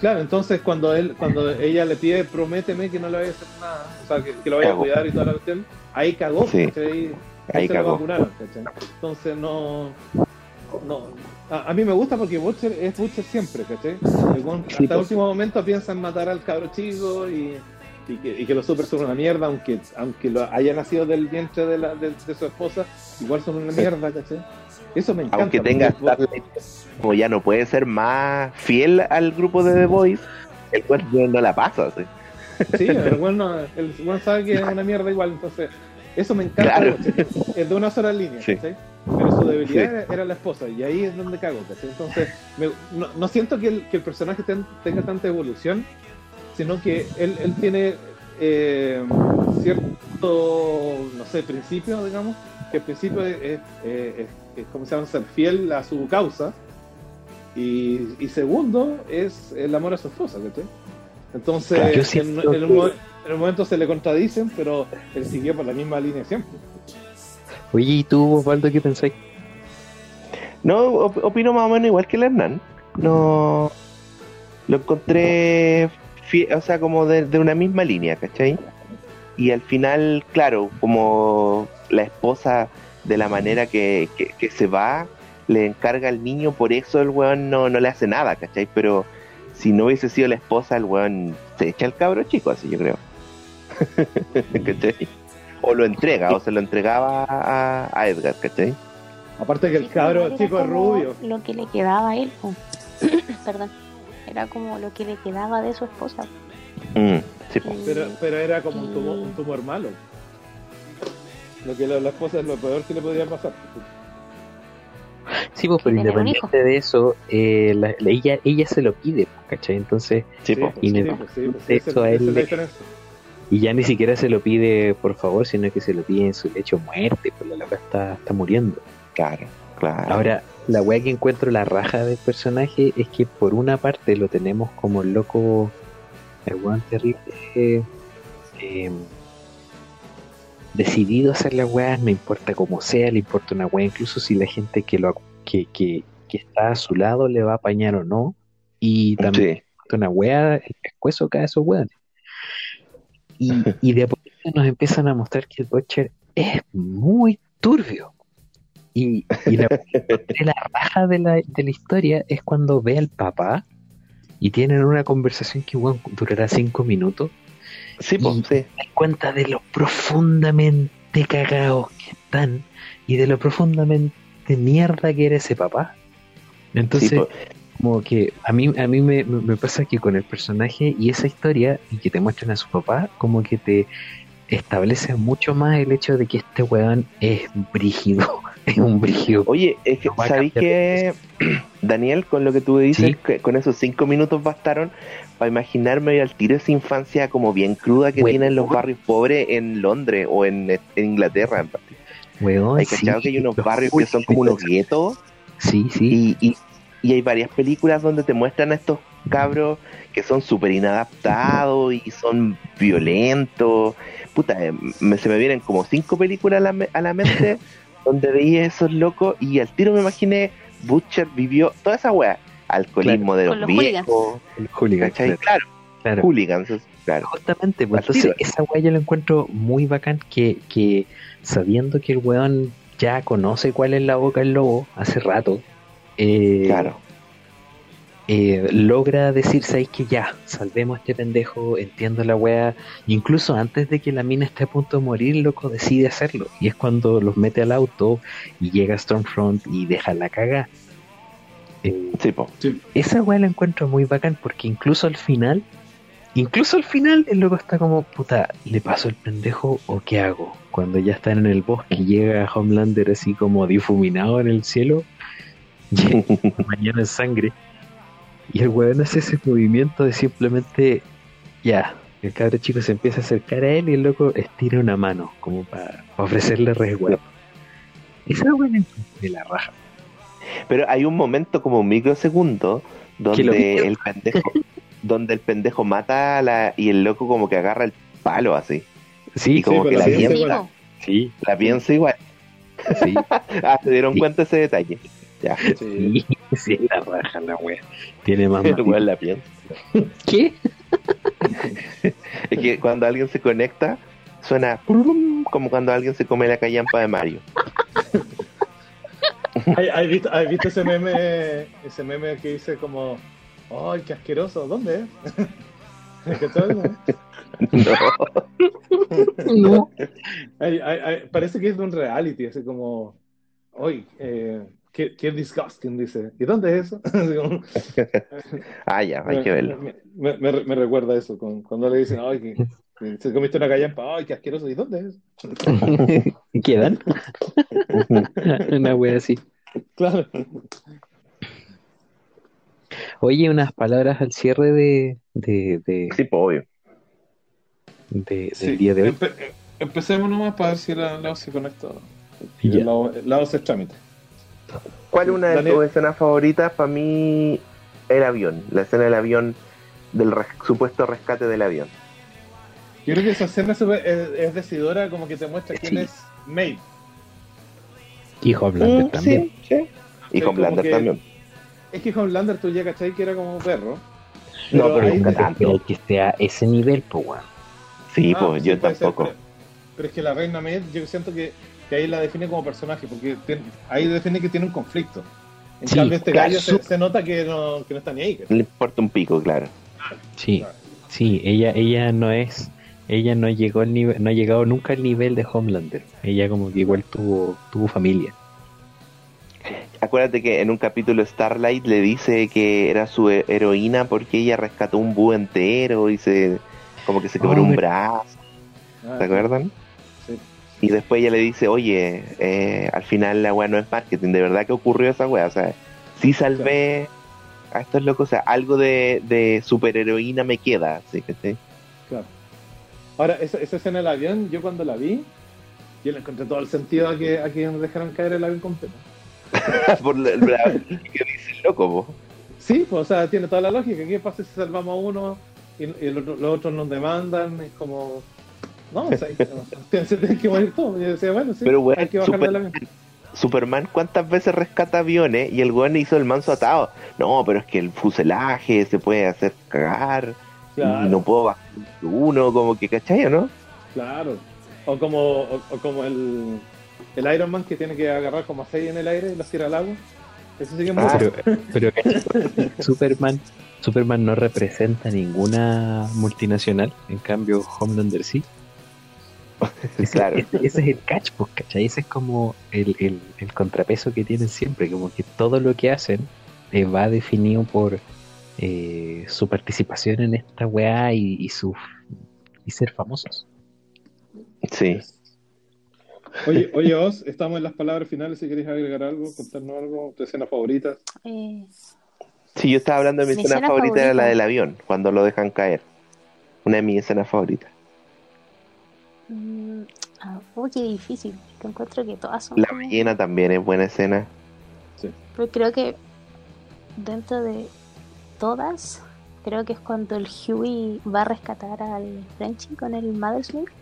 Claro, entonces cuando él, cuando ella le pide, prométeme que no le vaya a hacer nada, o sea, que, que lo vaya cagó. a cuidar y toda la cuestión, ahí cagó. Sí. Ahí, ahí cagó. Lo vacunaron, entonces no. No, a, a mí me gusta porque Butcher es Butcher siempre, ¿cachai? Hasta el último momento piensan matar al cabro chico y, y que, y que los super son una mierda, aunque, aunque lo haya nacido del vientre de, la, de, de su esposa, igual son una mierda, ¿cachai? Eso me encanta. Aunque tenga Starlight, como ya no puede ser más fiel al grupo de The Boys, el cual no la pasa, ¿sí? Sí, el bueno, el bueno sabe que es una mierda igual, entonces eso me encanta, claro. Es de una sola línea, sí. ¿Sí? Pero su debilidad sí. era, era la esposa, y ahí es donde cago, ¿sí? Entonces me, no, no siento que el, que el personaje ten, tenga tanta evolución, sino que él, él tiene eh, cierto, no sé, principio, digamos, que el principio es, es, es, es como se llama, ser fiel a su causa, y, y segundo es el amor a su esposa, ¿sí? Entonces, en, en, el, en el momento se le contradicen, pero él siguió por la misma línea siempre. Oye, ¿y tú, Osvaldo, qué pensáis? No, op- opino más o menos igual que el Hernán. No, lo encontré, fie- o sea, como de, de una misma línea, ¿cachai? Y al final, claro, como la esposa, de la manera que, que, que se va, le encarga al niño, por eso el weón no, no le hace nada, ¿cachai? Pero si no hubiese sido la esposa, el weón se echa al cabro chico, así yo creo. ¿Cachai? O lo entrega, o se lo entregaba a, a Edgar, ¿cachai? Aparte que el sí, cabro chico es rubio. Lo que le quedaba a él, oh. Perdón, era como lo que le quedaba de su esposa. Mm, sí, y, pero, pero era como y... un, tumor, un tumor malo. Lo que la, la esposa es lo peor que le podría pasar. Sí, pues, pero independiente de eso, eh, la, la, ella ella se lo pide, ¿cachai? Entonces, sí, pues, y sí, pues, sí, pues, eso sí, a él le... Y ya ni siquiera se lo pide por favor, sino que se lo pide en su lecho muerte, porque la verdad está, está muriendo. Claro, claro. Ahora, la wea que encuentro la raja del personaje es que por una parte lo tenemos como el loco, el weón terrible, eh, eh, decidido a hacer las weas, no importa cómo sea, le importa una wea, incluso si la gente que lo que, que, que está a su lado le va a apañar o no, y también sí. Una wea, el pescuezo cae a esos weones. Y, y de a poco nos empiezan a mostrar que el Butcher es muy turbio. Y, y la, la raja de la, de la historia es cuando ve al papá y tienen una conversación que bueno, durará cinco minutos. Sí, pues, y sí. Dan cuenta de lo profundamente cagados que están y de lo profundamente mierda que era ese papá. Entonces... Sí, pues. Como que a mí a mí me, me pasa que con el personaje y esa historia y que te muestran a su papá, como que te establece mucho más el hecho de que este weón es brígido, es un brígido. Oye, es que, ¿sabís que, Daniel, con lo que tú dices, ¿sí? Que con esos cinco minutos bastaron para imaginarme al tiro esa infancia como bien cruda que bueno, tienen los barrios pobres en Londres o en, en Inglaterra en parte. Weón, hay sí, cachado que hay unos barrios que son como unos guetos. Sí, sí. Y, y Y hay varias películas donde te muestran a estos cabros que son súper inadaptados y son violentos. Puta, me, se me vienen como cinco películas a la, me, a la mente donde veía esos locos y al tiro me imaginé, Butcher vivió toda esa weá. Alcoholismo, claro, de los, los viejos. Los hooligans. Claro, claro. Claro. Hooligans, claro. Justamente, pues, entonces esa weá yo la encuentro muy bacán que, que sabiendo que el weón ya conoce cuál es la boca del lobo hace rato. Eh, claro. Eh, logra decir, ¿sabéis que ya? Salvemos a este pendejo, entiendo la wea. Incluso antes de que la mina esté a punto de morir, loco, decide hacerlo. Y es cuando los mete al auto y llega a Stormfront y deja la caga. Eh, sí, sí. Esa wea la encuentro muy bacán porque incluso al final, incluso al final, el loco está como, puta, ¿le paso el pendejo o qué hago? Cuando ya están en el bosque y llega Homelander así como difuminado en el cielo. Mañana en sangre y el weón hace ese movimiento de simplemente ya, el cabrón chico se empieza a acercar a él y el loco estira una mano como para pa ofrecerle resguardo. Esa weón de la raja, pero hay un momento como un microsegundo donde el pendejo donde el pendejo mata a la, y el loco como que agarra el palo así, sí, y como sí, que la piensa igual. Sí, la piensa igual, sí. Ah, se dieron sí. cuenta ese detalle. Ya, sí, sí, la raja la wea. Tiene más mal la piel. ¿Qué? Es que cuando alguien se conecta, suena como cuando alguien se come la callampa de Mario. ¿Has visto, visto ese meme ese meme que dice como, ay, qué asqueroso, ¿dónde es? ¿Es que todo, no? No. No. Ay, ay, ay, parece que es de un reality, así como, oye, eh, qué, qué disgusting, dice. ¿Y dónde es eso? Como, ah, ya, hay me, que verlo. Me, me, me, me recuerda eso, con, cuando le dicen, ay, que se comiste una callampa, ay, qué asqueroso, ¿y dónde es? ¿Y quedan? Una wea así. Claro. Oye, unas palabras al cierre de... de, de... Sí, pues, obvio. De, del sí, día de hoy. Empe, empecemos nomás para ver si la, la O se conecta. Yeah. La, la O se trámite. ¿Cuál es una de tus escenas favoritas? Para mí, el avión. La escena del avión, del res, supuesto rescate del avión. Yo creo que esa escena es, es decidora, como que te muestra sí. quién es Maeve. Y Homelander mm, también. Sí, sí. Y Homelander que... también. Es que Homelander tú ya cachai que era como perro. No, pero nunca tanto que sea ese nivel, pues, weón. Sí, ah, pues sí, yo tampoco. Ser, pero, pero es que la Reina Maeve, yo siento que, que ahí la define como personaje, porque ten, ahí define que tiene un conflicto. En sí, cambio, este claro, gallo se, se nota que no, que no está ni ahí. ¿Verdad? Le importa un pico, claro. Sí, claro. Sí, ella, ella no es, ella no llegó al nivel, no ha llegado nunca al nivel de Homelander. Ella como que igual tuvo, tuvo familia. Acuérdate que en un capítulo Starlight le dice que era su heroína porque ella rescató un búho entero y se como que se quebró oh, un brazo, ¿te acuerdan? Sí. Y después ella le dice, oye, eh, al final la weá no es marketing, de verdad que ocurrió esa weá, o sea, sí salvé claro. a estos locos, o sea, algo de, de superheroína me queda, así que sí. Claro. Ahora, esa, esa escena del avión, yo cuando la vi, yo le encontré todo el sentido a que, a que nos dejaron caer el avión completo. Por la, la, que dice el loco, po. Sí, pues, o sea, tiene toda la lógica. ¿Qué pasa si salvamos a uno y, y los, los otros nos demandan? Es como, no, o sea, se tiene que morir todo. Yo decía, bueno, sí, pero, bueno, hay que bajar Super, del avión. Superman, ¿cuántas veces rescata aviones? Y el weón hizo el manso atado. No, pero es que el fuselaje se puede hacer cagar. Claro. Y no puedo bajar uno, como que cachayo, ¿no? Claro. O como, o, o como el. El Iron Man que tiene que agarrar como a seis en el aire y lo tira al agua. Eso sí que es ah, muy pero, pero Superman, Superman no representa ninguna multinacional, en cambio Homelander sí. Claro. Ese, ese es el catch, pues, ¿cachai? Ese es como el, el, el contrapeso que tienen siempre, como que todo lo que hacen eh, va definido por eh, su participación en esta weá y, y, su, y ser famosos. Sí. Oye, oye, Oz, estamos en las palabras finales. Si queréis agregar algo, contarnos algo, tu escena favorita. Eh, sí, yo estaba hablando de mi, mi escena, escena favorita, favorita, era la del avión, cuando lo dejan caer. Una de mis escenas favoritas. Mm, oh, qué difícil. Te encuentro que todas son. La ballena también es buena escena. Sí. Pero creo que dentro de todas, creo que es cuando el Hughie va a rescatar al Frenchie con el Mother's Milk.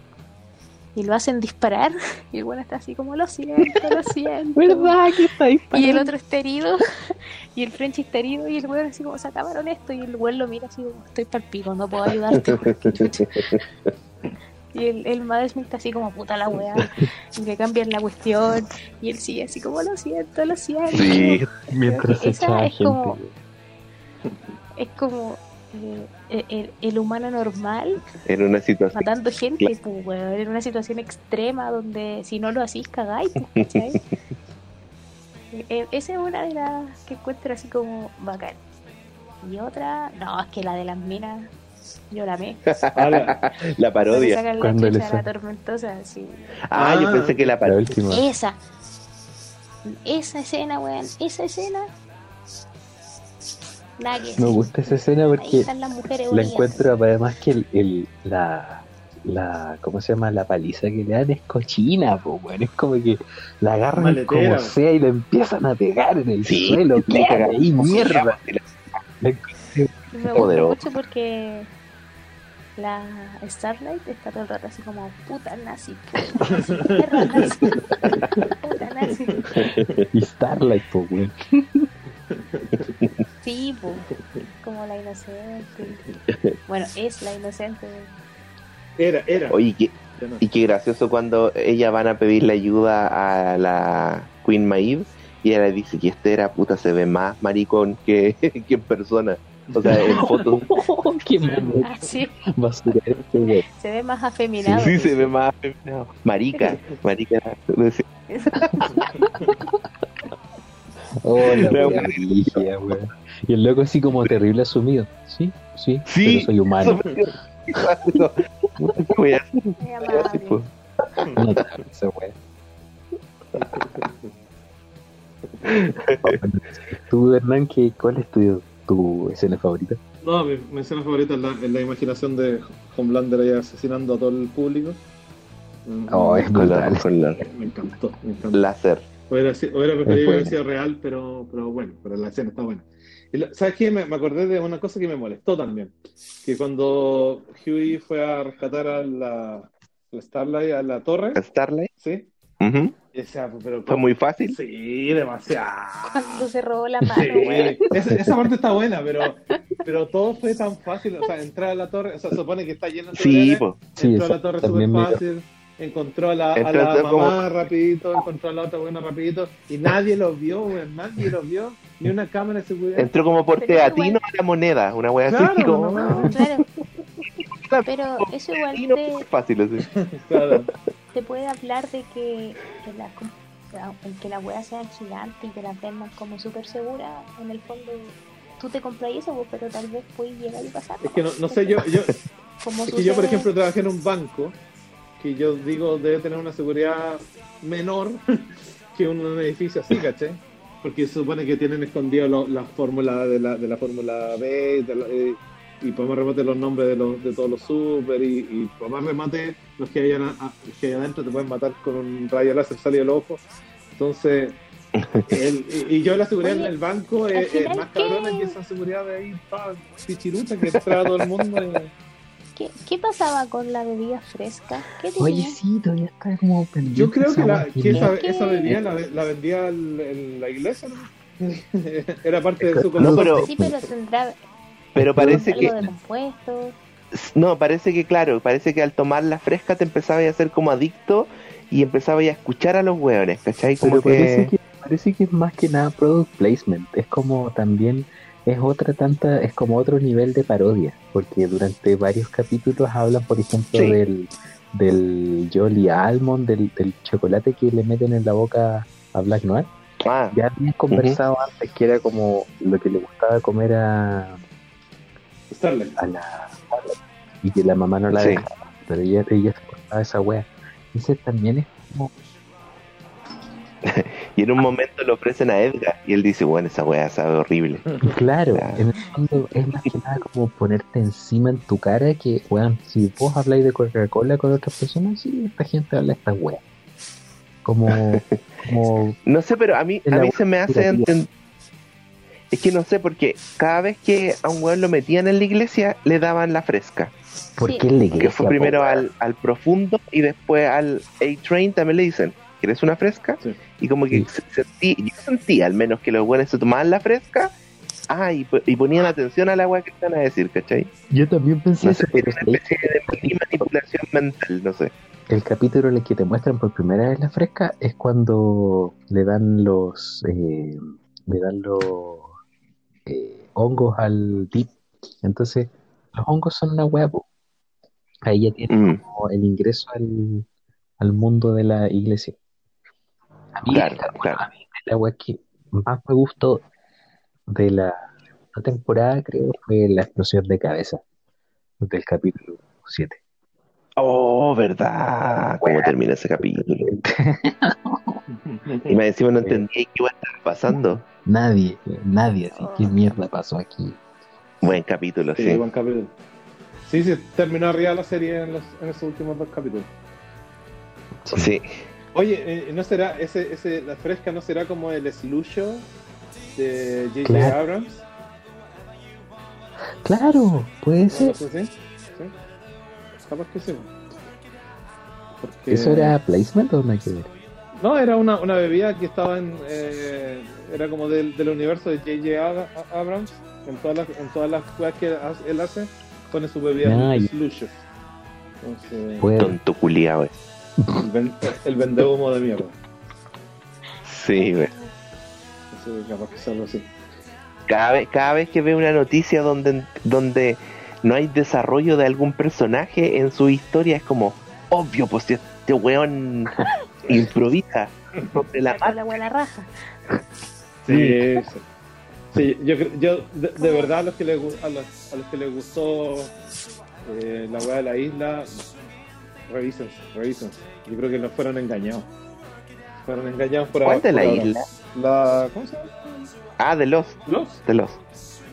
Y lo hacen disparar, y el bueno está así como, lo siento, lo siento. ¿Verdad que está disparando? Y el otro está herido, y el Frenchie está herido, y el bueno así como, se acabaron esto, y el bueno lo mira así como, estoy pal pico, no puedo ayudarte. Y el, el Mother's Milk está así como, puta la weá, y le cambian la cuestión, y él sigue así como, lo siento, lo siento. Sí, mientras se echaba gente. Como, es como... El, el, el humano normal en una situación matando gente, claro. Pues, bueno, en una situación extrema donde si no lo hacís cagáis, pues, ¿cachai? Esa es una de las que encuentro así como bacán. Y otra, no, es que la de las minas yo la amé. Ah, la, la parodia la cuando le la tormentosa, sí. Ah, ah, yo pensé que la parodia esa esa escena, weón, esa escena. Me gusta esa escena porque la encuentro, además que el, el, la, la, ¿cómo se llama? La paliza que le dan es cochina, po, bueno, es como que la agarran maletera, como sea y la empiezan a pegar en el sí, suelo, que claro, ahí mierda. Me gusta mucho porque la Starlight está todo el rato así como puta nazi, puta nazi, perra nazi, puta nazi. Y Starlight, po, bueno. Sí, po, como la inocente. Bueno, es la inocente. Era, era. Oye, qué, no. Y qué gracioso cuando ella van a pedirle ayuda a la Queen Maeve y ella le dice que este era puta, se ve más maricón que, que persona. O sea, en fotos. Oh, qué mala. Sí. Se ve más afeminado. Sí, sí, se ve más afeminado. Marica, marica. Oh, la religia, güey. Y el loco así como terrible asumido. Sí, sí, sí, pero soy humano. Voy a hacer, pues. No te hagas, güey. Tú, Hernán, ¿qué, ¿cuál es tu, tu escena favorita? No, mi, mi escena favorita es la, es la imaginación de Homelander ahí asesinando a todo el público. Oh, es brutal. Me encantó, me encantó. Láser. Hubiera preferido que sea real, pero, pero bueno, pero la escena está buena. Y lo, ¿sabes qué? Me, me acordé de una cosa que me molestó también. Que cuando Hughie fue a rescatar a la, la Starlight, a la torre. ¿A Starlight? Sí. Uh-huh. O sea, pero, fue muy fácil. Sí, demasiado. Cuando se robó la mano. Sí. Es, esa parte está buena, pero, pero todo fue tan fácil. O sea, entrar a la torre, o sea, se supone que está lleno de sí, po. Sí, entró a la torre súper fácil. Encontró a la, a la mamá como... rapidito, encontró a la otra buena rapidito. Y nadie los vio, güey, nadie los vio. Ni una cámara de seguridad. Entró como por teatino a la moneda. Una wea claro, así como... No, no, claro. Pero eso igual te... fácil, así. Claro. Te puede hablar de que, que la, que la wea sea gigante y que la vendan como súper segura. En el fondo, tú te compras eso, pero tal vez puedes llegar y pasar. Es que no, no sé, yo... yo como es que yo, por ejemplo, trabajé en un banco que yo digo debe tener una seguridad menor que un edificio así, ¿cachai? Porque se supone que tienen escondido lo, la fórmula de la, de la fórmula B de la, eh, y podemos remate los nombres de, los, de todos los super y, y podemos remate los que hayan a, que hay adentro te pueden matar con un rayo láser salido del ojo. Entonces el, y, y yo la seguridad oye, en el banco es, es más cabrona que esa seguridad de ahí pa, pichirucha que entra todo el mundo y, ¿Qué, ¿Qué pasaba con la bebida fresca? ¿Qué Oye, sí, todavía está como pendiente. Yo creo que, la, que esa, esa bebida la, la vendía el, el, la iglesia, ¿no? Era parte de su no, pero, sí, pero tendrá. Pero parece que. De los no, parece que, claro, parece que al tomar la fresca te empezabas a hacer como adicto y empezabas a escuchar a los hueones, ¿cachai? Como pero que... Parece, que, parece que es más que nada product placement. Es como también. Es otra tanta, es como otro nivel de parodia, porque durante varios capítulos hablan, por ejemplo, sí. del del Jolly Almond, del, del chocolate que le meten en la boca a Black Noir. Ah. Ya habíamos conversado uh-huh. antes que era como lo que le gustaba comer a Starlight, a la y que la mamá no la sí. dejaba, pero ella, ella se cortaba esa wea. Entonces también es como y en un momento le ofrecen a Edgar y él dice, bueno, esa weá sabe horrible. Claro, o sea, en el fondo es más que nada como ponerte encima en tu cara que, weón, si vos habláis de Coca-Cola con otras personas, sí, esta gente habla de esta weá. Como, como... No sé, pero a mí, a mí se me hace entender... Es que no sé, porque cada vez que a un weón lo metían en la iglesia, le daban la fresca. ¿Por qué en la iglesia? Porque fue primero al, al profundo y después al A-Train también le dicen. ¿Quieres una fresca? Sí. Y como que sí. sentí, yo sentí al menos que los buenos se tomaban la fresca ah, y, y ponían atención a la agua que están a decir, ¿cachai? Yo también pensé no eso. Sé, es una especie de manipulación mental, no sé. El capítulo en el que te muestran por primera vez la fresca es cuando le dan los eh, le dan los eh, hongos al dip. Entonces, los hongos son una huevo. Ahí ya tiene mm. como el ingreso al, al mundo de la iglesia. A mí, claro, la, claro. A mí, la wea que más me gustó de la, la temporada, creo, fue la explosión de cabeza del capítulo siete. Oh, verdad. ¿Cómo termina ese capítulo? Y me decían, no entendía qué iba a estar pasando. Nadie, nadie. Así, ¿qué mierda pasó aquí? Buen capítulo, sí. Sí, buen capítulo. Sí, se terminó arriba la serie en, los, en esos últimos dos capítulos. Sí. sí. Oye, ¿no será ese, ese la fresca no será como el Slucho de J J claro. Abrams? Claro, puede ser. ¿Sí? ¿Sí? Capaz que sí. Porque... ¿Eso era placement o no? No, era una, una bebida que estaba en eh, era como del, del universo de J J Abrams. En todas las en todas las cosas que él hace pone su bebida el Slucho. Entonces... Bueno. Tonto culiao. Eh. El, ven, el vende humo de mierda. Sí, güey. Capaz que sea algo así. Cada vez, cada vez que veo una noticia donde, donde no hay desarrollo de algún personaje en su historia, es como, obvio, pues este weón improvisa sobre la marcha. La buena raja. Sí, eso. Sí, yo, yo de, de verdad a los que les, a los, a los que les gustó eh, la weá de la isla, revisen, revisen. Yo creo que nos fueron engañados. Fueron engañados por ahora. ¿Cuál de la isla? La, ¿cómo se llama? Ah, de los. ¿Los? De los.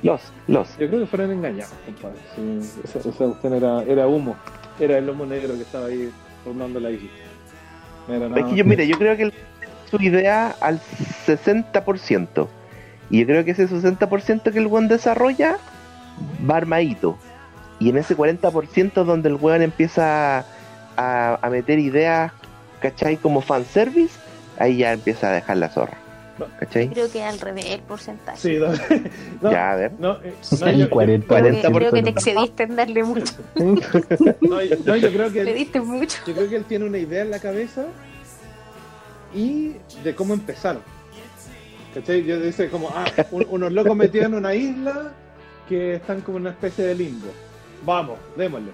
Los, los. Yo creo que fueron engañados, compadre. Sí, esa, esa cuestión era, era humo. Era el lomo negro que estaba ahí formando la isla. Era nada. Es que yo, mire, yo creo que el, su idea al sesenta por ciento. Y yo creo que ese sesenta por ciento que el weón desarrolla va armadito. Y en ese cuarenta por ciento donde el weón empieza a, a meter ideas, ¿cachai? Como fanservice, ahí ya empieza a dejar la zorra. ¿Cachai? Creo que al revés el porcentaje. Sí, no, no, ya, a ver. No, eh, no, yo, cuarenta, creo, que, creo que te excediste en darle mucho. No, yo, no, yo creo que él, le diste mucho. Yo creo que él tiene una idea en la cabeza y de cómo empezaron. ¿Cachai? Yo dice como, ah, un, unos locos metidos en una isla que están como en una especie de limbo. Vamos, démosle.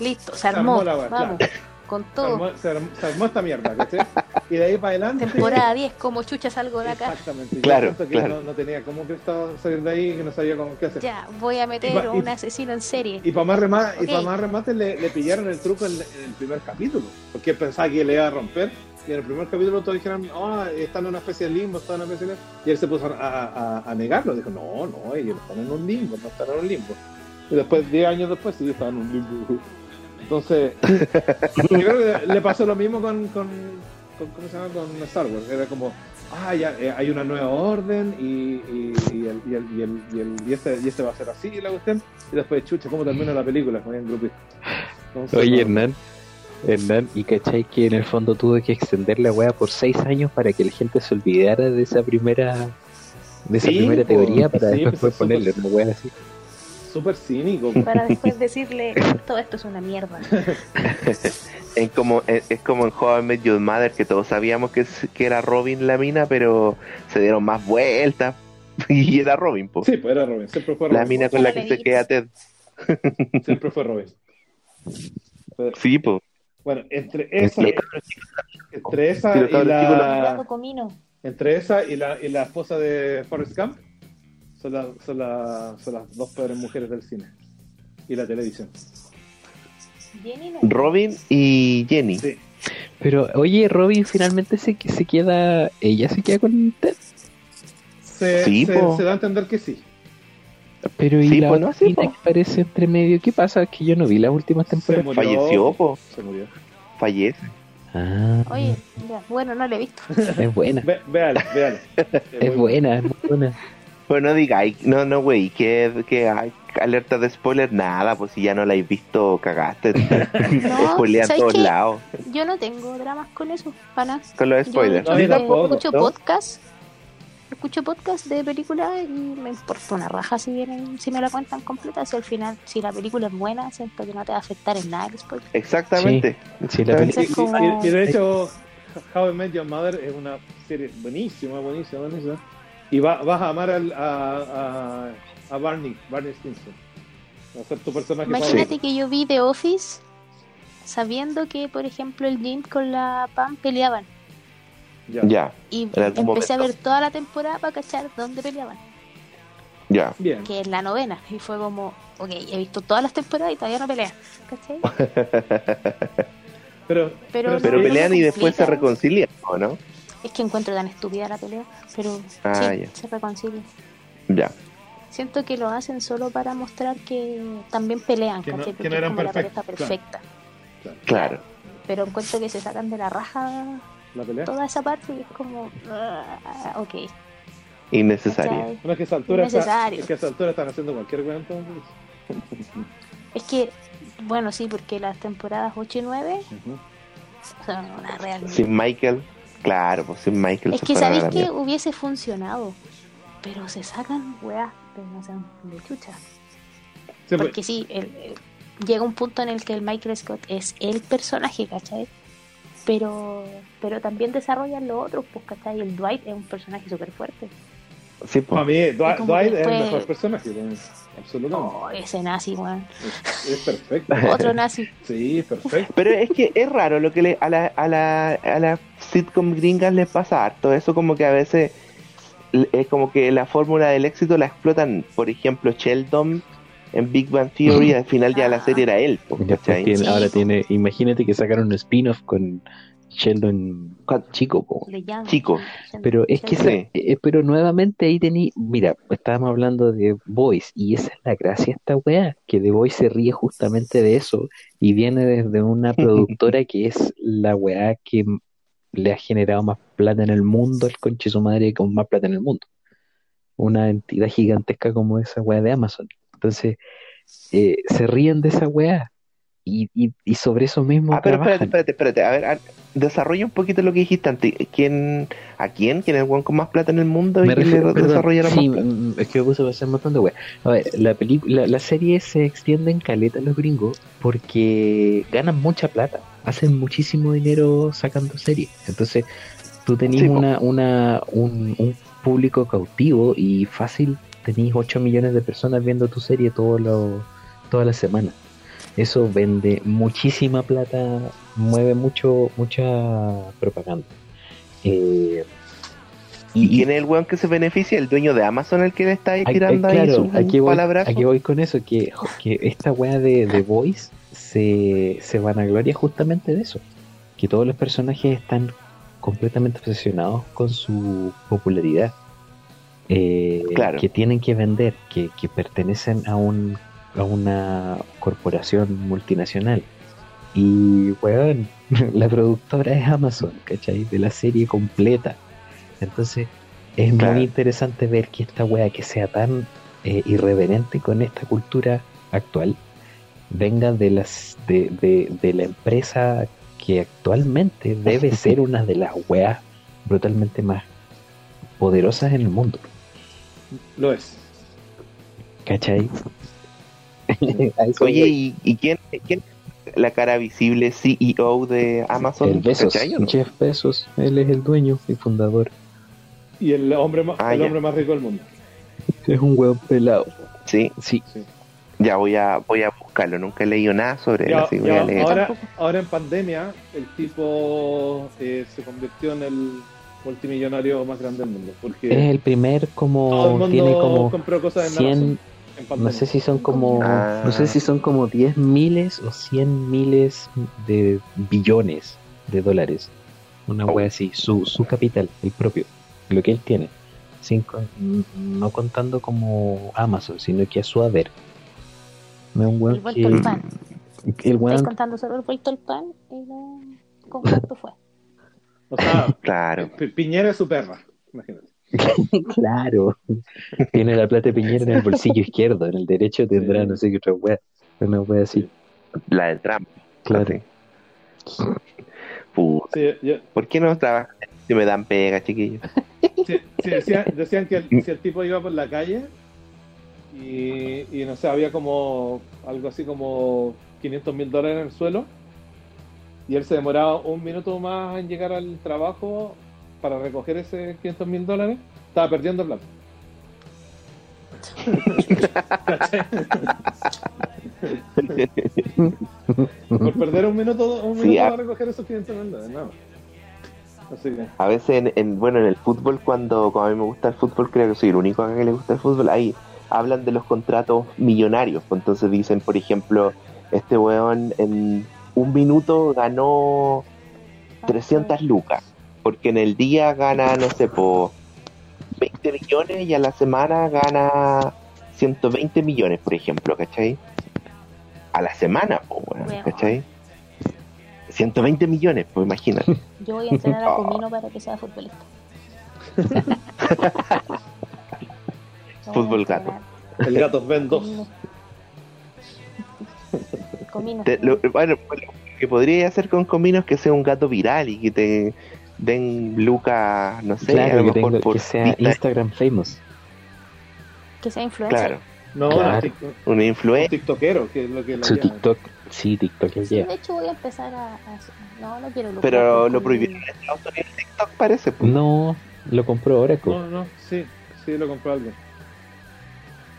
Listo, se armó. Se armó la, vamos, claro, con todo. Se armó, se armó esta mierda, ¿cachai? Y de ahí para adelante. Temporada diez, como chucha salgo de acá. Exactamente. Claro, que claro. No, no tenía cómo que estaba salir de ahí, que no sabía cómo qué hacer. Ya, voy a meter a un asesino en serie. Y para más remate, okay. y para más remate le, le pillaron el truco en, en el primer capítulo. Porque pensaba que le iba a romper. Y en el primer capítulo todos dijeron, ah, oh, están en una especie de limbo, están en una especie de... Y él se puso a, a, a negarlo, dijo, no, no, ellos están en un limbo, no están en un limbo. Y después, diez años después, sí, estaban en un limbo. Entonces, yo creo que le pasó lo mismo con, con, con, ¿cómo se llama? Con Star Wars. Era como, ah, ya, hay una nueva orden y, y, y, el, y, el, y, el, y, el, y, este, y este va a ser así, la cuestión. Y después, chucha, ¿cómo termina la película? Ponían grupitos. Entonces, oye, Hernán. Hernán, y cachai que en el fondo tuve que extender la weá por seis años para que la gente se olvidara de esa primera de esa sí, primera teoría para sí, después ponerle una weá así súper cínico para después decirle todo esto es una mierda. Es como es, es como en How I Met Your Mother, que todos sabíamos que, que era Robin la mina, pero se dieron más vueltas y era Robin, po. Sí, pues era Robin, siempre fue Robin, la mina con la que se queda Ted. Siempre fue Robin, pero... sí, po. Bueno, entre esa, entre esa y la, entre esa y la, y la esposa de Forrest Gump son, la, son, la, son las dos peores mujeres del cine y la televisión. Robin y Jenny. Sí. Pero oye, Robin finalmente se, se queda, ella se queda con Ted. Se, sí, se, se da a entender que sí. Pero y sí, la pues, no, sí, que aparece entre medio, ¿qué pasa? Que yo no vi las últimas temporadas. Se murió, falleció, po. Se murió. Fallece. Ah. Oye, ya, bueno, no la he visto. Es buena. Ve, véala, véala. Es, es buena, es buena. Bueno, no digáis, no, no, güey, que, que hay alerta de spoiler, nada, pues si ya no la habéis visto, cagaste. No, spoilean a todos lados. Yo no tengo dramas con eso, pana. Con los spoilers. Yo, no, yo tampoco, escucho, ¿no?, podcasts. Escucho podcast de película y me importa una raja si vienen, si me la cuentan completa. Si al final, si la película es buena, siento que no te va a afectar en nada. Después. Exactamente. Sí, la película. Y, como... y, y de hecho, How I Met Your Mother es una serie buenísima, buenísima, buenísima. Y va, vas a amar al, a, a, a Barney, Barney Stinson. Va a ser tu personaje. Imagínate que yo vi The Office sabiendo que, por ejemplo, el Jim con la Pam peleaban. Ya. Ya. Y empecé momento. a ver toda la temporada para cachar dónde peleaban. Ya. Bien. Que es la novena. Y fue como, ok, he visto todas las temporadas y todavía no pelean. ¿Cachai? pero, pero, pero no, pelean no y después se reconcilian, ¿o no? Es que encuentro tan estúpida la pelea, pero ah, sí, ya. se reconcilian. Ya. Siento que lo hacen solo para mostrar que también pelean, que ¿cachai? No, que no eran perfectas. Perfecta. Claro. Claro. Pero encuentro que se sacan de la raja la pelea, toda esa parte, y es como uh, ok, innecesario. O sea, no, es que a esa altura está, es que a esa altura están haciendo cualquier cuento. Es que bueno, sí, porque las temporadas ocho y nueve uh-huh. son una realidad sin Michael. Claro, pues sin Michael es que sabéis que hubiese funcionado, pero se sacan weá, pero no sean de chucha. Sí, porque pues, sí, el, el, llega un punto en el que el Michael Scott es el personaje, ¿cachai? Pero pero también desarrollan los otros, pues, ¿cachai? El Dwight es un personaje súper fuerte. Sí, pues. A mí, Dwight, Dwight es el mejor personaje. Absolutamente. Oh, ese nazi, weón. Es, es perfecto. Otro nazi. Sí, perfecto. Pero es que es raro lo que le, a la, a la, a las sitcom gringas les pasa harto. Eso como que a veces es como que la fórmula del éxito la explotan. Por ejemplo, Sheldon en Big Bang Theory, al final ya la serie era él, ¿cachai? Tiene, ahora tiene, imagínate que sacaron un spin-off con Sheldon chico, po, chico. Pero es que esa, eh, pero nuevamente ahí tení, mira, estábamos hablando de Boys y esa es la gracia de esta weá, que The Boys se ríe justamente de eso y viene desde una productora que es la weá que le ha generado más plata en el mundo, el conche su madre, con más plata en el mundo, una entidad gigantesca como esa weá de Amazon. Entonces eh, se ríen de esa weá. Y, y, y sobre eso mismo. Ah, pero trabajan. espérate, espérate, espérate. A ver, a, desarrolla un poquito lo que dijiste antes. ¿Quién, ¿A quién? ¿Quién es el weón con más plata en el mundo? Me y refiero, le desarrollaron sí, más plata? Es que me puse a hacer un montón de weón. A ver, la, la, la serie se extiende en caleta a los gringos porque ganan mucha plata. Hacen muchísimo dinero sacando series. Entonces, tú tenés sí, una, una, un, un público cautivo y fácil. Tenés ocho millones de personas viendo tu serie todas las semanas. Eso vende muchísima plata, mueve mucho, mucha propaganda. Eh, ¿Y, ¿Y quién es el weón que se beneficia? ¿El dueño de Amazon el que le está tirando a, a, claro, ahí su aquí voy, palabrazo? Aquí voy con eso, que, que esta weá de The Boys se, se vanagloria justamente de eso. Que todos los personajes están completamente obsesionados con su popularidad. Eh, claro. Que tienen que vender, que, que pertenecen a un... a una corporación multinacional y weón, la productora es Amazon, ¿cachai? De la serie completa. Entonces es claro. muy interesante ver que esta weá que sea tan eh, irreverente con esta cultura actual venga de las de, de, de la empresa que actualmente debe ser una de las weas brutalmente más poderosas en el mundo. Lo es, ¿cachai? Oye, ¿y, y quién, quién es la cara visible C E O de Amazon? El Bezos, ¿no? Jeff Bezos, él es el dueño y fundador. Y el hombre más, ah, el hombre más rico del mundo. Es un huevo pelado. Sí, sí. sí. Ya voy a voy a buscarlo, nunca he leído nada sobre él, así voy a leer. Ahora, ahora en pandemia, el tipo eh, se convirtió en el multimillonario más grande del mundo. Porque es el primer, como todo el mundo tiene como compró cosas en cien... No sé si son como ah. no sé si son como diez miles o cien miles de billones de dólares, una wea así, su, su capital, el propio, lo que él tiene, sin, no contando como Amazon, sino que a su haber. No, un wea el vuelto al pan. El wea... ¿Estás contando solo el vuelto al pan? ¿Con cuánto fue? O sea, claro. Piñera es su perra, imagínate. Claro, tiene la plata de Piñera en el bolsillo izquierdo, en el derecho tendrá no sé qué otra wea, una wea así, la del Trump, claro. Sí, yo... ¿Por qué no trabaja? Si me dan pega, chiquillos. Sí, sí, decían, decían que el, si el tipo iba por la calle y, y no sé, había como algo así como quinientos mil dólares en el suelo y él se demoraba un minuto más en llegar al trabajo para recoger ese quinientos mil dólares, estaba perdiendo plata. Por perder un minuto, un minuto sí, para a... recoger esos quinientos mil dólares, no. Así que... A veces, en, en, bueno, en el fútbol, cuando, cuando a mí me gusta el fútbol, creo que soy el único acá que le gusta el fútbol, ahí hablan de los contratos millonarios. Entonces dicen, por ejemplo, este weón en un minuto ganó trescientas lucas. Porque en el día gana, no sé, por veinte millones y a la semana gana ciento veinte millones, por ejemplo, ¿cachai? A la semana, pues, bueno, bueno, ¿cachai? ciento veinte millones, pues, imagínate. Yo voy a entrenar a Comino oh. para que sea futbolista. Fútbol gato. El gato ven dos. Comino. Te, lo, bueno, lo que podría hacer con Comino es que sea un gato viral y que te... den Luca, no sé, claro, a lo que mejor tengo, por que sea Instagram famous, que sea influencer, claro, no, claro. Un, un influencer, un tiktokero, que es lo que su llama. TikTok, sí, TikTok, sí, de hecho voy a empezar a, a no, no quiero Luca, pero lo prohibieron en Estados Unidos TikTok, parece, pues. No, lo compró Oracle, no, no, sí, sí, lo compró alguien.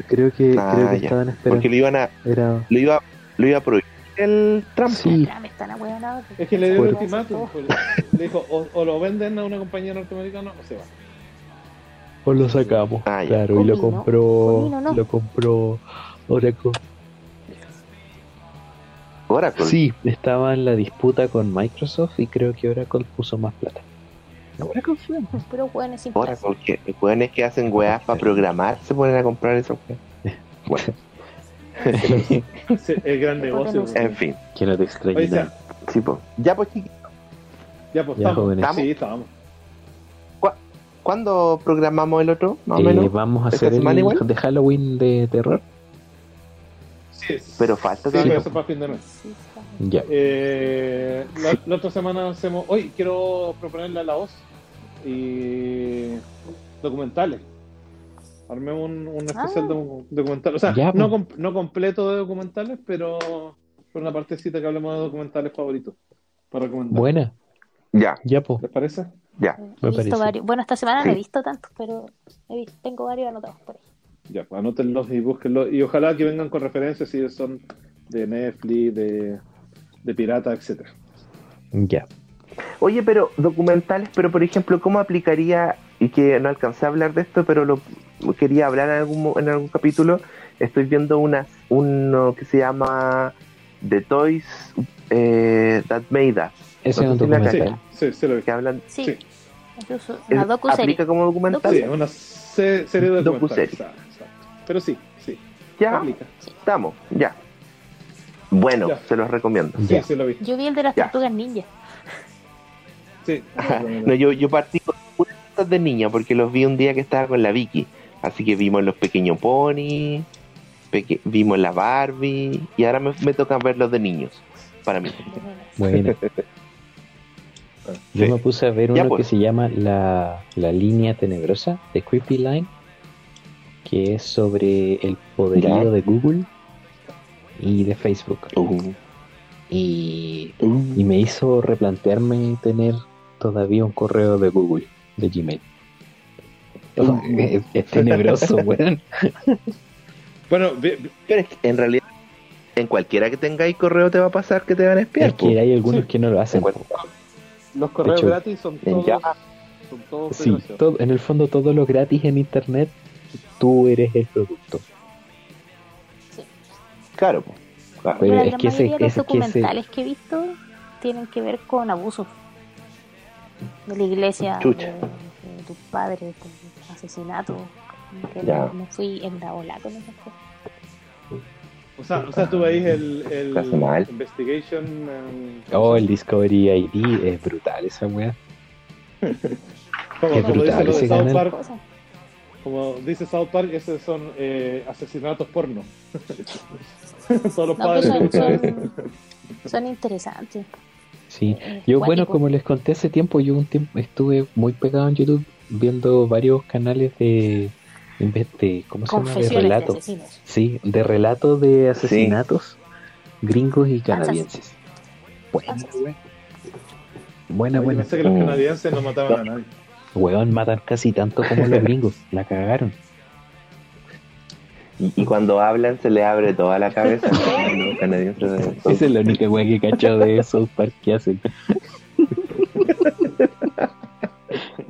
Creo que, ah, creo que estaban esperando. Porque lo iban a... Era... Lo iba, lo iba a prohibir el Trump. Sí. Es que le dio el ultimátum. Le dijo, o, o lo venden a una compañía norteamericana o se va. O lo sacamos. Ah, claro, Comino. Y lo compró... Comino, no. Lo compró Oracle. Oracle. Sí, estaba en la disputa con Microsoft y creo que Oracle puso más plata. Oracle, pero hueones sin plata. Oracle, que hueones que hacen weas para programar se ponen a comprar esos weas. Bueno. El gran negocio. En fin. Que no te extrañe. Sí, po. Ya pues chiquito. Ya pues estamos. Sí, estábamos. ¿Cuándo programamos el otro? Más o eh, menos. Vamos a hacer el igual de Halloween de terror. Sí, es. Pero falta sí, todavía. Pero eso para fin de mes. Sí, ya. Eh, la, la otra semana hacemos. Hoy quiero proponerle a la voz y documentales. Armemos un, un especial ah. de documental. O sea, ya, no, com, no completo de documentales, pero por una partecita que hablemos de documentales favoritos para recomendar. Buena. Ya. Ya po. ¿Les parece? Ya. Me parece. Varios. Bueno, esta semana sí. no he visto tantos, pero he visto, tengo varios anotados por ahí. Ya, pues anótenlos y búsquenlos. Y ojalá que vengan con referencias si son de Netflix, de, de pirata, etcétera. Ya. Oye, pero documentales, pero por ejemplo, ¿cómo aplicaría? Y que no alcancé a hablar de esto, pero lo quería hablar en algún, en algún capítulo. Estoy viendo una, uno que se llama The Toys eh, That Made Us. Ese no es un documental. Sí, sí, sí lo vi. Que hablan... Sí. sí. Incluso una docu-serie. ¿Aplica como documental? Sí, una se- serie de documentales. Pero sí, sí. Ya, aplica. Estamos, ya. Bueno, ya. Se los recomiendo. Sí, ya. Sí lo vi. Yo vi el de las ya. tortugas ninja. Sí. No, yo, yo partí con puestas de niña porque los vi un día que estaba con la Vicky. Así que vimos los pequeños ponis, peque- vimos la Barbie y ahora me, me tocan ver los de niños. Para mí. Bueno. Yo sí. me puse a ver uno pues. que se llama la, la línea tenebrosa, The Creepy Line, que es sobre el poderío ¿Ya? de Google y de Facebook. Uh-huh. Y, uh-huh. y me hizo replantearme tener todavía un correo de Google, de Gmail. Uh-huh. Es, es tenebroso, weón. Bueno, pero en realidad... En cualquiera que tengáis correo te va a pasar que te van a espiar. Es que hay algunos sí. que no lo hacen. Los correos hecho, gratis son todos, son todos sí, todo, en el fondo todo lo gratis en internet tú eres el producto. Sí. Claro, claro. Pero la es gran que ese, de los documentales que, ese... que he visto tienen que ver con abusos de la iglesia, de, de tus padres, asesinato. Me fui en la ola con esas cosas. O sea, o sea, tú veis el, el, el Investigation... Um, oh, el Discovery I D, es brutal esa weá. como, es como dice lo de South Park, como dice South Park, esos son eh, asesinatos porno. Todos los no, padres. Son, son, son interesantes. Sí, eh, yo bueno, como les conté hace tiempo, yo un tiempo estuve muy pegado en YouTube viendo varios canales de... En vez de, ¿cómo se llama? De relato. De sí, de relato de asesinatos sí. gringos y canadienses. Buena, güey. Buena, buena. Pensé que los canadienses no mataban a nadie. Weón, matan casi tanto como los gringos. La cagaron. Y, y cuando hablan se les abre toda la cabeza. Los canadienses. Esa es la única güey que cachó de esos parques que hacen.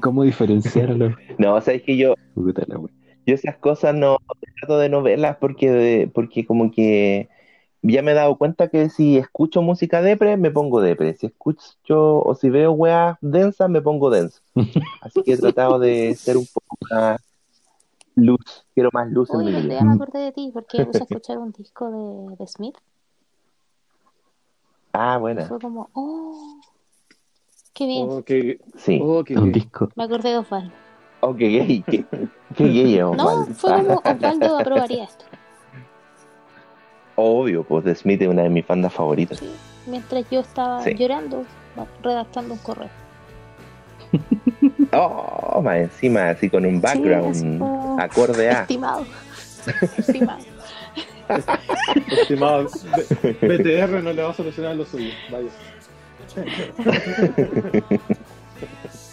¿Cómo diferenciarlo? No, o sea, es que yo... Brutala, güey. Yo esas cosas no trato de novelas porque de, porque como que ya me he dado cuenta que si escucho música depre, me pongo depre. Si escucho o si veo weas densas, me pongo denso. Así que he tratado de ser un poco más luz. Quiero más luz Oye, en mi vida. Me acordé de ti porque puse a escuchar un disco de, de Smith. Ah, buena. Fue como, oh, qué bien. Oh, qué... Sí, oh, qué un bien. disco. Me acordé de Osvaldo. Ok, gay, qué, qué gay es Osvaldo. No, fue como Osvaldo aprobaría esto. Obvio, pues The Smith es una de mis bandas favoritas. Sí, mientras yo estaba sí. llorando, redactando un correo. Oh, más encima, así con un background, sí, como... acorde a. Estimado. Estimado. Estimado. B T R no le va a solucionar lo suyo. Vaya.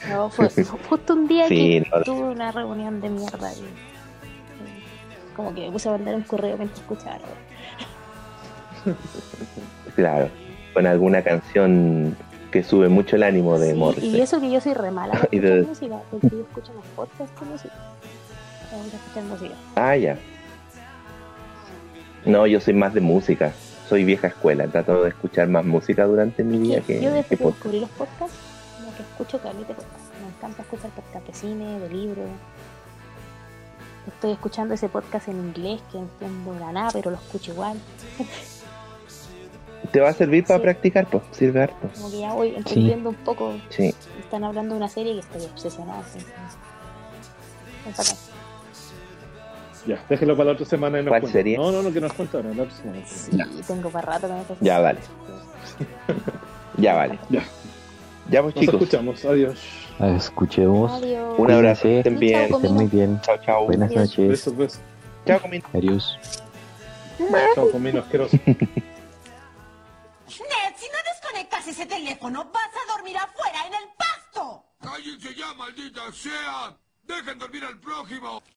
No, fue justo un día sí, que no, tuve no. una reunión de mierda. Y, y como que me puse a mandar un correo mientras escuchaba. Claro, con alguna canción que sube mucho el ánimo de sí, Morse. Y eso que yo soy re mala de escuchar música, porque yo escucho más podcasts que música. Vamos a escuchar música. Ah, ya. No, yo soy más de música. Soy vieja escuela, trato de escuchar más música durante mi día. Que, yo desde que descubrí los podcasts, como que escucho caleta podcasts. Me encanta escuchar podcasts de cine, de libros. Estoy escuchando ese podcast en inglés que entiendo nada, pero lo escucho igual. Te va a servir para sí. practicar, pues, sirve harto. Como que ya voy entendiendo sí. un poco. Sí. Están hablando de una serie que estoy obsesionada. Así. Ya, déjelo para la otra semana y nos ¿Cuál cuenta. Sería? No, no, no, que nos cuenta ahora, la otra semana. Sí, ya. Tengo para rato con esta serie. Ya, vale. Ya, vale. Ya. Ya, pues, nos chicos. Nos escuchamos, adiós. Escuchemos. Adiós. Un abrazo. Sí, estén bien. Chao, estén muy bien. Chao, chao. Buenas adiós. Noches. Besos, besos. Chao, comino. Adiós. Chao, comino asqueroso. Ned, si no desconectas ese teléfono, vas a dormir afuera en el pasto. ¡Cállense ya, maldita sea! ¡Dejen dormir al prójimo!